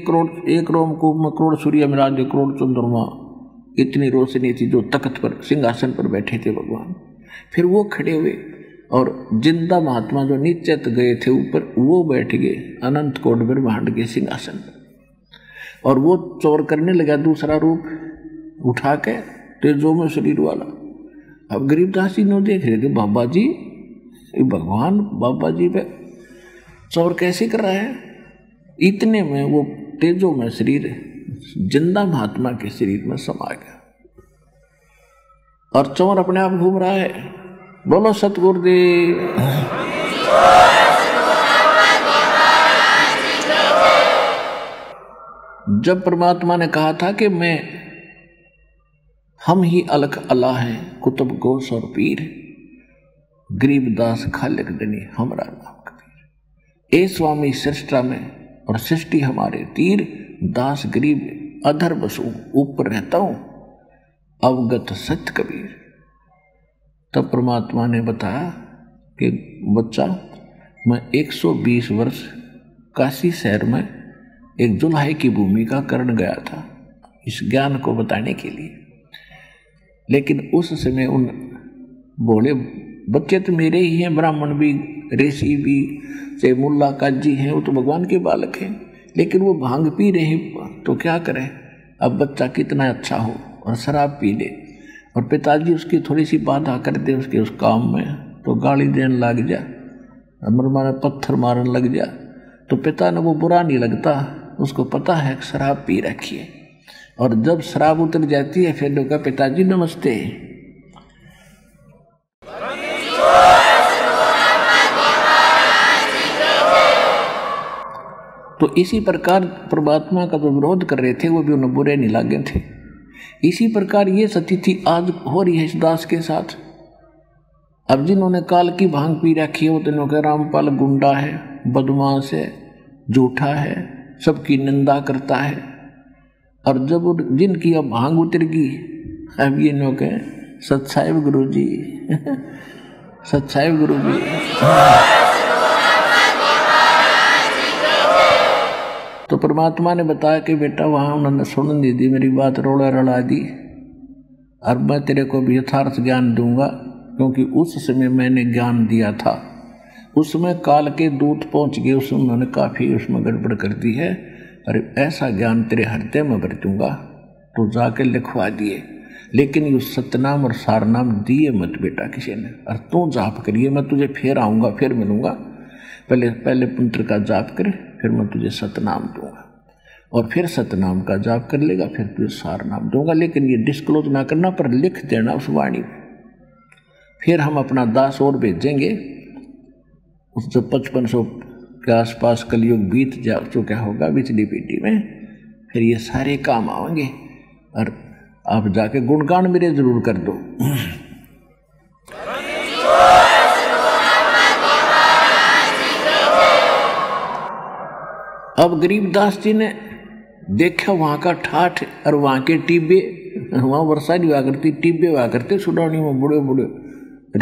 1 करोड़ सूर्य में राज 1 करोड़ चंद्रमा, इतनी रोशनी थी जो तख्त पर सिंहासन पर बैठे थे भगवान। फिर वो खड़े हुए और जिंदा महात्मा जो नीचे गए थे ऊपर वो बैठ गए अनंत कोट ब्रह्मांड के सिंहासन पर, और वो चोर करने लगा दूसरा रूप उठा के तेजोमय शरीर वाला। अब गरीबदास जी ने देख रहे थे बाबा जी भगवान बाबा जी पे चोर कैसे कर रहा है। इतने में वो तेजोमय शरीर जिंदा महात्मा के शरीर में समा गया और चोर अपने आप घूम रहा है। बोलो सतगुरुदेव। जब परमात्मा ने कहा था कि मैं हम ही अलख अला हैं, कुतुब गौस और पीर, गरीबदास खालिक दनी हमरा नाम कबीर, ए स्वामी सृष्टा में और सृष्टि हमारे तीर, दास गरीब अधर बसूं ऊपर रहता हूं अवगत सत्य कबीर। तब परमात्मा ने बताया कि बच्चा मैं 120 वर्ष काशी शहर में एक जुल्हे की भूमिका करने गया था इस ज्ञान को बताने के लिए, लेकिन उस समय उन बोले बच्चे तो मेरे ही हैं, ब्राह्मण भी ऋषि भी चाहे मुल्ला काजी हैं, वो तो भगवान के बालक हैं, लेकिन वो भांग पी रहे हैं तो क्या करें। अब बच्चा कितना अच्छा हो और शराब पी ले और पिताजी उसकी थोड़ी सी बाधा कर दे उसके उस काम में तो गाली देने लग जा और पत्थर मारने लग जा, तो पिता ने वो बुरा नहीं लगता, उसको पता है शराब पी रखी है। और जब शराब उतर जाती है फिर लोग पिताजी नमस्ते। तो इसी प्रकार परमात्मा का जो विरोध कर रहे थे वो भी उन्हें बुरे नहीं लगे थे। इसी प्रकार ये स्थिति आज हो रही है दास के साथ। अब जिन्होंने काल की भांग पी रखी है वो तीनों के रामपाल गुंडा है, बदमाश है, झूठा है, सबकी निंदा करता है। और जब जिनकी अब भांग उतर गई अब ये नो के सतसाहिब गुरु जी सतसाहिब गुरु जी। तो परमात्मा ने बताया कि बेटा वहाँ उन्होंने सुन दी थी मेरी बात, रोड़ा रड़ा दी, और मैं तेरे को भी यथार्थ ज्ञान दूंगा क्योंकि उस समय मैंने ज्ञान दिया था, उसमें काल के दूत पहुँच गए, उसमें उन्होंने काफ़ी उसमें गड़बड़ कर दी है, और ऐसा ज्ञान तेरे हृदय में भर दूंगा, तो जाके लिखवा दिए, लेकिन ये सतनाम और सारनाम दिए मत बेटा किसी ने, और तू जाप करिए, मैं तुझे फिर आऊँगा फिर मिलूँगा। पहले मंत्र का जाप करे, फिर मैं तुझे सतनाम दूंगा, और फिर सतनाम का जाप कर लेगा, फिर तुझे सार नाम दूंगा। लेकिन ये डिस्क्लोज ना करना, पर लिख देना उस वाणी। फिर हम अपना दास और भेजेंगे, उस जो 5500 के आसपास कलयुग बीत जा चुका होगा बिचली पीटी में, फिर ये सारे काम आएंगे। और आप जाके गुणगान मेरे जरूर कर दो। अब गरीबदास जी ने देखा वहाँ का ठाठ और वहाँ के टिब्बे, वहाँ वर्षा नहीं हुआ करती, टिब्बे हुआ करते छुडानी में, बड़े बड़े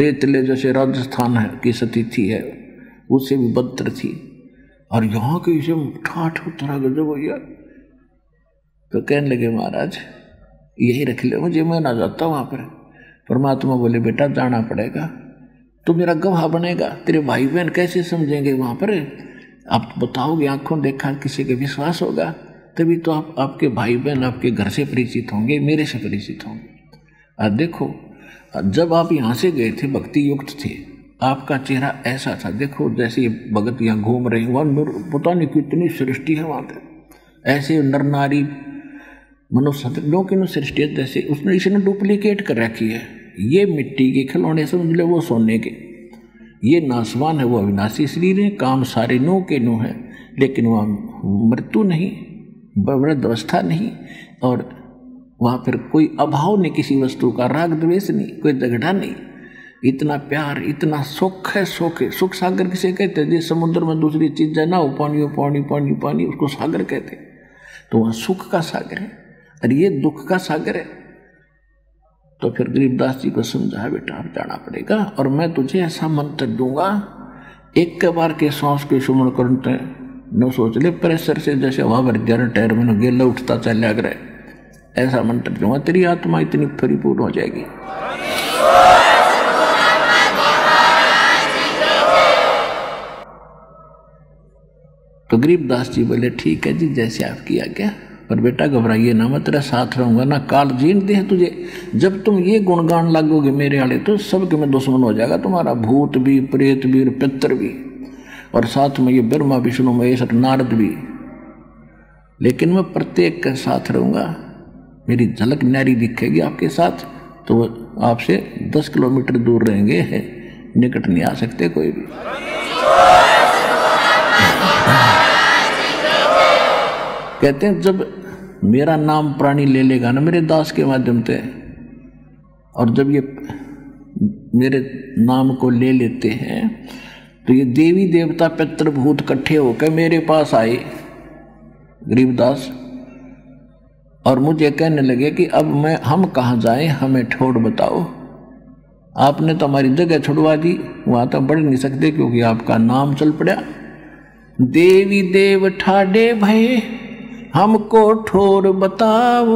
रेतले, जैसे राजस्थान है की स्थिति है उससे भी बदतर थी। और यहाँ के इसे ठाठ उतरा गजब भैया। तो कहने लगे महाराज यही रख ले मुझे, मैं ना जाता वहाँ पर। परमात्मा बोले बेटा जाना पड़ेगा, तू मेरा गवाह बनेगा, तेरे भाई बहन कैसे समझेंगे वहाँ पर, आप बताओगे, आंखों देखा किसी के विश्वास होगा, तभी तो आप, आपके भाई बहन आपके घर से परिचित होंगे, मेरे से परिचित होंगे। और देखो जब आप यहाँ से गए थे भक्ति युक्त थे, आपका चेहरा ऐसा था, देखो जैसे ये भगत यहाँ घूम रहे हुआ, पता नहीं कितनी सृष्टि है वहाँ पर, ऐसे नर नारी मनुष्य लोग की सृष्टि जैसे उसने इसने डुप्लीकेट कर रखी है। ये मिट्टी के खिलौने समझ लो, वो सोने के, ये नासवान है वो अविनाशी, शरीर है, काम सारे नो के नो है, लेकिन वहाँ मृत्यु नहीं, वृद्धावस्था नहीं, और वहाँ पर कोई अभाव नहीं, किसी वस्तु का राग द्वेष नहीं, कोई झगड़ा नहीं, इतना प्यार, इतना सुख है। सुख है, सुख सागर किसे कहते हैं? जिस समुद्र में दूसरी चीज़ है ना, वो पानी पानी पानी पानी, उसको सागर कहते हैं। तो वहाँ सुख का सागर है और ये दुख का सागर है। तो फिर गरीबदास जी को समझाया बेटा आप जाना पड़ेगा, और मैं तुझे ऐसा मंत्र दूंगा, एक के बार के सांस के सुमन करते न सोच ले, प्रेशर से जैसे हवा भर दिया टायर में गेला उठता चले अगर, ऐसा मंत्र दूंगा, तेरी आत्मा इतनी परिपूर्ण हो जाएगी। तो गरीबदास जी बोले ठीक है जी, जैसे आपकी आज्ञा, पर बेटा घबराइए ना, मैं तेरा साथ रहूंगा ना, काल जीन दे तुझे। जब तुम ये गुणगान लागोगे मेरे आले तो सबके में दुश्मन हो जाएगा तुम्हारा, भूत भी, प्रेत भी और पितर भी, और साथ में ये ब्रह्मा विष्णु महेश नारद भी। लेकिन मैं प्रत्येक के साथ रहूंगा, मेरी झलक न्यारी दिखेगी आपके साथ, तो आपसे 10 किलोमीटर दूर रहेंगे, निकट नहीं आ सकते कोई भी। कहते हैं जब मेरा नाम प्राणी ले लेगा ना मेरे दास के माध्यम से, और जब ये मेरे नाम को ले लेते हैं तो ये देवी देवता पितृभूत इकट्ठे होकर मेरे पास आए गरीबदास, और मुझे कहने लगे कि अब मैं हम कहाँ जाएं, हमें छोड़ बताओ, आपने तो हमारी जगह छुड़वा दी, वहाँ तो बढ़ नहीं सकते क्योंकि आपका नाम चल पड़ा। देवी देव ठाडे भये हमको ठोर बताओ,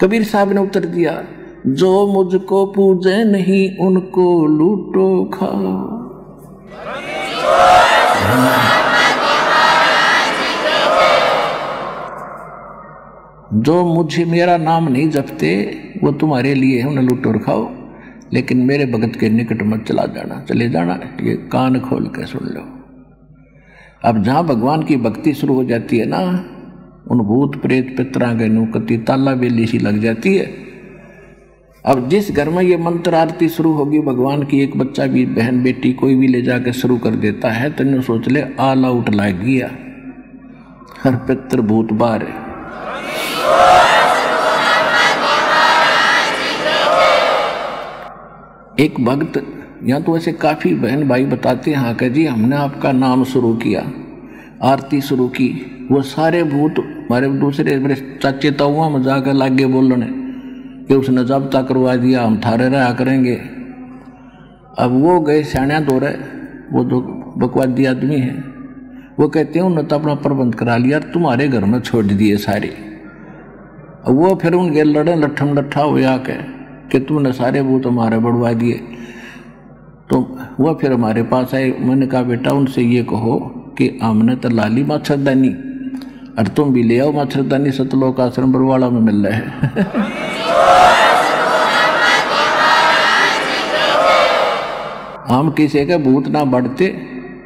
कबीर साहब ने उत्तर दिया, जो मुझको पूजे नहीं उनको लूटो खाओ। जो मुझे मेरा नाम नहीं जपते वो तुम्हारे लिए है, उन्हें लूटो और खाओ, लेकिन मेरे भगत के निकट मत चले जाना, ये कान खोल के सुन लो। अब जहाँ भगवान की भक्ति शुरू हो जाती है ना, उन भूत प्रेत पितरा के नुकती ताला बेली सी लग जाती है। अब जिस घर में ये मंत्र आरती शुरू होगी, भगवान की एक बच्चा भी, बहन बेटी कोई भी ले जाके शुरू कर देता है, तो यूँ सोच ले आल आउट लग गया, हर पितर भूत बार है। एक भक्त यहाँ तो ऐसे काफ़ी बहन भाई बताते हैं, हाँ कह जी हमने आपका नाम शुरू किया, आरती शुरू की, वो सारे भूत हमारे दूसरे मेरे चाचे ताऊआ में जाकर लागे बोलने कि उसने जब्ता करवा दिया, हम थारे रहा करेंगे। अब वो गए सियाणा दो रहे, वो जो बकवादी आदमी है, वो कहते हैं उन्होंने तो अपना प्रबंध करा लिया, तुम्हारे घर में छोड़ दिए सारे। वो फिर उनके लड़े लट्ठम लट्ठा हो जाकर कि तुमने सारे भूत हमारे बढ़वा दिए। तो वह फिर हमारे पास आए, मैंने कहा बेटा उनसे ये कहो कि हमने तो लाली मच्छरदानी, और तुम भी ले आओ मच्छरदानी, सतलोक आश्रम बरवाड़ा में मिल रहा है। हम किसी के भूत ना बढ़ते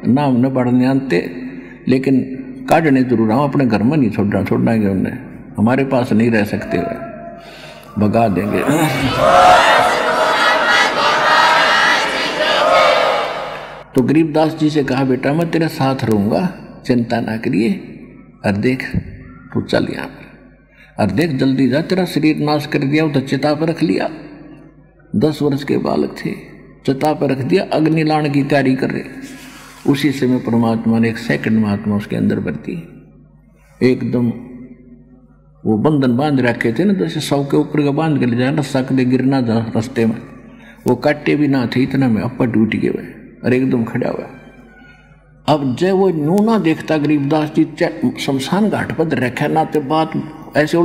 ना हमने बढ़ने आते, लेकिन काटने जरूर आओ, अपने घर में नहीं छोड़ना, छोड़ना ही उन्हें, हमारे पास नहीं रह सकते वह, भगा देंगे। तो गरीबदास जी से कहा बेटा मैं तेरे साथ रहूँगा, चिंता ना करिए, और देख तू चल यहाँ पर, और देख जल्दी जा, तेरा शरीर नाश कर दिया, उधर चिता पर रख लिया, 10 वर्ष के बालक थे, चिता पर रख दिया, अग्निलान की तैयारी कर रहे। उसी समय परमात्मा ने एक सेकंड महात्मा उसके अंदर बरती, एकदम वो बंधन बांध रखे थे ना, जैसे 100 के ऊपर का बांध के ले जाए रस्सा के लिए, गिरना था रास्ते में, वो काटे भी ना थे, इतना में अपर टूट गए हुए और एकदम खड़ा हुआ। अब जय वो नूना देखता गरीबदास जी, शमशान घाट पर रखे ना, तो बात ऐसे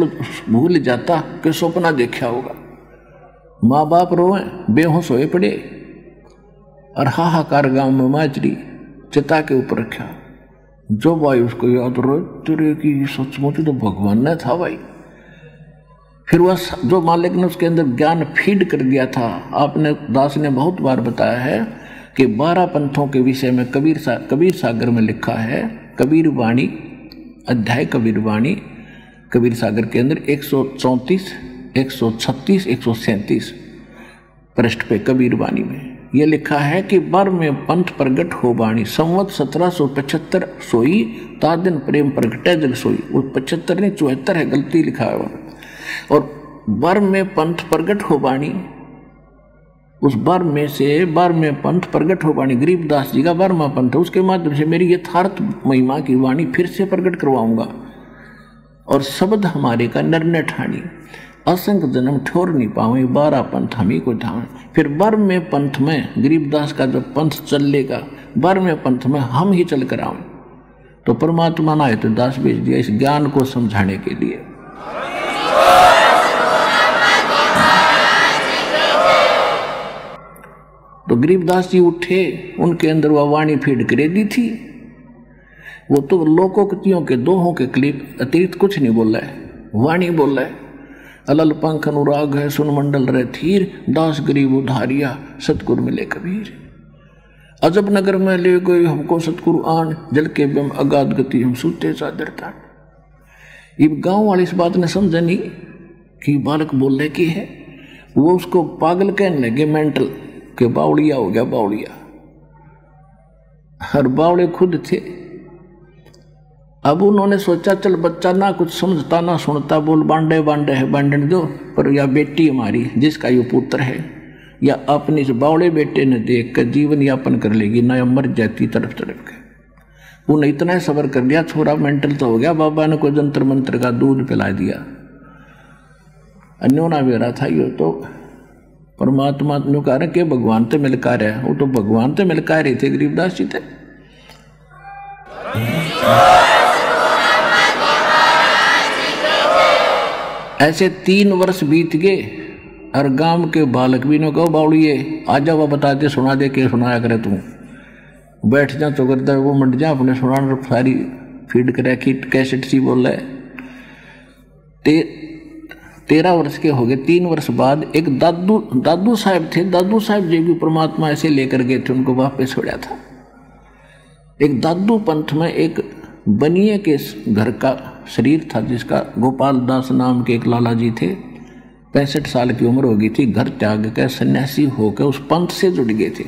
भूल जाता कि सपना देखा होगा। माँ बाप रोए, बेहोश होए पड़े, और हाहाकार गांव में माचरी, चिता के ऊपर रखा। जो भाई उसको याद रो तेरे की सचमुच तो भगवान ने था भाई। फिर वह जो मालिक ने उसके अंदर ज्ञान फीड कर दिया था, आपने दास ने बहुत बार बताया है कि 12 पंथों के विषय में कबीर सागर में लिखा है, कबीर वाणी अध्याय, कबीर सागर के अंदर 134 136 137 पृष्ठ पे कबीर वाणी में यह लिखा है कि 12वें पंथ प्रगट हो वाणी, संवत 1775 सोई, तादिन प्रेम प्रगटे जल सोई। वो 75 नहीं 74 है, गलती लिखा है। और 12वें पंथ प्रगट हो वाणी, उस 12वें पंथ प्रगट हो वाणी, गरीबदास जी का 12वां पंथ है, उसके माध्यम से मेरी यथार्थ महिमा की वाणी फिर से प्रगट करवाऊंगा। और शब्द हमारे का निर्णय ठाणी, असंख्य जन्म ठोर नहीं पावे, 12 पंथ हम ही को धावे। फिर 12वें पंथ में गरीबदास का जब पंथ चलेगा, 12वें पंथ में हम ही चल कर आवे। तो परमात्मा ने आए तो दास भेज दिया इस ज्ञान को समझाने के लिए। तो गरीबदास जी उठे, उनके अंदर वह वाणी फीड करे दी थी, वो तो लोकोक्तियों के दोहों के क्लिप अतिरिक्त कुछ नहीं बोल रहा है, वाणी बोल रहा है। अलल पंख अनुराग है सुन मंडल रे थीर, दास गरीब उधारिया सतगुरु मिले कबीर। अजब नगर में ले गए हमको सतगुरु आन, जल के बम अगाध गति हम सूते चादर तान। ये गाँव वाले इस बात ने समझा नहीं कि बालक बोलने की है, वो उसको पागल कहने लगे, मेंटल के बावड़िया हो गया, बावड़िया। हर बावड़े खुद थे। अब उन्होंने सोचा चल बच्चा ना कुछ समझता ना सुनता, बोल बांडे बांडे है बांडन दो, पर या बेटी हमारी जिसका ये पुत्र है, या अपने इस बावड़े बेटे ने देख कर जीवन यापन कर लेगी ना, या मर जाती तड़प तड़प के। उन्हें इतना सब्र कर दिया, छोरा मेंटल तो हो गया, बाबा ने कोई जंतर मंत्र का दूध पिला दिया, अन्योना बेरा था यो। तो परमात्मा नु कह रहे कि भगवान तो मिलका रहा, वो तो भगवान तो मिलका रहे थे गरीबदास जी थे। ऐसे 3 वर्ष बीत गए, और गांव के बालक भी न कहो बावड़िए आजा, वह बताते सुना दे के सुनाया करे, तू बैठ जा चौकरदार, वो मंड जा अपने सुना, सारी फीड कर रखी कैसेट सी बोल रहे। 13 वर्ष के हो गए। 3 वर्ष बाद एक दादू साहिब थे, दादू साहिब जी भी परमात्मा ऐसे लेकर गए थे, उनको वापस छोड़ा था। एक दादू पंथ में एक बनिए के घर का शरीर था, जिसका गोपाल दास नाम के एक लाला जी थे, 65 साल की उम्र हो गई थी, घर त्याग के सन्यासी होकर उस पंथ से जुड़ गए थे।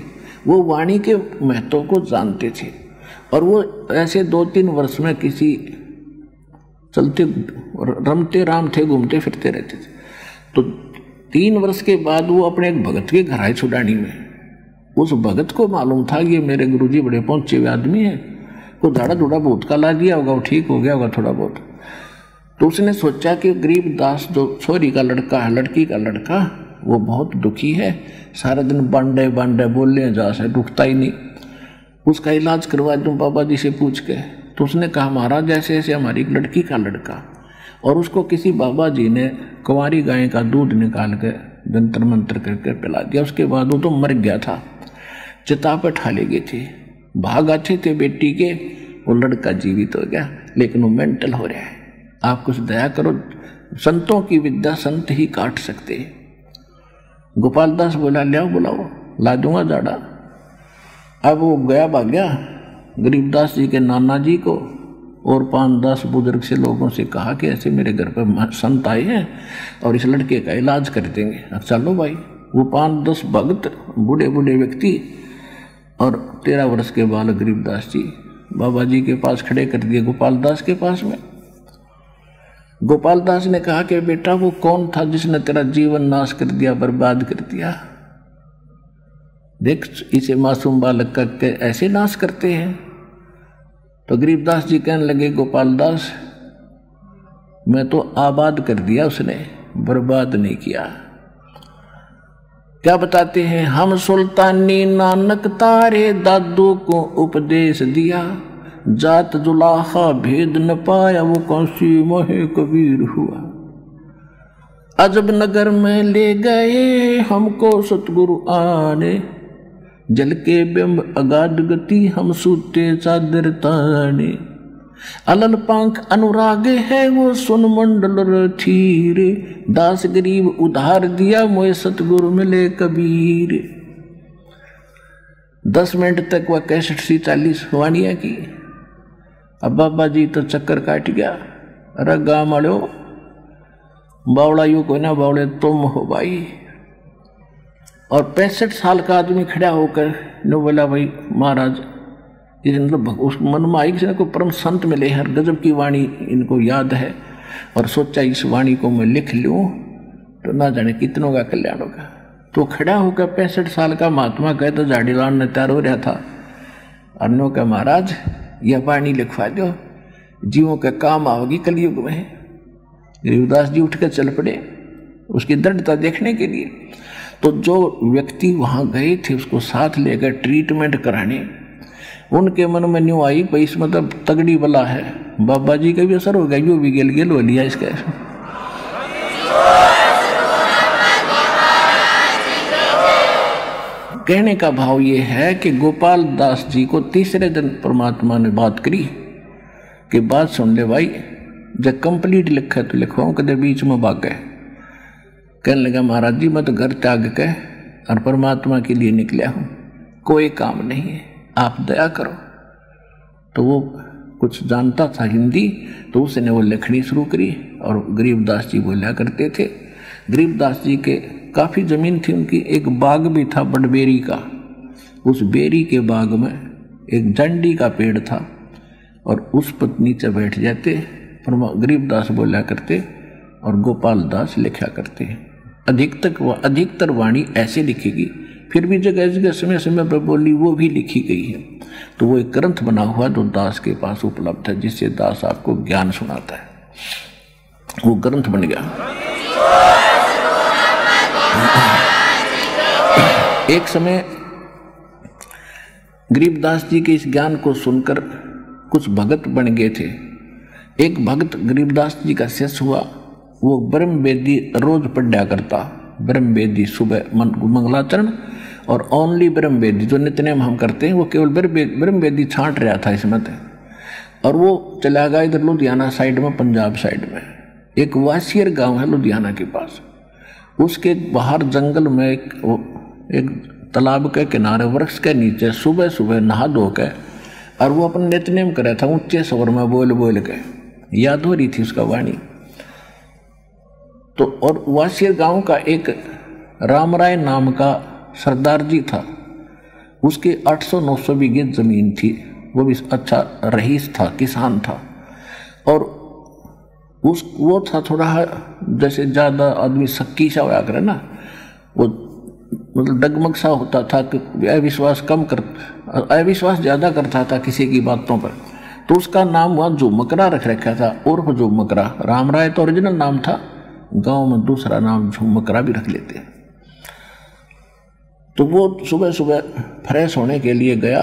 वो वाणी के महत्व को जानते थे, और वो ऐसे 2-3 वर्ष में किसी चलते रमते राम थे, घूमते फिरते रहते थे। तो 3 वर्ष के बाद वो अपने एक भगत के घर आए छुडानी में। उस भगत को मालूम था ये मेरे गुरुजी बड़े पहुंचे हुए आदमी है, को झाड़ा थोड़ा बहुत का ला दिया होगा, वो ठीक हो गया होगा थोड़ा बहुत। तो उसने सोचा कि गरीबदास जो छोरी का लड़का है, लड़की का लड़का, वो बहुत दुखी है, सारा दिन बांडे बांडे बोलने जा से रुकता ही नहीं, उसका इलाज करवा दूँ बाबा जी से पूछ के। तो उसने कहा महाराज ऐसे ऐसे हमारी एक लड़की का लड़का, और उसको किसी बाबा जी ने कुंवारी गाय का दूध निकाल के जंतर मंतर करके पिला दिया, उसके बाद वो तो मर गया था, चिता पर ठाले गए थे। भाग अच्छे थे बेटी के, वो लड़का जीवित हो गया, लेकिन वो मेंटल हो रहा है। आप कुछ दया करो, संतों की विद्या संत ही काट सकते हैं। गोपाल दास बोला ले आओ बुलाओ, ला दूंगा जाड़ा। अब वो गया भाग्या गरीबदास जी के नाना जी को और 5-10 बुजुर्ग से लोगों से कहा कि ऐसे मेरे घर पर संत आए हैं और इस लड़के का इलाज कर देंगे। अब चलो भाई, वो 5-10 भक्त बूढ़े बूढ़े व्यक्ति और 13 वर्ष के बाल गरीबदास जी बाबा जी के पास खड़े कर दिए, गोपाल दास के पास में। गोपाल दास ने कहा कि बेटा वो कौन था जिसने तेरा जीवन नाश कर दिया, बर्बाद कर दिया? देख इसे मासूम बालक करके ऐसे नाश करते हैं। तो गरीबदास जी कहने लगे, गोपाल दास मैं तो आबाद कर दिया उसने, बर्बाद नहीं किया। क्या बताते हैं? हम सुल्तानी नानक तारे दादू को उपदेश दिया, जात जुलाहा भेद न पाया वो काशी मोह कबीर हुआ। अजब नगर में ले गए हमको सतगुरु आने, जल के बिंब अगाध गति हम सूते चादर ताने। अलल पांख अनुराग है वो सुन मंडल थीर, दास गरीब उधार दिया मोए सतगुरु मिले कबीर। 10 मिनट तक वह कैसेट सी 40 वाणियाँ की। अब बाबा जी तो चक्कर काट गया, अरे गाँव वालों बावड़ा यू को ना बावड़े तुम हो भाई। और 65 साल का आदमी खड़ा होकर नो बोला, भाई महाराज मतलब उस मनमाई किसी को परम संत मिले हर गजब की वाणी इनको याद है और सोचा इस वाणी को मैं लिख लूँ तो ना जाने कितनों का कल्याण होगा। तो खड़ा होकर 65 साल का महात्मा कहे तो झाड़ी लान ने तैयार हो रहा था अन्नों का, महाराज यह वाणी लिखवा दो जीवों के काम आओगी कलयुग में। गरीबदास जी उठ कर चल पड़े उसकी दृढ़ता देखने के लिए। तो जो व्यक्ति वहाँ गए थे उसको साथ लेकर ट्रीटमेंट कराने, उनके मन में न्यू आई भाई इस मतलब तगड़ी बला है, बाबा जी का भी असर हो गया, जो भी गेल गेल हो लिया इसका। कहने का भाव ये है कि गोपाल दास जी को तीसरे दिन परमात्मा ने बात करी कि बात सुन ले भाई, जब कंप्लीट लिखा तो लिखवाऊँ कदर बीच में भाग गए। कहने लगा महाराज जी मैं तो घर त्याग के और परमात्मा के लिए निकला हूँ, कोई काम नहीं है, आप दया करो। तो वो कुछ जानता था हिंदी तो उसने वो लिखनी शुरू करी और गरीबदास जी बोला करते थे। गरीबदास जी के काफ़ी ज़मीन थी उनकी, एक बाग भी था बड़बेरी का, उस बेरी के बाग में एक झंडी का पेड़ था और उस पर नीचे बैठ जाते गरीबदास बोला करते और गोपाल दास लिखा करते। अधिकतर वाणी ऐसे लिखेगी, फिर भी जगह जगह समय समय पर बोली वो भी लिखी गई है। तो वो एक ग्रंथ बना हुआ जो दास के पास उपलब्ध है, जिससे दास आपको ज्ञान सुनाता है, वो ग्रंथ बन गया। एक समय गरीबदास जी के इस ज्ञान को सुनकर कुछ भगत बन गए थे। एक भगत गरीबदास जी का शिष्य हुआ, वो ब्रह्म बेदी रोज पढ़ा करता, ब्रह्म बेदी सुबह मंगलाचरण और ओनली ब्रह्म बेदी जो नितनेम हम करते हैं वो केवल ब्रह्म बेदी छाँट रहा था इसमें। और वो चला गया इधर लुधियाना साइड में, पंजाब साइड में एक वासियर गांव है लुधियाना के पास, उसके बाहर जंगल में एक तालाब के किनारे वृक्ष के नीचे सुबह सुबह नहा धो के और वो अपन नितनेम कर रहा था ऊँचे स्वर में बोल बोल के, याद हो रही थी उसका वाणी। तो और वासियर गांव का एक राम राय नाम का सरदार जी था, उसके 800-900 बीघे ज़मीन थी, वो भी अच्छा रईस था, किसान था। और उस वो था थोड़ा जैसे ज़्यादा आदमी सक्की सा होया करे ना, वो मतलब डगमग सा होता था कि अविश्वास कम कर अविश्वास ज़्यादा करता था किसी की बातों पर। तो उसका नाम वहाँ झूमकरा रख रखा था, उर्फ झूमकरा। राम राय तो ओरिजिनल नाम था, गांव में दूसरा नाम झूमकरा भी रख लेते हैं। तो वो सुबह सुबह फ्रेश होने के लिए गया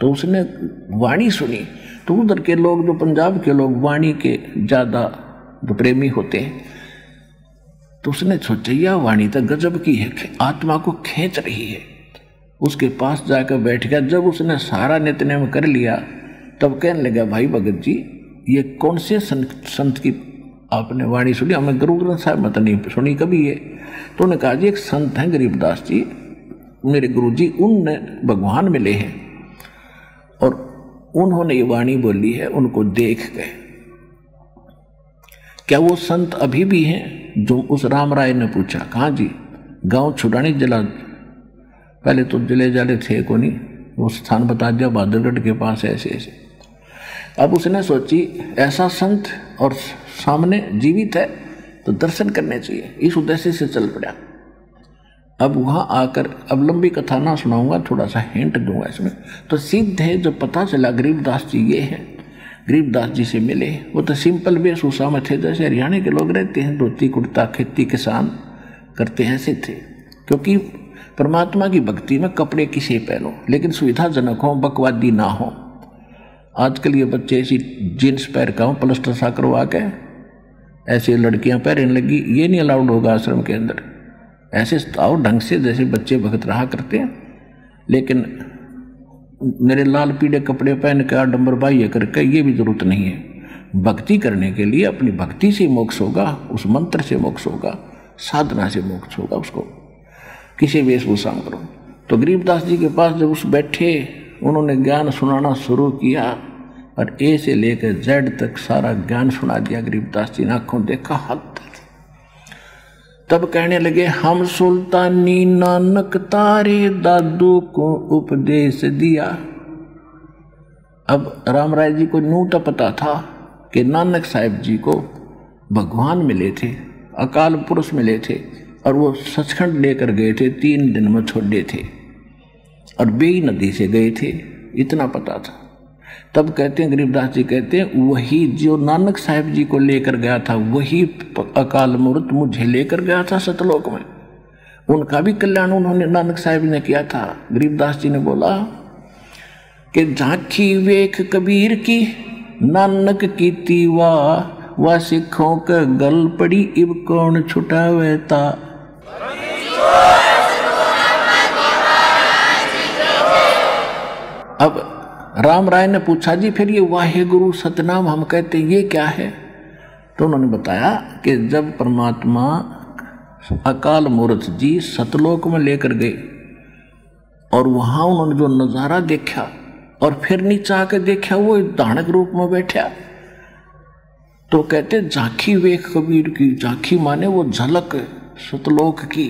तो उसने वाणी सुनी। तो उधर के लोग जो पंजाब के लोग वाणी के ज़्यादा प्रेमी होते हैं, तो उसने सोचा यह वाणी तो गजब की है, आत्मा को खींच रही है। उसके पास जाकर बैठ गया। जब उसने सारा नितनेम कर लिया तब कहने लगा, भाई भगत जी ये कौन से संत की आपने वाणी सुनी, हमें गुरु ग्रंथ साहब में तो नहीं सुनी कभी ये। तो उन्होंने कहा जी एक संत हैं गरीबदास जी, मेरे गुरुजी उन भगवान मिले हैं और उन्होंने ये वाणी बोली है, उनको देख के। क्या वो संत अभी भी हैं? जो उस राम राय ने पूछा। कहाँ जी? गांव छुडानी जिला, पहले तो जिले जाले थे को नहीं, वो स्थान बता दिया बहादुरगढ़ के पास, ऐसे ऐसे। अब उसने सोची ऐसा संत और सामने जीवित है तो दर्शन करने चाहिए, इस उद्देश्य से चल पड़ा। अब वहाँ आकर, अब लंबी कथा ना सुनाऊंगा, थोड़ा सा हिंट दूंगा इसमें। तो सीधे जब पता चला गरीबदास जी ये हैं, गरीबदास जी से मिले। वो तो सिंपल वेशभूषा में थे, जैसे हरियाणा के लोग रहते हैं, धोती कुर्ता, खेती किसान करते हैं, ऐसे थे। क्योंकि परमात्मा की भक्ति में कपड़े किसे पहनो, लेकिन सुविधाजनक हो, बकवादी ना हो। आजकल ये बच्चे ऐसी जीन्स पैर का हो, प्लस्टर सा करवा के ऐसे लड़कियां पहनने लगी, ये नहीं अलाउड होगा आश्रम के अंदर। ऐसे आओ ढंग से जैसे बच्चे भगत रहा करते हैं, लेकिन मेरे लाल पीले कपड़े पहन के आडम्बर बाह्य करके ये भी जरूरत नहीं है। भक्ति करने के लिए अपनी भक्ति से मोक्ष होगा, उस मंत्र से मोक्ष होगा, साधना से मोक्ष होगा, उसको किसी वेशभूषा में करो। तो गरीबदास जी के पास जब उस बैठे, उन्होंने ज्ञान सुनाना शुरू किया और ए से लेकर जेड तक सारा ज्ञान सुना दिया गरीबदास जी ने। आँखों देखा हाथ, तब कहने लगे हम सुल्तानी नानक तारे दादू को उपदेश दिया। अब राम राय जी को न्यू तो पता था कि नानक साहिब जी को भगवान मिले थे, अकाल पुरुष मिले थे, और वो सचखंड लेकर गए थे, 3 दिन में छोड़े थे, और बेई नदी से गए थे, इतना पता था। तब कहते हैं गरीबदास जी कहते हैं वही जो नानक साहिब जी को लेकर गया था, वही अकाल मूर्त मुझे लेकर गया था सतलोक में। उनका भी कल्याण उन्होंने नानक साहिब ने किया था। गरीबदास जी ने बोला कि झांकी वेख कबीर की नानक की तीवा व सिखों के गल पड़ी इब कौन छुटावे ता। अब राम राय ने पूछा जी फिर ये वाहे गुरु सतनाम हम कहते हैं ये क्या है? तो उन्होंने बताया कि जब परमात्मा अकाल मूर्त जी सतलोक में लेकर गए और वहाँ उन्होंने जो नज़ारा देखा और फिर नीचे आके देखा वो धानक रूप में बैठा, तो कहते झांकी वेख कबीर की, झांकी माने वो झलक सतलोक की।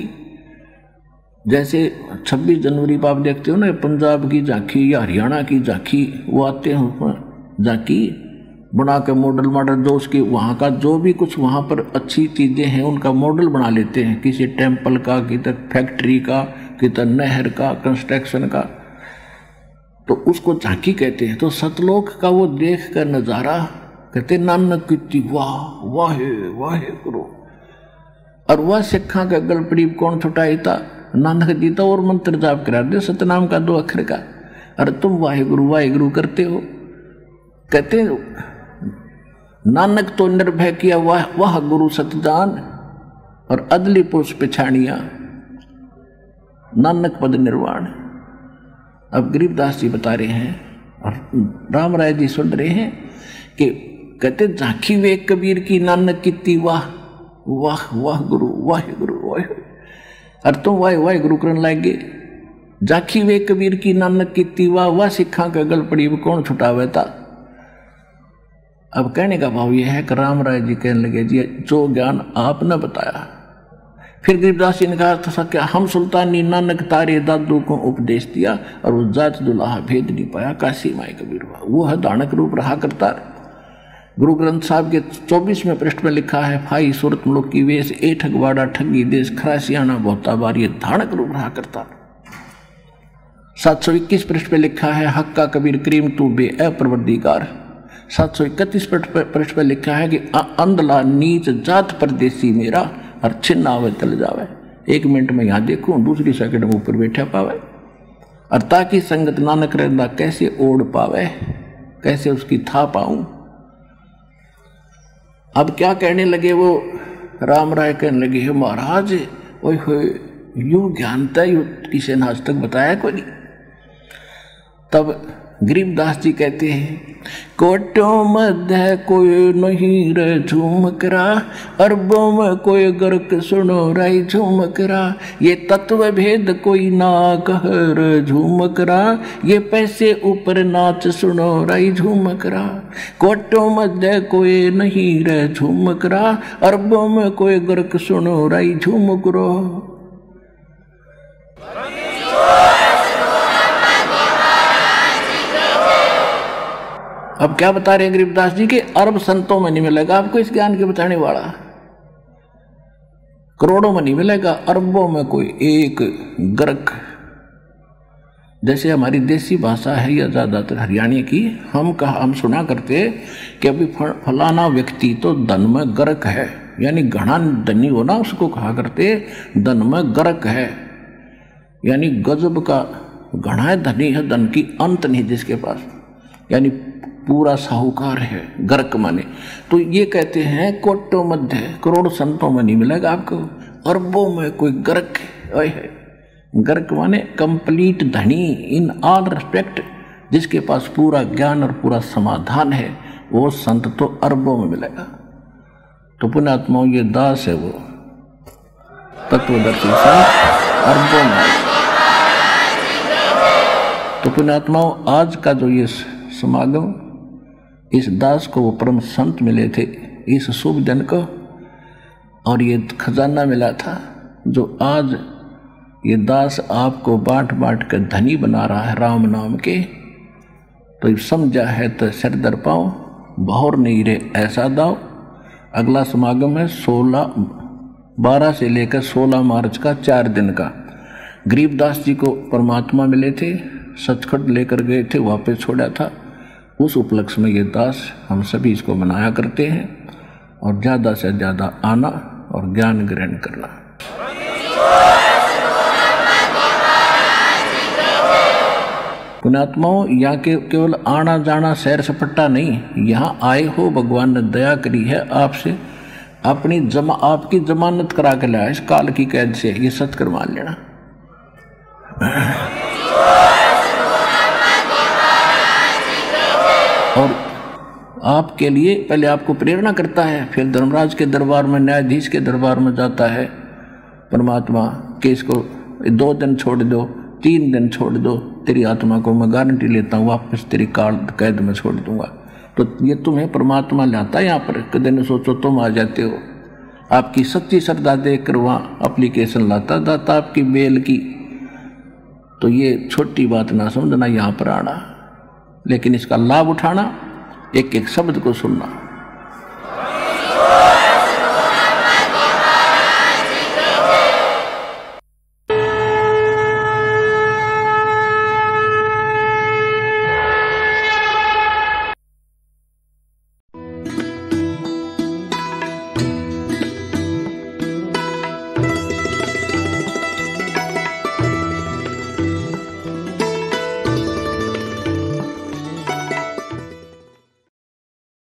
जैसे 26 जनवरी पर आप देखते हो ना पंजाब की झांकी या हरियाणा की झांकी, वो आते हैं उसमें झांकी बना के मॉडल मॉडल जो उसके वहाँ का जो भी कुछ वहाँ पर अच्छी चीज़ें हैं उनका मॉडल बना लेते हैं, किसी टेंपल का, किसी फैक्ट्री का, किसी नहर का, कंस्ट्रक्शन का, तो उसको झांकी कहते हैं। तो सतलोक का वो देख कर नज़ारा कहते नानक की वाह वाहे वाहे गुरु। और वह सिखा का गल पड़ी कौन छुटाई था, नानक जी तो और मंत्र जाप करा दे सतनाम का 2 अक्षर का, अरे तुम वाहे गुरु करते हो। कहते नानक तो निर्भय किया वाह वाह गुरु सतजान और अदली पुरुष पिछाणिया नानक पद निर्वाण। अब गरीबदास जी बता रहे हैं और राम राय जी सुन रहे हैं कि कहते झांकी वे कबीर की नानक की वाह वाह वाह गुरु वाहे गुरु वाहे गुरु, और तुम वाहे वाहे गुरु करन लागे। झांकी वे कबीर की नानक की तीवा वाह सिखा का गल पड़ी वो कौन छुटावे था। अब कहने का भाव यह है कि राम राय जी कहने लगे जी जो ज्ञान आपने बताया। फिर गरीबदास जी ने कहा था क्या हम सुल्तानी नानक तारे दादू को उपदेश दिया और वो जात दुलाहा भेद नहीं पाया काशी माए कबीर हुआ। वो है दानक रूप रहा करता। गुरु ग्रंथ साहब के 24वें पृष्ठ में लिखा है फाई सूरत मुल्क की वेश ए ठगवाड़ा ठगी देश खरासियाना बहुता बार ये धानक रूप रहा करता। 721 पृष्ठ पे लिखा है हक्का कबीर करीम तू बे ए परवरदिगार। 731 पृष्ठ पे लिखा है कि अंधला नीच जात परदेसी मेरा और छिन्न आवे तल जावे। 1 मिनट में यहाँ देखूँ 2 सेकंड में ऊपर बैठा पावे और ताकि संगत नानक रंदा कैसे ओढ़ पावे कैसे उसकी था पाऊँ। अब क्या कहने लगे वो राम राय कहने लगे हे महाराज ओए होए यूँ ज्ञानता यूँ किसी ने आज तक बताया कोई नहीं। तब गरीबदास जी कहते हैं, कोटों मध्य कोई नहीं रे झूमकरा, अरबों में कोई गर्क सुनो राय झूमकरा, ये तत्व भेद कोई ना कह रे झूमकरा, ये पैसे ऊपर नाच सुनो राय झूमकरा, कोटों मध्य कोई नहीं रे झूमकरा, अरबों में कोई गर्क सुनो राय झूमकरो। अब क्या बता रहे हैं गरीबदास जी के अरब संतों में नहीं मिलेगा आपको इस ज्ञान के बताने वाला, करोड़ों में नहीं मिलेगा, अरबों में कोई एक गर्क। जैसे हमारी देसी भाषा है या ज़्यादातर हरियाणी की, हम सुना करते कि अभी फलाना व्यक्ति तो धन में गर्क है, यानी घना धनी होना उसको कहा करते, धन में गर्क है यानी गजब का घना धनी है, धन की अंत नहीं जिसके पास, यानी पूरा साहूकार है, गर्क माने। तो ये कहते हैं कोटों मध्य करोड़ संतों में नहीं मिलेगा आपको, अरबों में कोई गर्क है, गर्क माने कंप्लीट धनी इन ऑल रिस्पेक्ट, जिसके पास पूरा ज्ञान और पूरा समाधान है, वो संत तो अरबों में मिलेगा। तो पुण्यात्माओं ये दास है वो तत्वदर्शी संत अरबों में। तो पुण्यात्माओं आज का जो ये समागम, इस दास को वो परम संत मिले थे इस शुभ दिन को, और ये खजाना मिला था जो आज ये दास आपको बांट बांट कर धनी बना रहा है राम नाम के। तो समझा है तो सिर दर पाओ, भौर नहीं रे ऐसा दाओ। अगला समागम है 12 से लेकर 16 मार्च का, 4 दिन का। गरीबदास जी को परमात्मा मिले थे, सचखंड लेकर गए थे, वापस छोड़ा था, उस उपलक्ष्य में ये दास, हम सभी इसको मनाया करते हैं। और ज़्यादा से ज़्यादा आना और ज्ञान ग्रहण करना। पुण्यात्माओं यहाँ केवल आना जाना सैर सपाटा नहीं, यहाँ आए हो, भगवान ने दया करी है आपसे, अपनी आपकी जमानत करा के लाया इस काल की कैद से, ये सत्कर्म मान लेना। और आपके लिए पहले आपको प्रेरणा करता है, फिर धर्मराज के दरबार में, न्यायाधीश के दरबार में जाता है परमात्मा कि इसको 2 दिन छोड़ दो, 3 दिन छोड़ दो, तेरी आत्मा को मैं गारंटी लेता हूँ वापस तेरी काल कैद में छोड़ दूंगा। तो ये तुम्हें परमात्मा लाता है यहाँ पर, कदे न सोचो तुम आ जाते हो, आपकी सच्ची श्रद्धा देख कर वहाँ अप्लीकेशन लाता दाता आपकी बेल की। तो ये छोटी बात ना समझना यहाँ पर आना, लेकिन इसका लाभ उठाना, एक एक शब्द को सुनना।